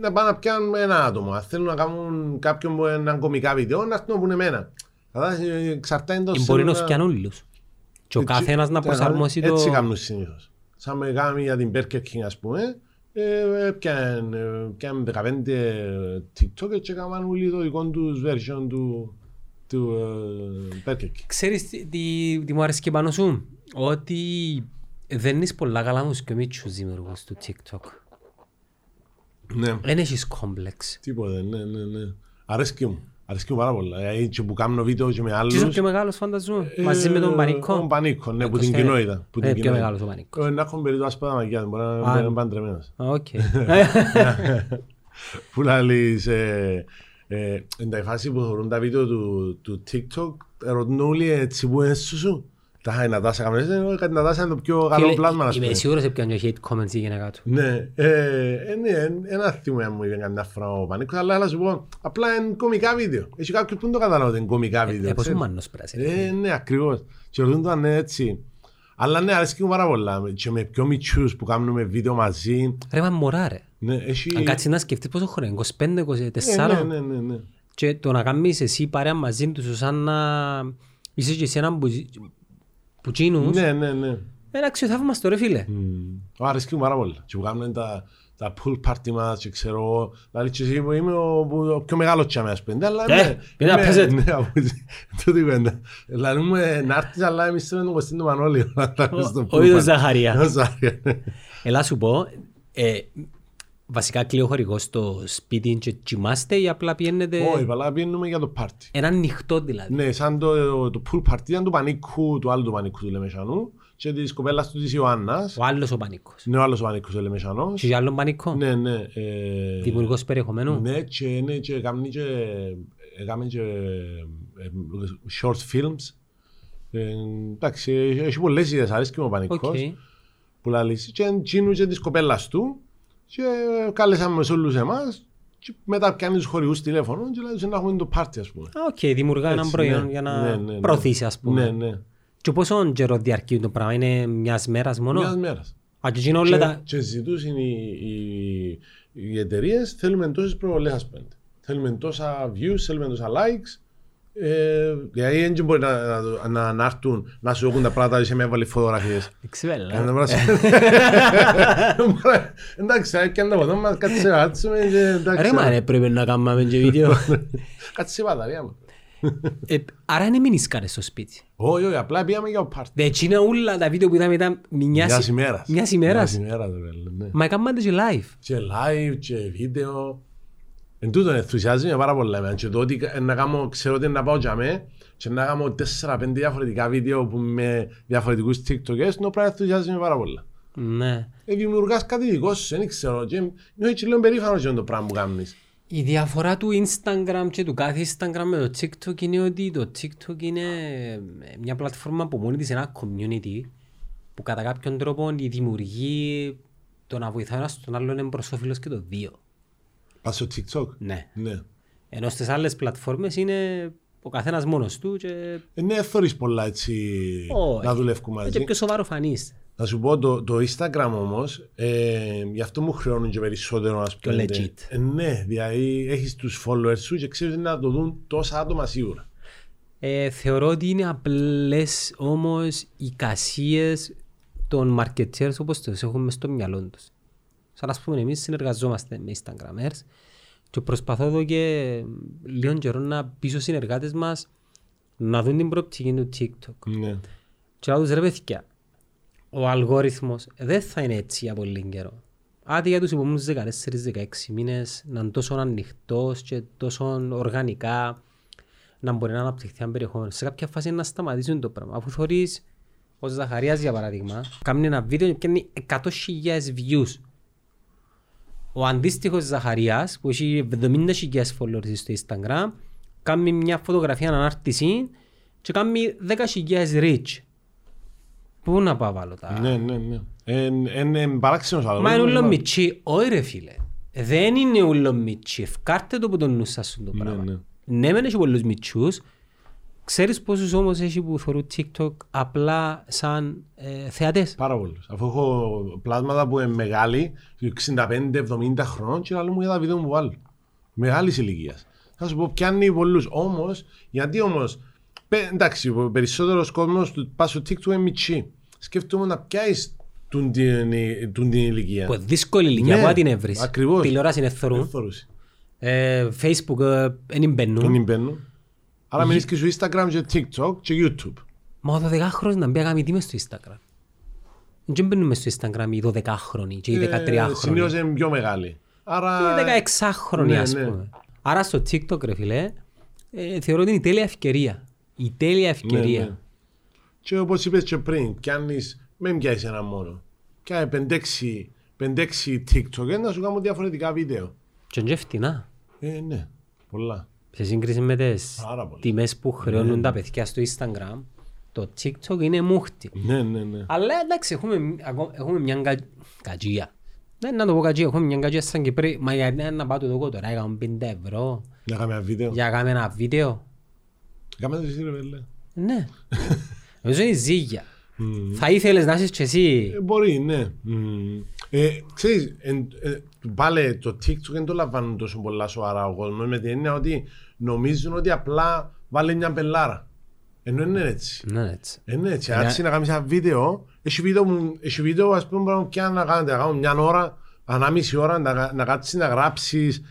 να πάνε να πιάνουν ένα άτομο. Αν θέλουν να κάνουν κάποιον έναν κωμικά βίντεο, να έρθουν να πούνε εμένα. Μπορεί να σκιανούλους. Και ο καθένας να προσαρμόσει το... Έτσι κάνουν συνήθως. Σαν με κάνουμε για την Burger King, ας πούμε, πιάνε 15 TikTok και έκαναν όλοι το εικόν τους version του Burger King. Ξέρεις τι μου αρέσει και πάνω σου? Ότι δεν είσαι πολλά καλά όμως και ο Μίτσος δημιουργός του TikTok. Ναι. Δεν έχεις κόμπλεξ. Τίποτε, ναι. Αρέσκει μου. Αρέσκει μου πάρα πολλά. Και που κάνω βίντεο και με άλλους. Και είσαι πιο μεγάλος φανταζού, μαζί με τον Πανίκο. Τον Πανίκο, ναι, που την κοινότητα. Είναι πιο μεγάλος ο Πανίκο. Να έχουν περί το άσπατα μαγιά, μπορεί να είναι παντρεμένος. Οκ. Που λαλείς, εν τα φάση που θεωρούν τα βίντεο του TikTok, ρωτούν όλοι έτσι που είναι σου. Τα Νατάσα καμπνέζε, κάτι Νατάσα είναι το πιο καλό πλάσμα να σπέρει. Είμαι σίγουρος ότι πιάνε hate comments ή γενικά του. Ναι, ένα θύμα μου είπε κανένα φορά ο Πανίκος, αλλά θα σου πω, απλά είναι κομικά βίντεο. Έχει κάποιους που δεν το καταλάβουν ότι είναι κομικά βίντεο. Πώς είναι μάνος πράσινος. Ναι, ακριβώς. Και ρωτούν το αν είναι έτσι. Αλλά ναι, αρέσκει μου πάρα πολλά. Και με πιο μητσούς που κάνουμε βίντεο μαζί. Ρε μα μωρά ρε. Αν κάτσεις να σκεφτείς πόσο χρόνο, 25-24. Ναι. Και το να κάνεις εσύ παρέα μαζί τους σαν να είσαι και εσένα που τσίνους, ένα αξιοθαύμαστο ρε φίλε. Αρέσκει μου πάρα πολύ. Και που κάνουν τα pool party μας και ξέρω, δηλαδή είμαι ο πιο μεγάλος τσάμε ας πέντε, αλλά πέρα πέζετ. Ναι, τούτη πέντε. Δηλαδή είμαι νάρτης, αλλά εμείς είμαι τον Κωστίνο Μανώλη. Όχι τον Ζαχαρία. Έλα σου πω, βασικά κλείω χορηγό στο σπίτι και τσιμάστε ή απλά πιένετε... Όχι, αλλά πιένουμε για το πάρτι. Ένα νυχτό δηλαδή. Ναι, σαν το pool party ήταν του Πανίκου, του άλλου του Πανίκου του Λεμεσανού και της κοπέλας του της Ιωάννας. Ο άλλος ο Πανίκος. Ναι, ο άλλος ο Πανίκος του Λεμεσανός. Και άλλον Πανίκο. Ναι. Δημιουργός περιεχομένου. Ναι, και έκαμε και short films. Εντάξει, έχει πολλές ιδέες, αρέσκει μου ο Πανίκος. Που λαλείς και της κοπέλας του. Και κάλεσαμε σε όλους εμάς και μετά πιάνει τους χορηγούς τηλέφωνο και λέει να έχουμε το πάρτι ας πούμε. Οκ, δημιουργά έναν προϊόν για να προωθήσει ας πούμε. Ναι. Και πόσο καιρό διαρκεί το πράγμα, είναι μιας μέρας μόνο? Μιας μέρας. Και ζητούσαν οι εταιρείες, θέλουμε τόσες προβολές ας πούμε. Θέλουμε τόσα views, θέλουμε τόσα likes. Γιατί δεν μπορεί να έρθουν να σου έχουν τα πράγματα και με έβαλε φωτογραφίες. Εξυπέλλα. Εντάξει, έπιαν τα ποτό μας, κάτι σε βάτσουμε. Ρε μάρε, πρέπει να κάνουμε και βίντεο. Κάτι σε βαταρία μου. Άρα δεν μείνεις κανένα στο σπίτι. Όχι, απλά πήγαμε για το πάρτι. Έτσι είναι όλα τα βίντεο που είδαμε ήταν μιας ημέρας. Μιας ημέρας. Μα έκαναν και live. Και live και βίντεο. Εν τούτον ενθουσιάζει με πάρα πολλά εμένα και το ότι ξέρω ότι να πάω για μέ και να κάνω 4-5 διαφορετικά βίντεο με διαφορετικούς TikTokers, το πράγμα ενθουσιάζει με πάρα πολλά. Ναι. Δημιουργάς κάτι δικό σου, δεν ξέρω, και λέω περήφανος για το πράγμα που κάνεις. Η διαφορά του Instagram και του κάθε Instagram με το TikTok είναι ότι το TikTok είναι μια πλατφόρμα που μόνη της ένα community που κατά κάποιον τρόπο δημιουργεί το να βοηθάει ένας τον άλλον είναι προς όφελος και το δύο. Πας στο TikTok. Ναι. Ενώ στις άλλες πλατφόρμες είναι ο καθένας μόνος του και... Ναι, θωρείς πολλά έτσι να δουλεύουμε μαζί. Και πιο σοβαρό φανείς. Θα σου πω, το Instagram όμως, γι' αυτό μου χρεώνουν και περισσότερο να σπέντε. Το legit. Ναι, δηλαδή έχεις τους followers σου και ξέρεις να το δουν τόσα άτομα σίγουρα. Θεωρώ ότι είναι απλές όμως εικασίες των marketers όπως τους έχουμε στο μυαλό τους. Σαν ας πούμε εμείς συνεργαζόμαστε με Instagramers και προσπαθώ εδώ και λίγο καιρό να πείσω συνεργάτες μας να δουν την προοπτική του TikTok. Ναι. Και να τους ρε παιδιά, ο αλγόριθμος δεν θα είναι έτσι για πολύ καιρό. Άντε για τους επόμενους 14-16 μήνες να είναι τόσο ανοιχτός και τόσο οργανικά να μπορεί να αναπτυχθεί αν περιεχόμενο. Σε κάποια φάση να σταματήσουν το πράγμα. Αφού θεωρείς ο Ζαχαρίας για παράδειγμα κάνει ένα βίντεο και πιάνει 100.000 views. Ο αντίστοιχος Ζαχαρίας, που έχει 70.000 followers στο Instagram, κάνει μια φωτογραφία ανάρτηση και κάνει 10.000 reach. Πού να πάω βάλω τα... Ναι. Είναι παράξενος άλλο. Μα είναι ούλο μητσί. Όχι ρε φίλε. Δεν είναι ούλο μητσί. Ευκάρτε το που τον νουσάσουν το πράγμα. Ναι, μεν έχει πολλούς μητσούς. Ξέρεις πόσους όμως έχει που θεωρούν TikTok απλά σαν θεατές? Πάρα πολλούς. Αφού έχω πλάσματα που είναι μεγάλοι, 65-70 χρόνων και άλλο μου για τα βίντεο μου βάλουν. Μεγάλης ηλικίας. Θα σου πω πιάνει πολλούς. Όμως, γιατί όμως Εντάξει, ο περισσότερος κόσμος του πάσου TikTok είναι μητσί. Σκέφτομαι να πιάσει την ηλικία. Δύσκολη ηλικία, πού την έβρεις. Ακριβώς. Τηλεόραση είναι εθωρούν. Facebook δεν μπαίνουν. Άρα μιλείς και στο Instagram και TikTok και YouTube. Μα 12 χρόνια να μπει αγαμητή μες στο Instagram. Δεν μπαίνουν μες στο Instagram οι 12 χρόνια και οι 13 χρόνια. Συνήθως είναι πιο μεγάλοι. Άρα... 16 χρόνια ας πούμε. Άρα στο TikTok ρε φίλε, θεωρώ ότι είναι η τέλεια ευκαιρία. Η τέλεια ευκαιρία. Ναι, ναι. Και όπως είπες και πριν, μην πιάσεις ένα μόνο. Κάνε 5-6 TikTok να σου κάνουν διαφορετικά βίντεο. Και είναι φτηνά. Ναι, πολλά. Σε σύγκριση με τις τιμές που χρεώνουν τα παιδιά στο Instagram, το TikTok είναι μούχτη. Ναι, ναι, ναι. Αλλά εντάξει, έχουμε μια κατζία. Δεν να το πω κατζία, έχουμε μια κατζία σαν Κυπρή. Μα γιατί να πάω το δω τώρα, έκαμε 5 ευρώ. Για κάμε ένα βίντεο. Κάμε το σύγκριση, λέει. Ναι. Νομίζω είναι ζύγια. Θα ήθελες να είσαι και εσύ. Μπορεί, ναι. Ξέρεις, πάλι το TikTok δεν το λαμβάνουν τόσο πολλά σοβαρά ο κόσμος με την έννοια ότι νομίζουν ότι απλά βάλει μια πελάρα. Ενώ είναι έτσι. Είναι έτσι. Άρχισε να κάνεις ένα βίντεο. Έχει βίντεο, ας πούμε, πια να κάνετε μια ώρα, 1,5 ώρα να κάτσεις να γράψεις,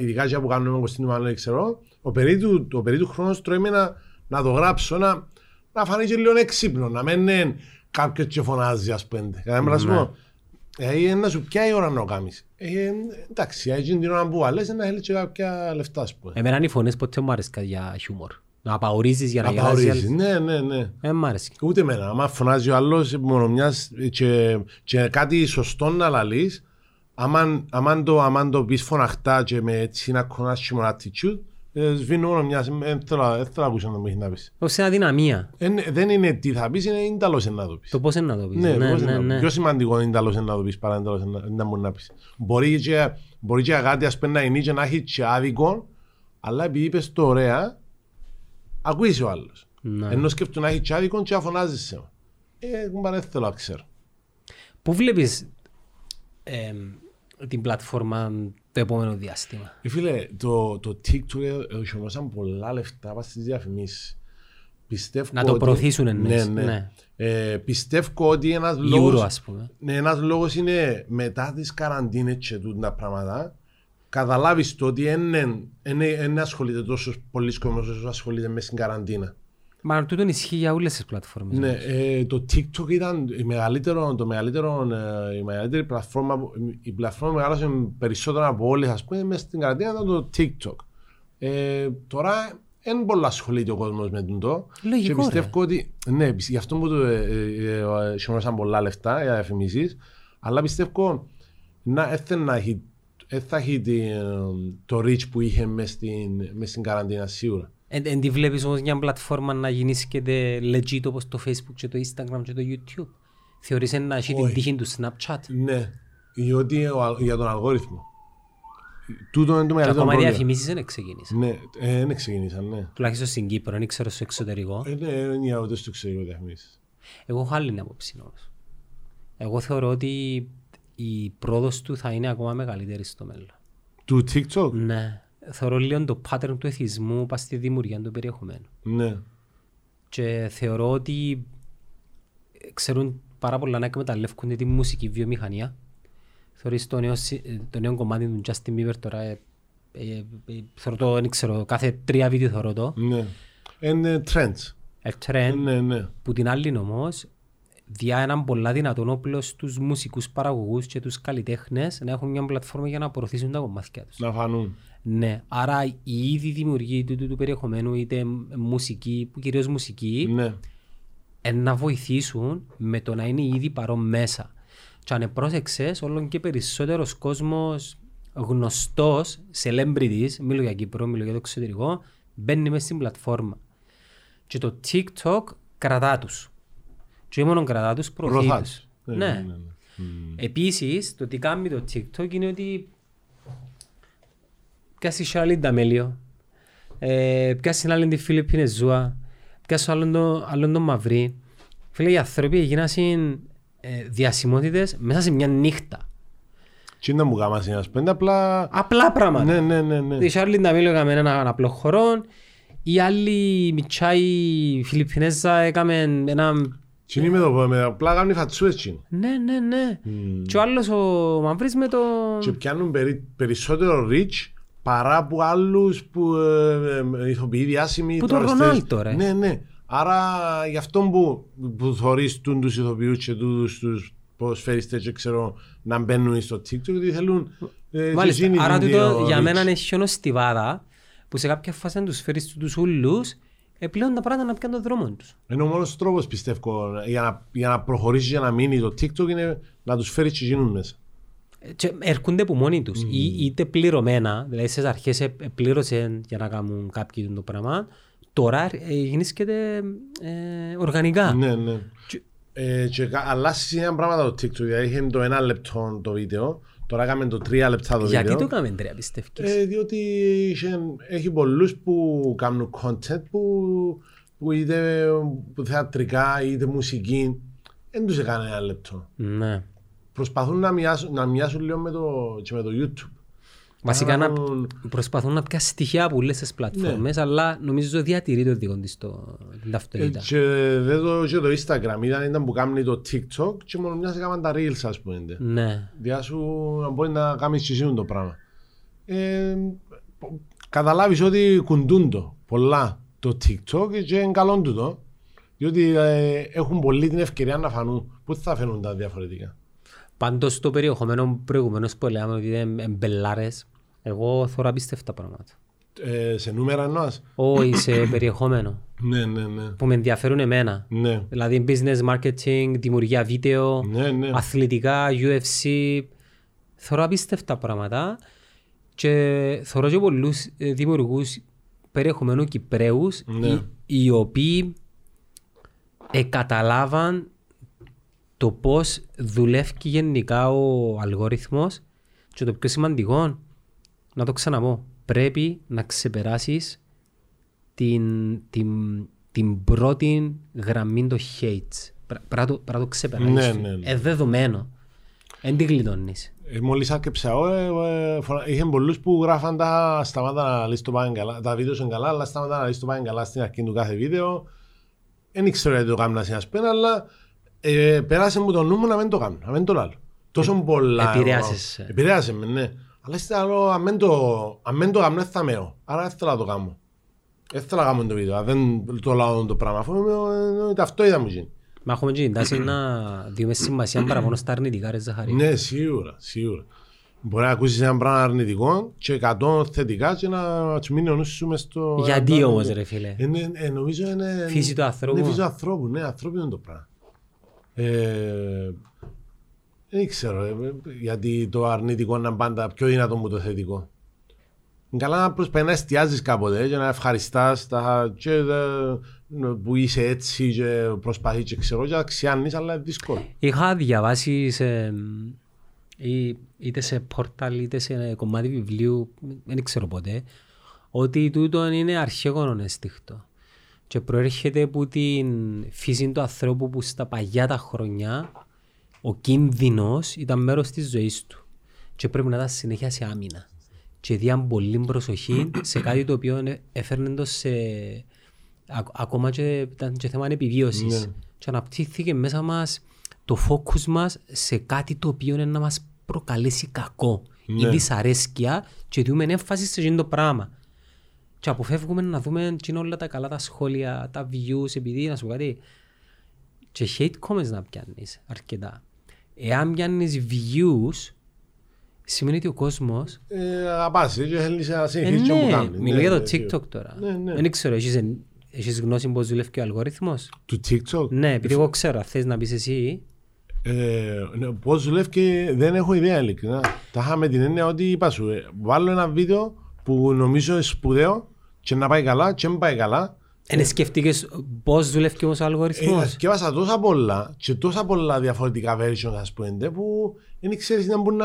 ειδικά για που κάνουμε κοστίνημα, δεν ξέρω. Ο περίπου χρόνος τρώει να το γράψω, να φανεί και λίγο εξύπνο, να μένει κάποιος και φωνάζει, ας πούμε. Να σου ποια η ώρα να το κάνεις. Εντάξει, έγινε την ώρα που άλλες, να θέλεις και κάποια λεφτά, ας πούμε. Εμένα οι φωνές ποτέ μου αρέσουν για χιούμορ. Να απαορίζεις για να γελάσεις. Ναι, ναι, ναι. Μ' αρέσει. Ούτε εμένα. Άμα φωνάζει ο άλλος μόνο μιας και κάτι σωστό να λαλείς, άμα το πεις φωναχτά και με έτσι να κονάσεις μόνο attitude, σβήνω μόνο μιας, δεν θέλω να ακούσω να μην πεις. Ως ένα δυναμία. Δεν είναι τι θα πεις, είναι ίνταλος να το πεις. Το πώς να το πεις. Ναι. Πιο σημαντικό είναι ίνταλος να το πεις παρά να μπορεί να πεις. Μπορεί και κάτι ας πέντε να είναι και να έχει και άδικο, αλλά επειδή είπες το ωραία, ακούεις ο άλλος. Ενώ σκέφτου να έχει και άδικο και να φωνάζεις σε. Δεν θέλω να ξέρω. Πού βλέπεις την πλατφόρμα το επόμενο διάστημα? Φίλε, το TikTok οσομώσαν πολλά λεφτά πάνω στις διαφημίσεις. Να το προωθήσουν εννοείς. Ναι. Πιστεύω ότι ένας λόγος είναι μετά τις καραντίνες και τούτα πράγματα καταλάβεις το ότι δεν ασχολείται τόσο πολλοί κόσμος όσο ασχολείται μέσα στην καραντίνα. Μα τούτο ισχύει για όλες τις πλατφόρμες. Ναι, το TikTok ήταν η μεγαλύτερη πλατφόρμα. Η πλατφόρμα μεγάλωσε περισσότερο από όλες, ας πούμε, μέσα στην καραντίνα ήταν το TikTok. Τώρα δεν πολλά ασχολείται ο κόσμος με τούτο. Λογικό, και πιστεύω ότι, ναι, γι' αυτό που σημαίνωσαν πολλά λεφτά για διαφημίσεις, αλλά πιστεύω να έθελε να έχει το reach που είχε μες στην καραντίνα σίγουρα. Εν τη βλέπεις όμως μια πλατφόρμα να γίνεις και legit όπως το Facebook και το Instagram και το YouTube? Θεωρείς να έχει την τύχη του Snapchat? Ναι, για τον αλγόριθμο. Τούτο είναι το μεγαλύτερο πρόβλημα. Ακόμα διαφημίσεις δεν ξεκίνησαν. Ναι, δεν ξεκίνησαν, ναι. Τουλάχιστον στην Κύπρο, δεν ξέρω στο εξωτερικό. Δεν είναι ούτε στο εξωτερικό διαφημίσεις. Εγώ έχω άλλη άποψη όμως. Εγώ θεωρώ ότι η πρόοδος του θα είναι ακόμα μεγαλύτερη στο μέλλον. Του TikTok? Ναι. Θεωρώ λίγο το pattern του εθισμού πας στη δημιουργία του περιεχομένου. Ναι. Και θεωρώ ότι ξέρουν πάρα πολλά να εκμεταλλεύκουν τη μουσική βιομηχανία. Θεωρείς το νέο κομμάτι του Justin Bieber τώρα, θεωρώ το, δεν ξέρω, κάθε 3 βίντεο θεωρώ το. Ναι. Είναι trends. Ναι. Που την άλλη όμως, διά έναν πολλά δυνατόν όπλο στους μουσικούς παραγωγούς και τους καλλιτέχνες να έχουν μια πλατφόρμα για να προωθήσουν τα κομμάτια τους. Να φανούν. Ναι, άρα οι ήδη δημιουργοί του περιεχομένου, είτε μουσική, που κυρίως μουσική, να βοηθήσουν με το να είναι ήδη παρόν μέσα. Και αν πρόσεξες, όλον και περισσότερος κόσμος γνωστός, celebrities, μιλώ για Κύπρο, μιλώ για το εξωτερικό, μπαίνει μέσα στην πλατφόρμα. Και το TikTok κρατά τους. Και μόνο κρατά τους προωθεί τους. Ναι. Επίσης, το τι κάνει το TikTok είναι ότι πιάσει Σάρλι Νταμέλιο, πιάσει την άλλη τη Φιλιππίνες ζώα, πιάσει άλλον τον μαυρί. Φίλε, οι άνθρωποι γίνασαν διασημότητες μέσα σε μια νύχτα. Τι είναι να μου γάμασαι, ας πούμε, απλά πράγματα. Ναι. Η Σάρλι Νταμέλιο έκαμε έναν απλό χορό, Η άλλη μητσάι Φιλιππινέζα έκαμε ένα... Κοινή με το απλά κάνουν οι φατσούες κοινή. Ναι, ναι, ναι. Και ο άλλος ο Μαύρης με το... Και πιάνουν περισσότερο ριτς παρά που άλλους που ηθοποιεί διάσημοι... Που το Ρονάλτο ρε. Ναι, ναι. Άρα γι' αυτόν που θωρείς τους ηθοποιούς και τους ποδοσφαιριστές και ξέρω να μπαίνουν στο TikTok γιατί θέλουν... Μάλιστα, άρα τούτο για μένα είναι χιονοστιβάδα που σε κάποια φάση να τους φέρεις τους ούλους πλέον τα πράγματα να πιάνουν τον δρόμο τους. Είναι ο μόνος τρόπος πιστεύω για να προχωρήσει για να μείνει το TikTok είναι να τους φέρεις και γίνουν μέσα. Και έρχονται από μόνοι τους, είτε πληρωμένα, δηλαδή στις αρχές πλήρωσαν για να κάνουν κάποιοι το πράγμα, τώρα γινήσκεται οργανικά. Ναι, ναι. Και αλλάζει ένα πράγμα το TikTok, δηλαδή είχε το 1 λεπτό το βίντεο. Τώρα έκαμε το 3 λεπτά το βίντεο. Γιατί το έκαμε 3 πιστεύεις? Διότι έχει πολλούς που κάνουν content που είτε θεατρικά είτε μουσική. Δεν τους έκανε 1 λεπτό. Ναι. Προσπαθούν να μοιάσουν λίγο και με το YouTube. Βασικά προσπαθούν να πιάσουν στοιχεία που λες στις πλατφόρμες, ναι. Αλλά νομίζω διατηρεί το δικό της την ταυτότητα. Και το Instagram ήταν που κάνει το TikTok και μόνο μιας έκαναν τα Reels ας πούμε. Ναι. Διάσου να μπορεί να κάνεις συζήτηση το πράγμα. Καταλάβεις ότι κουντούν το πολλά το TikTok και είναι καλό το. Διότι έχουν πολύ την ευκαιρία να φανούν. Πού θα φαίνουν τα διαφορετικά. Πάντως το περιεχομένο προηγουμένως που έλεγαμε ότι είναι μπελάρες, εγώ θέλω απίστευτα πράγματα. Σε νούμερα εννοάς? Όχι, σε περιεχόμενο. Ναι, ναι, ναι. Που με ενδιαφέρουν εμένα. Ναι. Δηλαδή business, marketing, δημιουργία βίντεο, ναι, ναι. Αθλητικά, UFC. Θέλω απίστευτα πράγματα και θέλω και πολλούς δημιουργούς περιεχομένου Κυπραίους, ναι. οι οποίοι καταλάβαν το πώς δουλεύει γενικά ο αλγόριθμος και το πιο σημαντικό, να το ξαναπώ, πρέπει να ξεπεράσεις την πρώτη γραμμή των hates. Πρέπει να το ξεπεράσεις. Ναι, ναι, ναι. Δεδομένο. Εν τη γλιτώνεις. Μόλις άκρυψα, είχε πολλούς που γράφαν τα σταμάτα να λύσεις το πάνε καλά. Τα βίντεο είναι καλά, αλλά σταμάτα να λύσεις το πάνε καλά στην αρχή του κάθε βίντεο. Δεν ήξερα γιατί το κάνουν σε ένας πένα, αλλά πέρασε μου το νου μου να μην το κάνω, να μην το λάλλω. Τόσο πολλά... Επηρεάσαι με, ναι. Αλλά έτσι άλλο, αν μην το κάνω, θα μέω. Άρα έθελα να το κάνω. Έθελα να κάνω το βίντεο, δεν το λάλλω το πράγμα. Αφού αυτό είδα μου γίνει. Μα έχουμε γίνει, τάση να δίνουμε σημασία παραπάνω στα αρνητικά, ρε Ζαχαρία. Ναι, σίγουρα, σίγουρα. Μπορεί να ακούσεις έναν πράγμα αρνητικό και 100 θετικά και να του μείνει ο νους σου μες στο... Γιατί όμως ρε φίλε. Νομίζω είναι... Φύση του ανθρώπου. Είναι φύση του ανθρώπου, ναι, ανθρώπινο είναι το πράγμα. Δεν ξέρω γιατί το αρνητικό είναι πάντα πιο δυνατό μου το θετικό. Καλά να προσπαθεί να εστιάζεις κάποτε για να ευχαριστάς τα, που είσαι έτσι και προσπαθείς και ξέρω και αξιάνεις, αλλά είναι δύσκολο. Είχα διαβάσει είτε σε πόρταλ είτε σε κομμάτι βιβλίου, δεν ξέρω ποτέ, ότι τούτο είναι αρχαίγωνον αισθήκτο. Και προέρχεται από την φύση του ανθρώπου που στα παλιά τα χρονιά ο κίνδυνος ήταν μέρος της ζωής του. Και πρέπει να τα συνέχεια σε άμυνα. Και διάν πολύ προσοχή σε κάτι το οποίο έφερνε το σε... Ακόμα και ήταν και θέμα επιβίωσης. Ναι. Και αναπτύχθηκε μέσα μας το φόκους μας σε κάτι το οποίο είναι να μας προκαλέσει κακό. Ναι. Ή δυσαρέσκεια και δούμε έμφαση σε εκείνο το πράγμα. Και αποφεύγουμε να δούμε όλα τα καλά τα σχόλια, τα views, επειδή να σου πω κάτι. Και hate comments να πιάνεις αρκετά. Εάν πιάνεις views, σημαίνει ότι ο κόσμος... Απάσει, και θέλεις να συνεχίσεις όπου κάνεις. Μιλώ για το TikTok τώρα. Δεν ξέρω, έχεις γνώση πώς δουλεύει και ο αλγορίθμος. Του TikTok? Ναι, επειδή εγώ ξέρω, θες να πεις εσύ. Πώς δουλεύει και δεν έχω ιδέα ειλικρινά. Τα είχαμε την έννοια ότι είπα σου, βάλω ένα βίντεο που νομίζω σπουδαίο και να πάει καλά και μην πάει καλά. Εν σκεφτήκες πώς δουλεύει όμως ο αλγοριθμός? Σκέφασα τόσα πολλά και τόσα πολλά διαφορετικά versions ας πούμε που δεν ξέρεις να μπορεί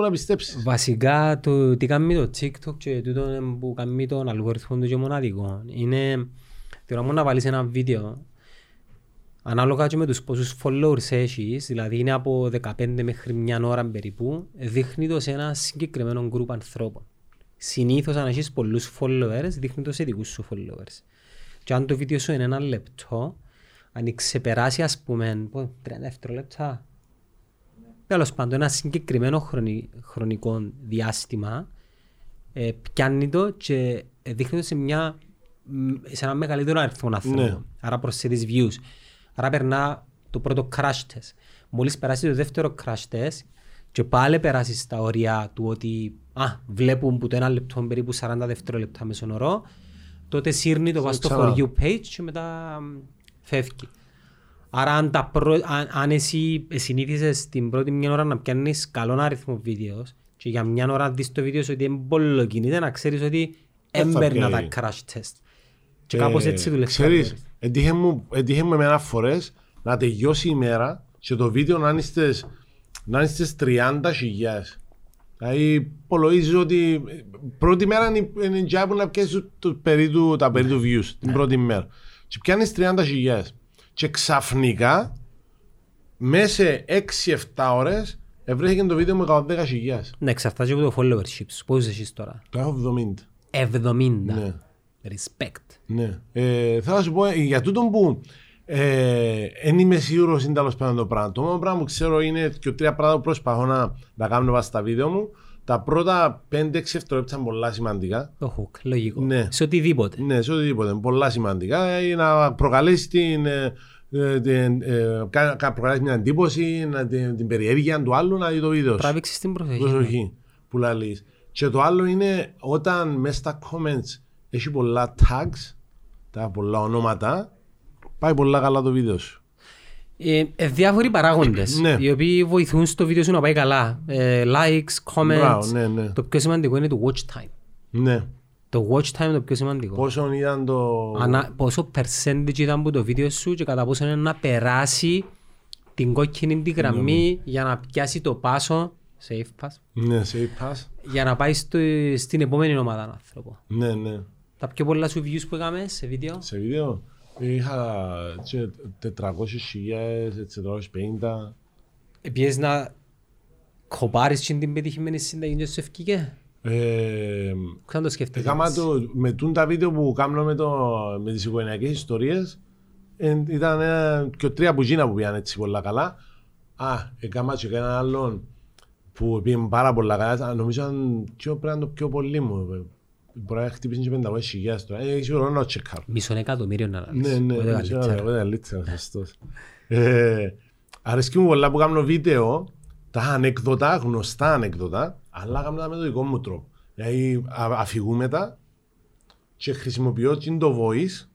να πιστέψεις. Βασικά το τι κάνει το TikTok και τούτο που κάνει τον αλγοριθμό του και μοναδικό είναι τώρα μόνο να βάλεις ένα βίντεο ανάλογα και με τους πόσους followers έχεις, δηλαδή είναι από 15 μέχρι 1 ώρα περίπου, δείχνει το σε ένα συγκεκριμένο γκρουπ ανθρώπων. Συνήθως αν έχεις πολλούς followers, δείχνουν τους ειδικούς σου followers. Και αν το βίντεο σου είναι ένα λεπτό, αν ξεπεράσει ας πούμε 30 δευτερόλεπτα, τέλος πάντων ένα συγκεκριμένο χρονικό διάστημα, πιάνει το και δείχνει το σε ένα μεγαλύτερο αριθμό ανθρώπων. Ναι. Άρα προσθέτεις views. Άρα περνά το πρώτο crash test. Μόλις περάσει το δεύτερο crash test και πάλι περάσει στα όρια του ότι βλέπουν που το ένα λεπτό περίπου 40 δευτερόλεπτα μεσονορό, τότε σύρνει το βαστό for you page και μετά φεύγει. Άρα αν εσύ συνήθισες την πρώτη μια ώρα να πιάνεις καλόν αριθμό βίντεο και για μια ώρα δεις το βίντεο σου ότι εμπολοκινείται, να ξέρεις ότι έμπαιρνα τα crash test. Και κάπως έτσι δουλεύει. Ξέρεις, έτυχε μου εμένα φορές να τελειώσει η μέρα και το βίντεο να είναι στις 30.000. Δηλαδή υπολογίζω ότι πρώτη μέρα είναι τζάι που να πιάσεις τα περί του views την πρώτη μέρα. Και πιάνεις 30.000. Και ξαφνικά μέσα 6-7 ώρες βρέθηκε το βίντεο με 110.000. Ναι, εξαρτάται από το followership. Πώς εσείς τώρα? Το έχω 70. Ναι. Respect. Ναι. Θα σου πω για τούτον που δεν είμαι σίγουρος είναι τέλος πάντων το πράγμα. Το μόνο πράγμα που ξέρω είναι και τρία πράγματα που προσπαθώ να κάνω βάσει τα βίντεο μου. Τα πρώτα 5-6 δευτερόλεπτα είναι πολλά σημαντικά. Το hook, λογικό. Ναι. Σε οτιδήποτε. Ναι, σε οτιδήποτε. Πολλά σημαντικά. Να προκαλέσει μια εντύπωση, την περιέργεια του άλλου, να δει το βίντεο. Τράβηξε την προσοχή. Που λαλείς. Και το άλλο είναι όταν μέσα στα comments έχει πολλά tags, τα πολλά ονόματα, πάει πολλά καλά το βίντεο σου. Διάφοροι παράγοντες ναι. οι οποίοι βοηθούν στο βίντεο σου να πάει καλά. Likes, comments. Μπράβο, ναι, ναι. Το πιο σημαντικό είναι το watch time. Ναι. Το watch time είναι το πιο σημαντικό. Πόσο ήταν το. Πόσο percentage ήταν που το βίντεο σου και κατά πόσο είναι να περάσει την κόκκινη τη γραμμή ναι. για να πιάσει το πάσο. Safe pass. Ναι, safe pass. Για να πάει στην επόμενη ομάδα τον άνθρωπο. Ναι, ναι. Τα πιο πολλά σου views που έκαμε σε βίντεο. Σε βίντεο. Είχα 400.000, 450. Επίσης να κοπάρεις την πετυχημένη συνταγή και σου ευκήκε. Ξαν το σκεφτείτε. Με τούν τα βίντεο που κάνω με τις οικογενειακές ιστορίες ήταν και τρία πουγίνα που πήγαν έτσι πολλά καλά. Έκανα και έναν άλλον που πήγαν πάρα πολλά καλά. Νομίζω ήταν το πιο πολύ μου. Μπορεί να χτυπήσει και 500.000 τώρα. Έχεις χρόνο να τσεκάρω. $500,000 να λάβεις. Ναι, ναι, αλήθεια, σωστός. Αρέσκει μου πολλά που κάνω βίντεο, τα ανεκδοτά, γνωστά ανεκδοτά, αλλά κάνω τα με το δικό μου τρόπο. Δηλαδή αφηγούμε τα και χρησιμοποιώ το voice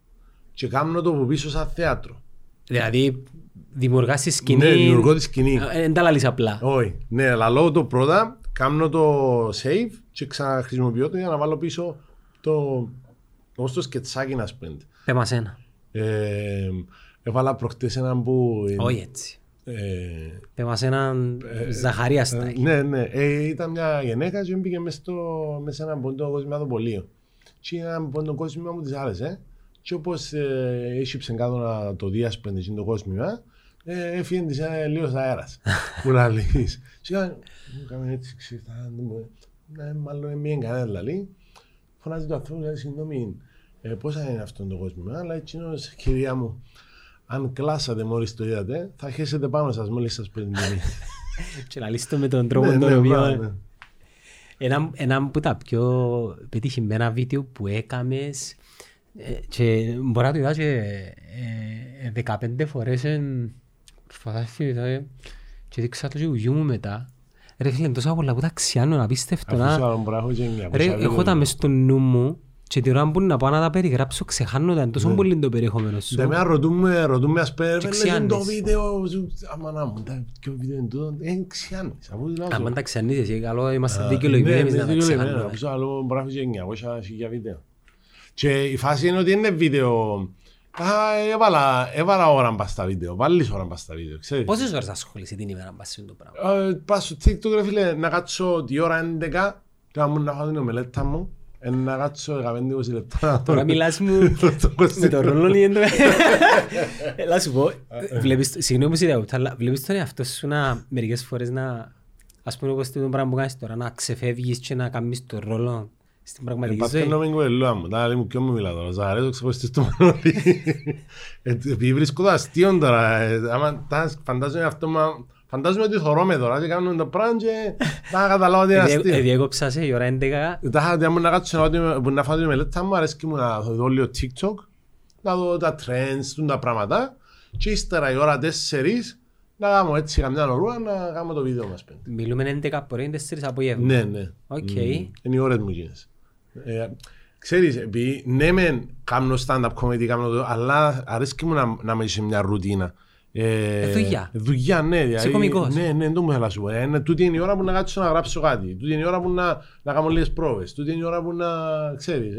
και κάνω το από πίσω σαν θέατρο. Δηλαδή δημιουργάς τη σκηνή. Ναι, δημιουργώ τη σκηνή. Εν τα λαλείς απλά. Όχι, ναι, λαλώ το πρώτα. Κάνω το save και ξαναχρησιμοποιώ το για να βάλω πίσω το σκετσάκι να σπέντ. Πέμα σένα. Έβαλα προχτές έναν που... Όχι έτσι. Πέμα έναν Ζαχαρία στάκι. Ναι, ναι. Ήταν μια γενέκα και πήγε μέσα σε έναν πόντο κόσμημα το πολείο. Και έναν πόντο κόσμημα μου της άρεσε. Και όπως έσυψε κάτω να το δει ασπέντ το κόσμημα, έφυγε της λίγο αέρας που να λύγεις. Σιγά, μου κάνουν έτσι ξεχθά, μάλλον έμεινε κανένα λαλή. Φωνάζει το ανθρώπου, λέει, συγγνώμη, πόσα είναι αυτόν τον κόσμο. Αλλά εκείνος, κυρία μου, αν κλάσατε μόλις το είδατε, θα χέσετε πάνω σας μόλις σας παίρνει. Και να λύσετε με τον τρόπο τον οποίο. Ένα από τα πιο πετυχημένα βίντεο που έκαμες και μπορώ να το είδα και 15 φορές και δείξα το γιου μου μετά. Ρε φίλε, τόσο πολλά που τα ξιάνω, απίστευτο. Ρε, έχω τα μες στο νου μου και την ώρα που να πάω να τα περιγράψω ξεχάνω τα τόσο πολύ το περιεχόμενο σου. Εμένα ρωτούμε ας πέραν το βίντεο σου, αμανά μου, ποιο βίντεο είναι τούτο, ξιάνεις. Αν τα ξιάνεις εσύ, καλό είμαστε δικαιολογημένοι εμείς να τα ξιάνουμε. Και η φάση είναι ότι είναι βίντεο. Έβαλα ώρα να πας τα βίντεο. Βάλεις ώρα να πας τα βίντεο. Πόσες ώρες ασχολείσαι την ημέρα να πας το πράγμα? Πας στο TikTok, ρε φίλε, να κάτσω τη ώρα 11, να μου να φάω την ομελέτα μου, να κάτσω 15-20 λεπτά. Τώρα μιλάς μου με το ρολόνι εντός. Έλα σου πω, συγγνώμη που βλέπεις τον εαυτό σου μερικές φορές να, ας πούμε, όπως το πράγμα που κάνεις τώρα, να ξεφεύγεις και να κάνεις το ρόλο. Στην πραγματική ζωή. Υπάρχει νόμιγκο ελούαμα, τα λέμε και όμως μιλάω, θα αρέσω ξεχωριστή στο μάλλον. Επειδή βρίσκω το αστείο τώρα, φαντάζομαι ότι θωρώ με τώρα και κάνουμε το πράγμα και θα καταλάβω τι είναι αστείο. Διέκοψα σε η ώρα 11. Τα είχα να κάτσω να φάω τη μελέτα μου, αρέσκει μου να δω λίγο TikTok, να δω τα trends, τα πράγματα και ύστερα η ώρα 4. Να κάνουμε έτσι καμιά νωρούα, να κάνουμε το βίντεο μας πέντε. Μιλούμε 11 πορεία, 4 απόγευμα. Ναι, ναι. Okay. Είναι οι ώρες μου γίνες. Ξέρεις, επειδή ναι μεν κάνω stand-up comedy, αλλά αρέσκει μου να είμαι σε μια ρουτίνα. Δουλειά. Δουλειά, ναι. Είσαι κωμικός. Ναι, ναι, το μου θέλω να σου πω. Τούτη είναι η ώρα που να κάτσω να γράψω κάτι. Τούτη είναι η ώρα που να κάνω λίγες πρόβες. Τούτη είναι η ώρα που να, ξέρεις.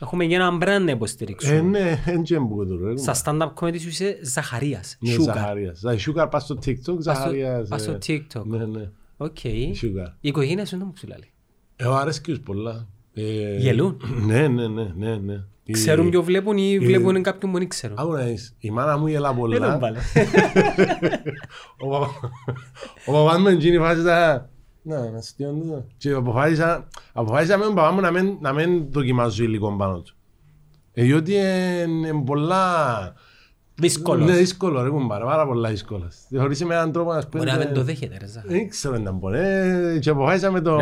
Έχουμε και έναν brand να υποστηρίξουμε. Ναι, έτσι έμπω τώρα. Στα stand-up comedy σου είσαι Ζαχαρίας. Ναι, Ζαχαρίας. Sugar, πας στο TikTok, Ζαχαρίας. Πας στο TikTok. Ναι, ναι. Οκ. Sugar. Η οικογένεια σου είναι μου ψηλάλη. Αρέσκει πολλά. Γελούν. Ναι, ναι, ναι, ναι. Ξέρουν ποιο βλέπουν ή βλέπουν κάποιον που δεν ξέρουν. Η μάνα μου γελά πολλά. Ο παπάς μου εκείνη φάσισα να στιώνω. Και αποφάσισα με τον παπά μου να μην δοκιμάζω υλικό πάνω του. Διότι είναι πολλά δύσκολος. Είναι δύσκολο, ρε κουμπάρα, πάρα πολλά δύσκολος. Χωρίς με έναν τρόπο να σπέντε. Μπορεί να μην το δέχεται ρε Ζάχα. Δεν ξέρω να μπορεί. Και αποφάσισα με το...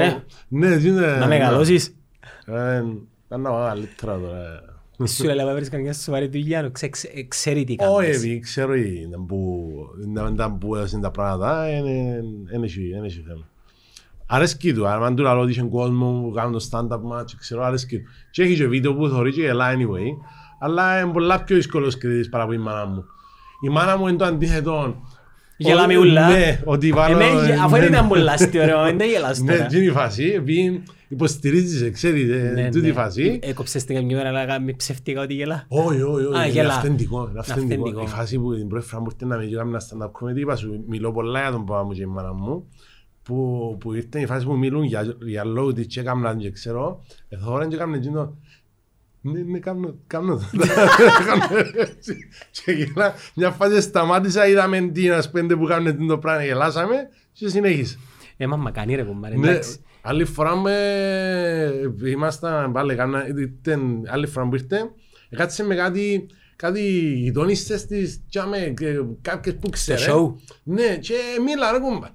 Να μεγαλώσεις. Ήταν να πάω καλύτερα τώρα. Σου έλαβα βρίσκα μια σοβαρή δουλειά, ξέρει τι κάνεις. Όχι, ξέρω που έδωσαν τα πράγματα, είναι εσύ θέμα. Αρέσκει του, αν του λαλώ τίσον κόσμο, κάνω το stand-up match, ξέρω, αρέσκει του. Και έχει και βίντεο που θωρεί και γελά anyway, αλλά είναι πολλά πιο δύσκολος κριτής παρά από η μάνα μου. Η μάνα μου είναι το αντίθετο. Γελάμε ούλα. Ναι, ότι βάλω... Αφού δεν ήταν πολλά στη ωραία, δεν γελάς τώρα. Ναι, τι είναι η φάση, υποστηρίζεις, ξέρεις, τούτη η φάση. Έκοψες την καμιά μέρα να με ψεύτηκα ότι γελά. Όχι, όχι, όχι, είναι αυθεντικό. Η φάση που την πρώτη φορά μου ήρθε να με γελάμε ένα stand-up comedy, είπα σου, μιλώ πολλά για τον παπά μου και η μάνα μου, που ήρθε η φάση που μιλούν για λόγω της και έκαναν και ξέρω, εθώραν και έκαναν εκείνο. Ναι, κάνω το. Και γελά, μια φάση σταμάτησα, είδαμε ένας πέντε που κάνουν το πράγμα, γελάσαμε και συνέχισε. Μα κάνει ρε κομμάρα, εντάξει. Άλλη φορά με ήμασταν, πάλι άλλη φορά που ήρθε, κάτσε με κάτι γειτόνισσες της, κάποιες που ξέρω. Ναι, και μίλα ρε κομμάρα.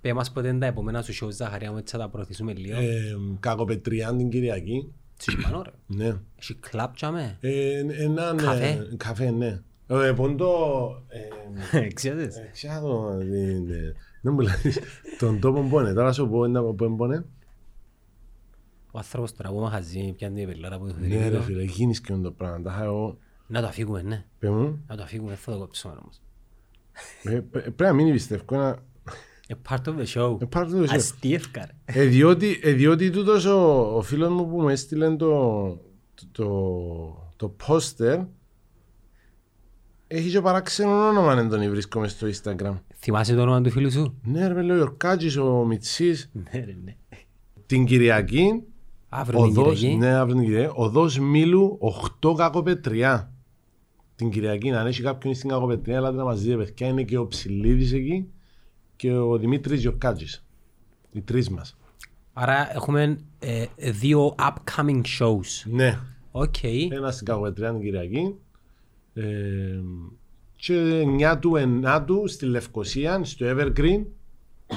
Πες μας ποτέ τα επόμενα σου shows, Ζαχαρία μου, έτσι θα τα προωθήσουμε λίγο. Κακοπετριάν την Κυριακή. Τσιμπανό ρε. Ναι. Έχει κλαπ τσάμε. Καφέ. Καφέ, ναι. Πόντο... Ξέρεις. Ξέρω. Δεν μου λάβεις. Τον τόπο μπώνε. Τώρα σου πω ένα που μπώνε. Ο άνθρωπος τώρα που μαχαζεί πιάνε την περιλάρα που θέλει. Ναι ρε φίλε, γίνεις και με το πράγμα. Να το αφήγουμε, ναι. Πες μου. Να το αφήγουμε, θα το κόψουμε όμως. Πρέπει να μην πιστεύω. Είναι part of the show. Αστείευκα ρε. Διότι τούτος ο φίλος μου που μου έστειλε το poster έχει και παράξενο όνομα αν τον βρίσκομαι στο Instagram. Θυμάσαι το όνομα του φίλου σου? Ναι ρε, λέω Ιορκάτζης, ο Μιτσής. Ναι ρε, ναι. Την Κυριακή. Αύριο την Κυριακή. Ναι, αύριο την Κυριακή. Οδός Μήλου 8 Κακοπετριά. Την Κυριακή, αν έχει κάποιον στην Κακοπετριά, αλλά να μας δει παιδιά, είναι και ο Ψηλίδης εκεί. Και ο Δημήτρης Γιορκάτζης, οι τρεις μας. Άρα έχουμε δύο upcoming shows. Ναι. Okay. Ένα στην Κακοπετριά την Κυριακή και 9 του 9 του στη Λευκοσία, στο Evergreen,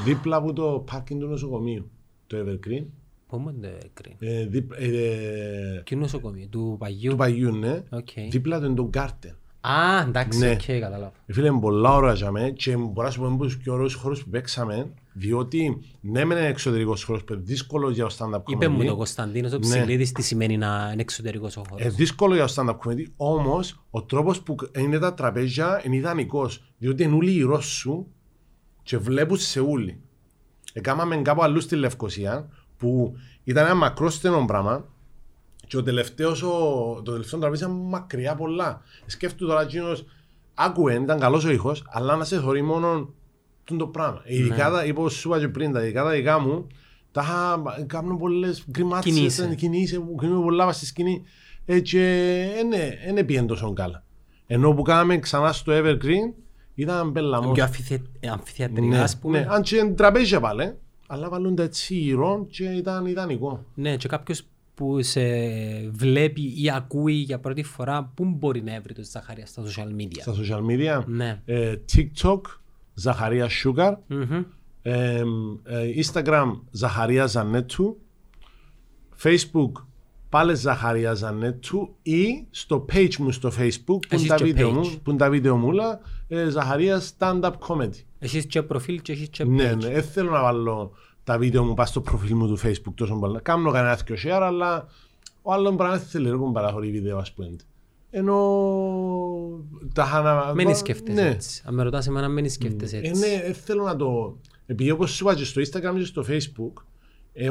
δίπλα από το πάρκινγκ του νοσοκομείου. Το Evergreen. Πού είναι το Evergreen? Κι νοσοκομείο, του Παγιού. Του Παγιού, ναι. Okay. Δίπλα του είναι το Garden. Α, εντάξει, και καταλάβω. Φίλε, είναι πολλά ώρα και μπορώ να σου πω είναι τους πιο ωραίους χώρους που παίξαμε, διότι ναι μεν είναι εξωτερικός χώρος, είναι δύσκολο για το stand-up comedy. Είπε μου το Κωνσταντίνος ο Υψηλίδης τι σημαίνει να είναι εξωτερικός ο χώρος. Είναι δύσκολο για το stand-up comedy, όμως ο τρόπος που είναι τα τραπέζια είναι ιδανικός, διότι είναι όλοι γύρω σου και βλέπουν σε όλοι. Έκαναμε κάπου αλλού στη Λευκοσία που ήταν ένα μακρόστενο πράγμα. Και το τελευταίο τραπέζι ήταν μακριά πολλά. Σκέφτομαι τώρα εκείνος, άκουεν, ήταν καλός ο ήχος, αλλά να σε θωρεί μόνο το πράγμα. Ειδικά, είπα σου είπα και πριν, τα ειδικά τα δικά μου, τα κάνουν πολλές γκριμάτσες, κινήσεις, κινούμε πολλά βάση σκηνή. Έτσι, δεν πήγαινε τόσο καλά. Ενώ που κάναμε ξανά στο Evergreen, ήταν πελαμός. Πιο αμφιθεατρικά, ας πούμε. Ναι, αν και τραπέζια πάλι, αλλά βάλουν τα έτσι ηρών και ήταν ιδανικό. Ναι, και κάποιος που σε βλέπει ή ακούει για πρώτη φορά, πού μπορεί να βρει το Ζαχαρία στα social media? Στα social media, ναι. TikTok, Ζαχαρία Sugar, mm-hmm. Instagram, Ζαχαρία Ζανέτου, Facebook, πάλι Ζαχαρία Ζανέτου, ή στο page μου στο Facebook, που είναι τα βίντεο μου, Ζαχαρία Stand-Up Comedy. Έχεις και προφίλ και έχεις και page. Ναι, ναι, θέλω να βάλω τα βίντεο μου πάνω στο προφίλ μου του Facebook τόσο πολλά. Κάμνω κανένα και share, αλλά ο άλλον πράγμα θέλει να παραχωρεί βίντεο, ας πούμε. Ενώ τα χανα... Μένει σκέφτεσαι έτσι. Αν με ρωτάς εμένα, μένει σκέφτεσαι έτσι. Ναι, θέλω να το... Επειδή όπως σου είπα και στο Instagram και στο Facebook,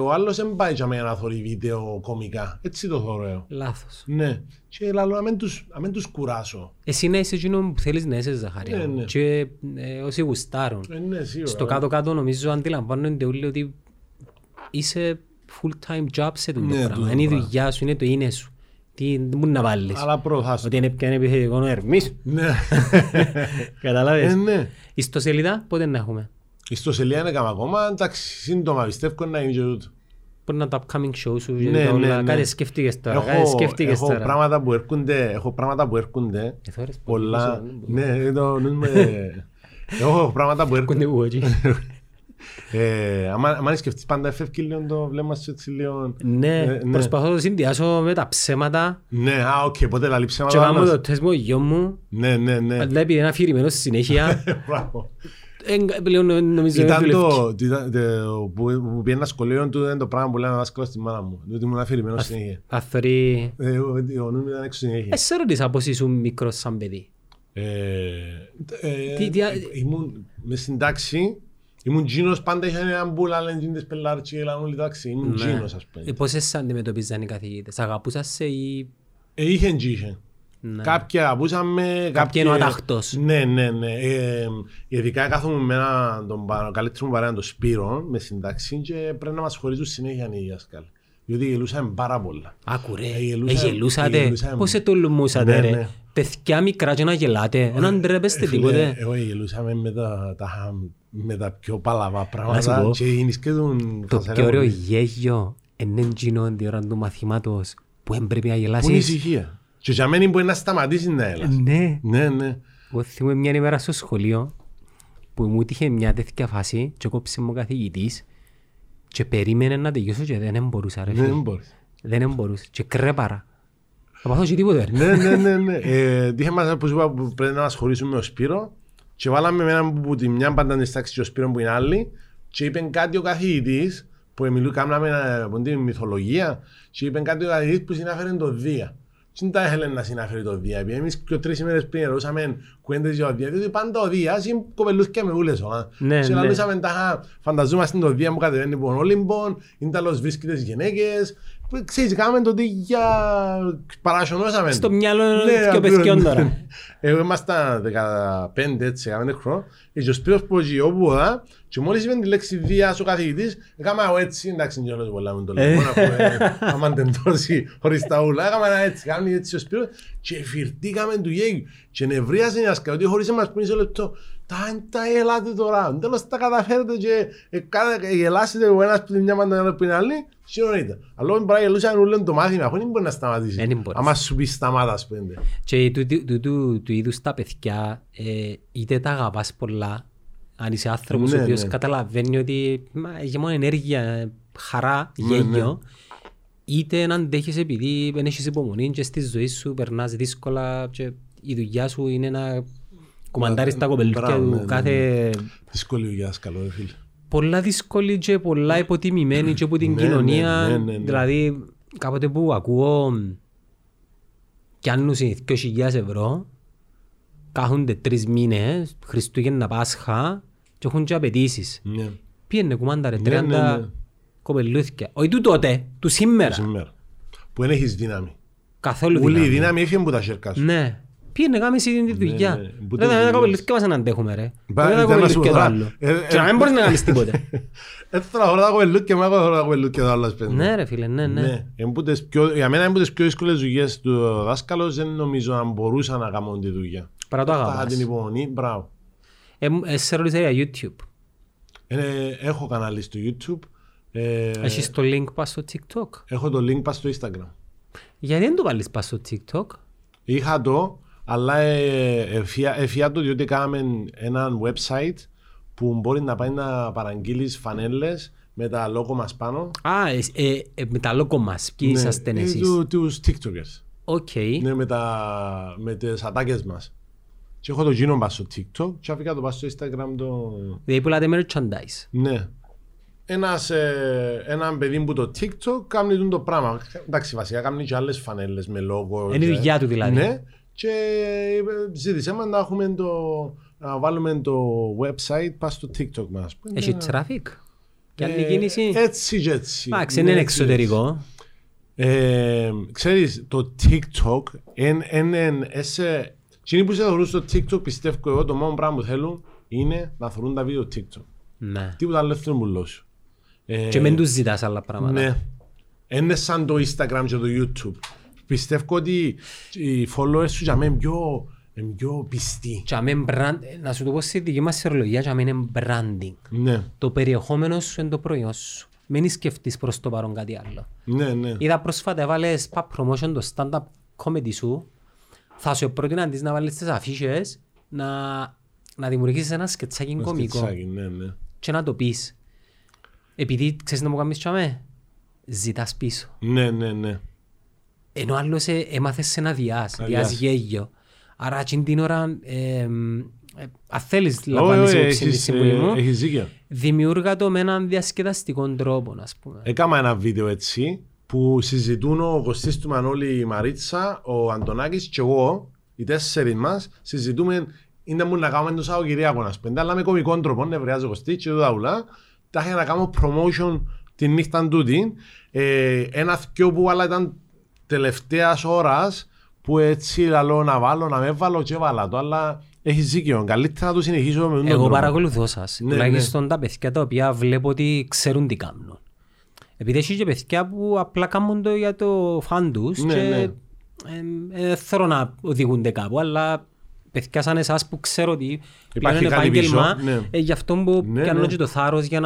ο άλλος δεν πάει για μένα να θωρεί βίντεο κομικά. Έτσι το θωρώ. Λάθος. Ναι. Και λαλώ να μην τους κουράσω. Εσύ να είσαι εκείνο που θέλεις να είσαι, Ζαχαρία. Ναι, ναι. Και όσοι γουστάρουν. Ναι, σίγουρα. Στο κάτω-κάτω νομίζω αντιλαμβάνονται όλοι ότι είσαι full-time job σε το πράγμα. Είναι η δουλειά σου, είναι το είναι σου. Τι μπορεί να βάλεις. Αλλά προωθάσου. Ότι είναι πια επιθετικό ο Ερμής. Ναι. Καταλάβες. Ναι. Ιστοσελίδα πότε να έχουμε? Η ιστοσελίδα είναι ακόμα, εντάξει, σύντομα πιστεύω να είναι και τούτο. Μπορεί να τα upcoming shows σου, κάτι σκεφτείγες τώρα. Έχω πράγματα που έρχονται, πολλά, ναι, έχω πράγματα που έρχονται. Αν σκεφτείς πάντα φεύγει λίγο το βλέμμα σου έτσι λίγο. Ναι, προσπαθώ να το συνδυάσω με τα ψέματα. Ναι, οκ, ποτέ λαλεί ψέματα. Και πάμε το τεστ μου, γιο μου. Ναι, ναι, ναι. Βλέπει ένα αφηρημένο στη συνέχεια. Ήταν το που πήγαινα σχολείο του, ήταν το πράγμα που λέει να δάσκαλω στη μάνα μου. Διότι ήμουν αφηρημένος συνέχεια. Αθωρή. Ο νου μου ήταν έξω συνέχεια. Εσύ ρωτήσα πως ήσουν μικρός σαν παιδί. Ήμουν με συντάξη. Ήμουν τζίνος, πάντα είχαν έναν μπούλα, λένε τζίνες πελάρτσι, έλαν όλη τάξη. Ήμουν τζίνος, ας πούμε. Πώς εσάς αντιμετωπίζαν οι καθηγητές, αγαπούσας σε ή... Είχαν τζίνες. Κάποιοι αγαπούσαν με... Κάποιοι είναι ο αταχτός. Ναι, ναι, ναι. Ειδικά κάθομαι με έναν καλύτερο μου παρέα, τον Σπύρο, με συνταξή και πρέπει να μας χωρίζουν συνέχεια οι δάσκαλοι. Διότι γελούσαμε πάρα πολλά. Άκου ρε, γελούσατε. Πώς σε τολμούσατε ρε. Παιδιά μικρά και να γελάτε. Έναν ντρέπεστε τίποτε. Εγώ γελούσαμε με τα πιο παλαβά πράγματα. Το πιο ωραίο γέλιο είναι γινόν την ώρα του μαθημάτος που έπρεπε να γελάσεις. Που είναι ησυχία. Και για μένα μπορεί να σταματήσεις να γελάσεις. Ναι. Ναι, ναι. Θυμούμαι μια ημέρα στο σχολείο που μου είχε μια τέτοια φάση και κόψε μου ο καθηγητής. Και περίμενε να τελειώσω και δεν μπορούσα ρε φίλε. Δεν μπορούσα. Και κρέπαρα. Θα παθώ και τίποτε. Ναι, ναι, ναι, ναι. Είχε μας που σου είπα που πρέπει να μας χωρίσουμε με ο Σπύρο και βάλαμε με έναν που τη μια πάντα αντιστάξει και ο Σπύρο που είναι άλλη και είπε κάτι ο καθηγητής που μιλούσαμε με την μυθολογία και είπε κάτι ο καθηγητής που συνάφερε το Δία. Δεν τα ήθελε να συνάφερε το Δία. Εμείς και τρεις ημέρες πριν ερώσαμε κουέντες για το Δία. Διότι πάντα ο Δίας είναι κοπελούς και με ούλες. Φανταζόμαστε το Δία που κατεβαίνει από τον Όλυμπον, είναι τα λοσβρίσκητες τις γυναίκες. Ξέρεις, κάναμε το τι για... παρασιωνώσαμε. Στο μυαλό και ο παιδιών τώρα. Εγώ ήμασταν 15 έτσι, 15 χρόνια. Και ο Σπύρος που γεώπουδα και μόλις είπε τη λέξη Δίας ο καθηγητής, έκανα έτσι, εντάξει είναι όλος πολλά με το λεπτό, άμα τεντώσει χωρίς τα ούλα, έκανα έτσι, κάνει έτσι ο Σπύρος και φυρτήκαμε του γέγιου και νευρίασε η ασκαλωτή χωρίς εμάς που είναι σε λεπτό. Τα ελάτε τώρα, τέλος τα καταφέρετε και γελάσετε ο ένας που είναι μια πάντα που είναι άλλη, συνονείτε. Αλλά όταν πράγει γελούσαν ούλον το μάθημα, αφού δεν μπορεί να σταματήσει, άμα σου πει σταμάτα ας πούμε. Και του είδους τα παιδιά, είτε τα αγαπάς πολλά, αν είσαι άνθρωπος ο οποίος καταλαβαίνει ότι έχει μόνο ενέργεια, χαρά, γένιο, είτε να αντέχεις επειδή δεν έχεις υπομονή και στη ζωή σου περνάς δύσκολα και η δουλειά σου είναι να κομμαντάρεις τα κοπελούκια του κάθε... Δύσκολη δουλειά, καλό ρε φίλε. Πολλά δύσκολη και πολλά υποτιμημένη και από την κοινωνία. Δηλαδή κάποτε που ακούω κι αν νουσι 2.000 ευρώ, κάθονται 3 μήνες, Χριστούγεννα, Πάσχα και έχουν και απαιτήσεις. Πήγαινε κουμάντα ρε 30 κοπελούθηκια. Όχι του τότε, του σήμερα. που δεν έχεις δύναμη. Καθόλου δύναμη. Ούλη η δύναμη έφυγε από τα χέρια σου. Ναι. Πήγαινε γάμιση την δουλειά. Ρε δεν κοπελίσκε και μας να αντέχουμε ρε. Δεν κοπελίσκε και το άλλο. Και να μην μπορείς να κάνεις τίποτε. Έτσι τώρα χωρά τα κοπελούκ και μάχω χωρά τα κοπελούκ και το άλλο. Ναι ρε φίλε, ναι. Για μένα είναι πιο δύσκολες δουλειές του δάσκαλος. Δεν νομίζω να μπορούσα να κάνω τη δουλειά. Παρά το αγαπάς. Την υπομονή, μπράβο. Σε ρολιστήρια YouTube. Έχω κανάλι στο YouTube. Έχεις το link πας στο TikTok. Έχω το link πας στο Instagram. Γιατί δεν το βάλεις πας στο TikTok? Είχα το, αλλά εφιά το διότι κάναμε έναν website που μπορεί να πάει να παραγγείλεις φανέλες με τα λόγω μας πάνω. Με τα λόγω μας, ποιοι ήσασταν εσείς? Τους TikTokers. Okay. Ναι, με τις ατάκες μας. Και έχω το γίνο πας στο TikTok και αφήκα το πας στο Instagram το... Δηλαδή πουλάτε merchandise. Ναι. Έναν παιδί που το TikTok κάνει το πράγμα. Εντάξει, βασικά κάνει και άλλες φανέλες με λόγο. Είναι η δουλειά του δηλαδή. Ναι. Και ζήτησε μας να βάλουμε το website πας στο TikTok μας. Έχει traffic και άλλη κίνηση. Έτσι και έτσι. Εντάξει, είναι εξωτερικό. Ξέρεις, το TikTok εκείνοι που σε θεωρούν στο TikTok, πιστεύω εγώ, το μόνο πράγμα που θέλουν είναι να θεωρούν τα βίντεο TikTok. Ναι. Τίποτα άλλο δεν μου και μην τους ζητάς άλλα πράγματα. Ναι. Είναι σαν το Instagram και το YouTube. Πιστεύω ότι οι followers σου για μένα είναι πιο πιστοί. Να σου το πω στη δική μας ορολογία, για μένα είναι branding. Ναι. Το περιεχόμενο σου είναι το προϊόν σου. Μην σκεφτείς προς το παρόν κάτι άλλο. Ναι, ναι. Είδα πρόσφατα έβαλες promotion το stand-up comedy σου. Θα σου πρότεινα να βάλεις τις αφίσες να δημιουργήσεις ένα σκετσάκι κωμικό. Ναι. Και να το πεις. Επειδή ξέρεις να μου κάνεις τσάμε, ζητάς πίσω. Ναι. Ενώ άλλος έμαθες σε να διάς γέγιο. Άρα την ώρα, αν θέλεις λαμβάνεις υπόψη τη συμβουλή μου, δημιούργα το με έναν διασκεδαστικό τρόπο. Έκανα ένα βίντεο έτσι που συζητούν ο Κωστής του Μανώλη, η Μαρίτσα, ο Αντωνάκης και εγώ, οι τέσσερις μας, συζητούμε. Είναι μου να κάνουμε το Σαββατοκύριακο να σπέντε, αλλά με κωμικών τρόπων, νευριάζω Κωστή και δούλα. Τα είχα να κάνω promotion τη νύχτα τούτη. Ένα θκιό που άλλα ήταν τελευταίας ώρας, που έτσι λαλώ να βάλω, να με βάλω και βάλα το, αλλά έχεις δίκιο, καλύτερα να το συνεχίσω με τον τρόπο. Εγώ παρακολουθώ σας, τουλάχιστον τα παιδιά τα οποία βλέπω ότι ξέρουν τι κάνουν. Επειδή έχει και παιδιά που απλά κάνουν το για το φαν τους και θέλω να οδηγούνται κάπου, αλλά παιδιά σαν εσάς που ξέρω ότι υπάρχει πλέον είναι επάγγελμα, γι' αυτό που κάνω και το θάρρος για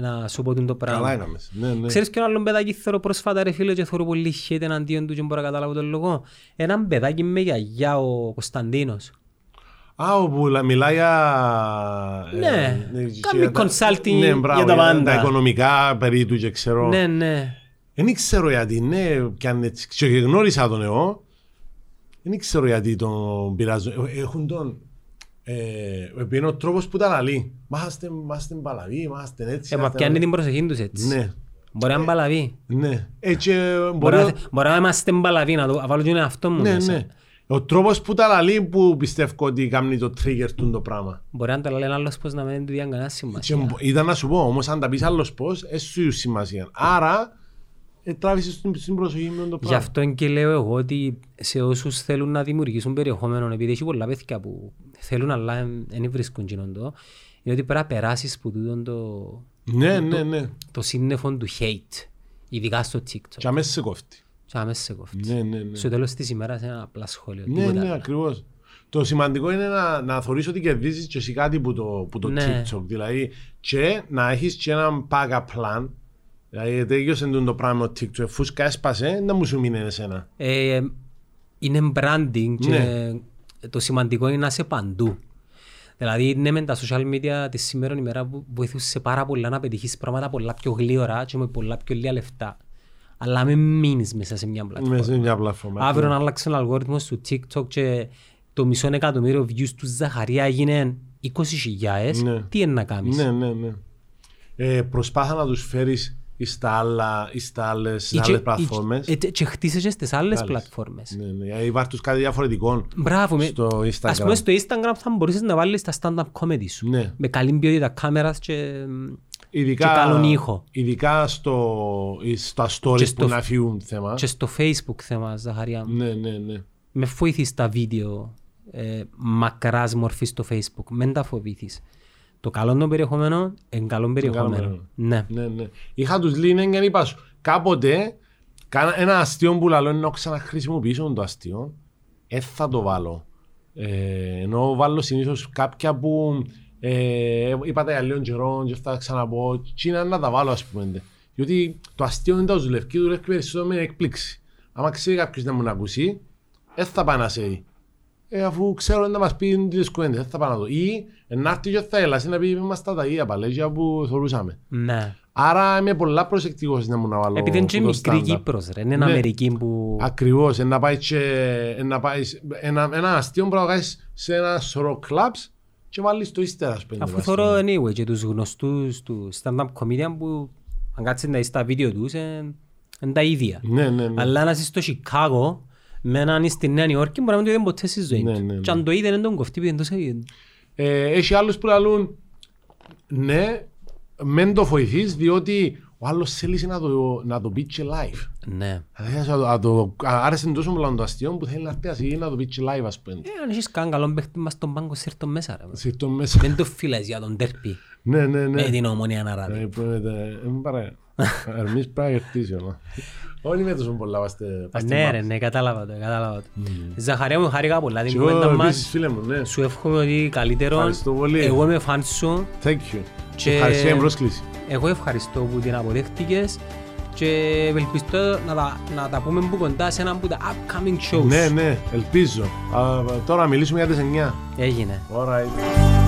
να σου πω το πράγμα. Καλά έκαμες. Ξέρεις και ένα άλλο παιδάκι θέλω πρόσφατα ρε φίλε και θέλω πολύ χέτε εναντίον του και μπορώ να καταλάβω τον λόγο. Έναν παιδάκι με γιαγιά, ο Κωνσταντίνος. Όπου μιλάει για consulting για τα πάντα. Τα οικονομικά περί του και ξέρω. Ναι. Δεν ξέρω γιατί, και γνώρισα τον εγώ. Δεν ξέρω γιατί τον πειράζω. Έχουν τον... Είναι ο τρόπος που ήταν αλλή. Μάχαστε μπαλαβή, μάχαστε έτσι. Πιάνει την προσοχή τους έτσι. Μπορεί να μπαλαβή. Μπορεί να είμαστε μπαλαβή, να βάλω και αυτό μου. Ο τρόπος που τα λαλεί που πιστεύω ότι κάνει το trigger του το πράγμα. Μπορεί να τα λαλεί άλλος πώς να μην του διάνε κανένα σημασία. Ήταν να σου πω όμως αν τα πεις άλλος πώς, έσου σημασία. Άρα τράβησες στην προσοχή με το πράγμα. Γι' αυτό και λέω εγώ ότι σε όσους θέλουν να δημιουργήσουν περιεχόμενο, επειδή έχει πολλά παιδιά που θέλουν αλλά δεν βρίσκουν κοινόντο, είναι ότι πρέπει να περάσεις που τούτον το σύννεφο του hate, ειδικά στο TikTok. Και αμέσως σε κόφτει. Στο τέλος της ημέρας είναι ένα απλά σχόλιο. Ναι, ακριβώς. Το σημαντικό είναι να θεωρείς ότι κερδίζεις και εσύ κάτι που το TikTok. Δηλαδή και να έχεις και έναν backup plan. Δηλαδή τέτοιος είναι το πράγμα το TikTok. Φούσκα έσπασε, να μου σου μείνει εσένα. Είναι branding και το σημαντικό είναι να είσαι παντού. Δηλαδή ναι με τα social media τη σήμερα ημέρα βοηθούσε πάρα πολλά να πετύχεις πράγματα πολλά πιο γλύωρα και με πολλά πιο λίγα λεφτά. Αλλά μην μείνεις μέσα σε μια πλατφόρμα. Αύριο να αλλάξει ο αλγόριθμος του TikTok και το μισό εκατομμύριο views του Ζαχαρία έγινε 20.000. Ναι. Τι είναι να κάνεις. Ναι. Προσπάθα να τους φέρεις στα άλλες πλατφόρμες. Και χτίσεσαι στις άλλες πλατφόρμες. Ναι. Υπάρχει τους κάτι διαφορετικό στο Instagram. Ας πούμε στο Instagram θα μπορείς να βάλεις τα stand-up comedy σου. Ναι. Με καλή ποιότητα κάμερας και Ειδικά, και καλόν ήχο. Ειδικά στα stories στο, που να φύγουν θέμα. Και στο Facebook θέμα, Ζαχαριά μου. Ναι, ναι, ναι. Με φοβήθεις τα βίντεο μακράς μορφής στο Facebook. Μεν τα φοβήθεις. Το καλό των περιεχομένων είναι καλό περιεχομένο. Ναι. Ναι, ναι. Είχα τους λύνε και είπα σου. Κάποτε ένα αστείο που λαλώ ενώ ξαναχρησιμοποιήσω το αστείο. Θα το βάλω. Ενώ βάλω συνήθως κάποια που... είπατε για λίγο καιρό και θα ξαναπώ και είναι να τα βάλω ας πούμε. Διότι το αστείο δεν τα δουλεύει και δουλεύει περισσότερο με εκπλήξη. Άμα ξέρει κάποιος να μου ακούσει, θα πάει να σε δει. Αφού ξέρω να μας πει τις κουέντες, θα πάει να δω. Ή να έρθει και θα έλασε να πει είμαστε τα ίδια παλέγια που θεωρούσαμε. Ναι. Άρα είμαι πολλά προσεκτικός να μου να βάλω. Επειδή είναι μικρή Κύπρος ρε, είναι ναι. Αμερική που... Ακριβώς, να πάει και... ένα αστείο που να κάνεις σε ένα σωρό κλαμπς. Και βάλεις το ύστερα, ας πούμε. Αφού θωρώ anyway και τους γνωστούς του stand-up comedian που αν κάτσεις να είσαι τα βίντεο τους είναι τα ίδια. Ναι, ναι, ναι. Αλλά να είσαι στο Σικάγο με έναν είσαι στη Νέα Νιόρκη μπορεί να μην το είδε ποτέ στη ζωή του. Ναι, ναι, ναι. Και αν το είδε δεν τον κοφτεί επειδή δεν το είδε. Έχει άλλους που λαλούν ναι, μεν το φοηθείς διότι ο άλλος θέλει να το πει και live. Ναι. Άρεσε τόσο πολλά το αστείο που θέλει να έρθει να το πει και live ας πούμε. Αν έχεις καν καλό παίχτη μας στον πάγκο σύρτον μέσα. Σύρτον μέσα. Δεν το φίλες για τον τέρπι. Ναι, ναι, ναι. Με την Ομόνια να ράβει. Είμαι παρέα. Εμείς πράγει αρτήσιο. Όλοι με τόσο πολλά πάστε μας. Ναι ρε, ναι, κατάλαβα το. Ζαχαρία μου, χάρηκα πολλά την κουβέντα μας. Σου εύχομαι ότι καλύτερο. Εγώ είμαι φαν σου. Ευχαριστώ την πρόσκληση. Εγώ ευχαριστώ που την αποδέχτηκες και ελπιστώ να τα πούμε που κοντά σε ένα από τα upcoming shows. Ναι, ναι, ελπίζω. Τώρα μιλήσουμε για τις 9. Έγινε. All right.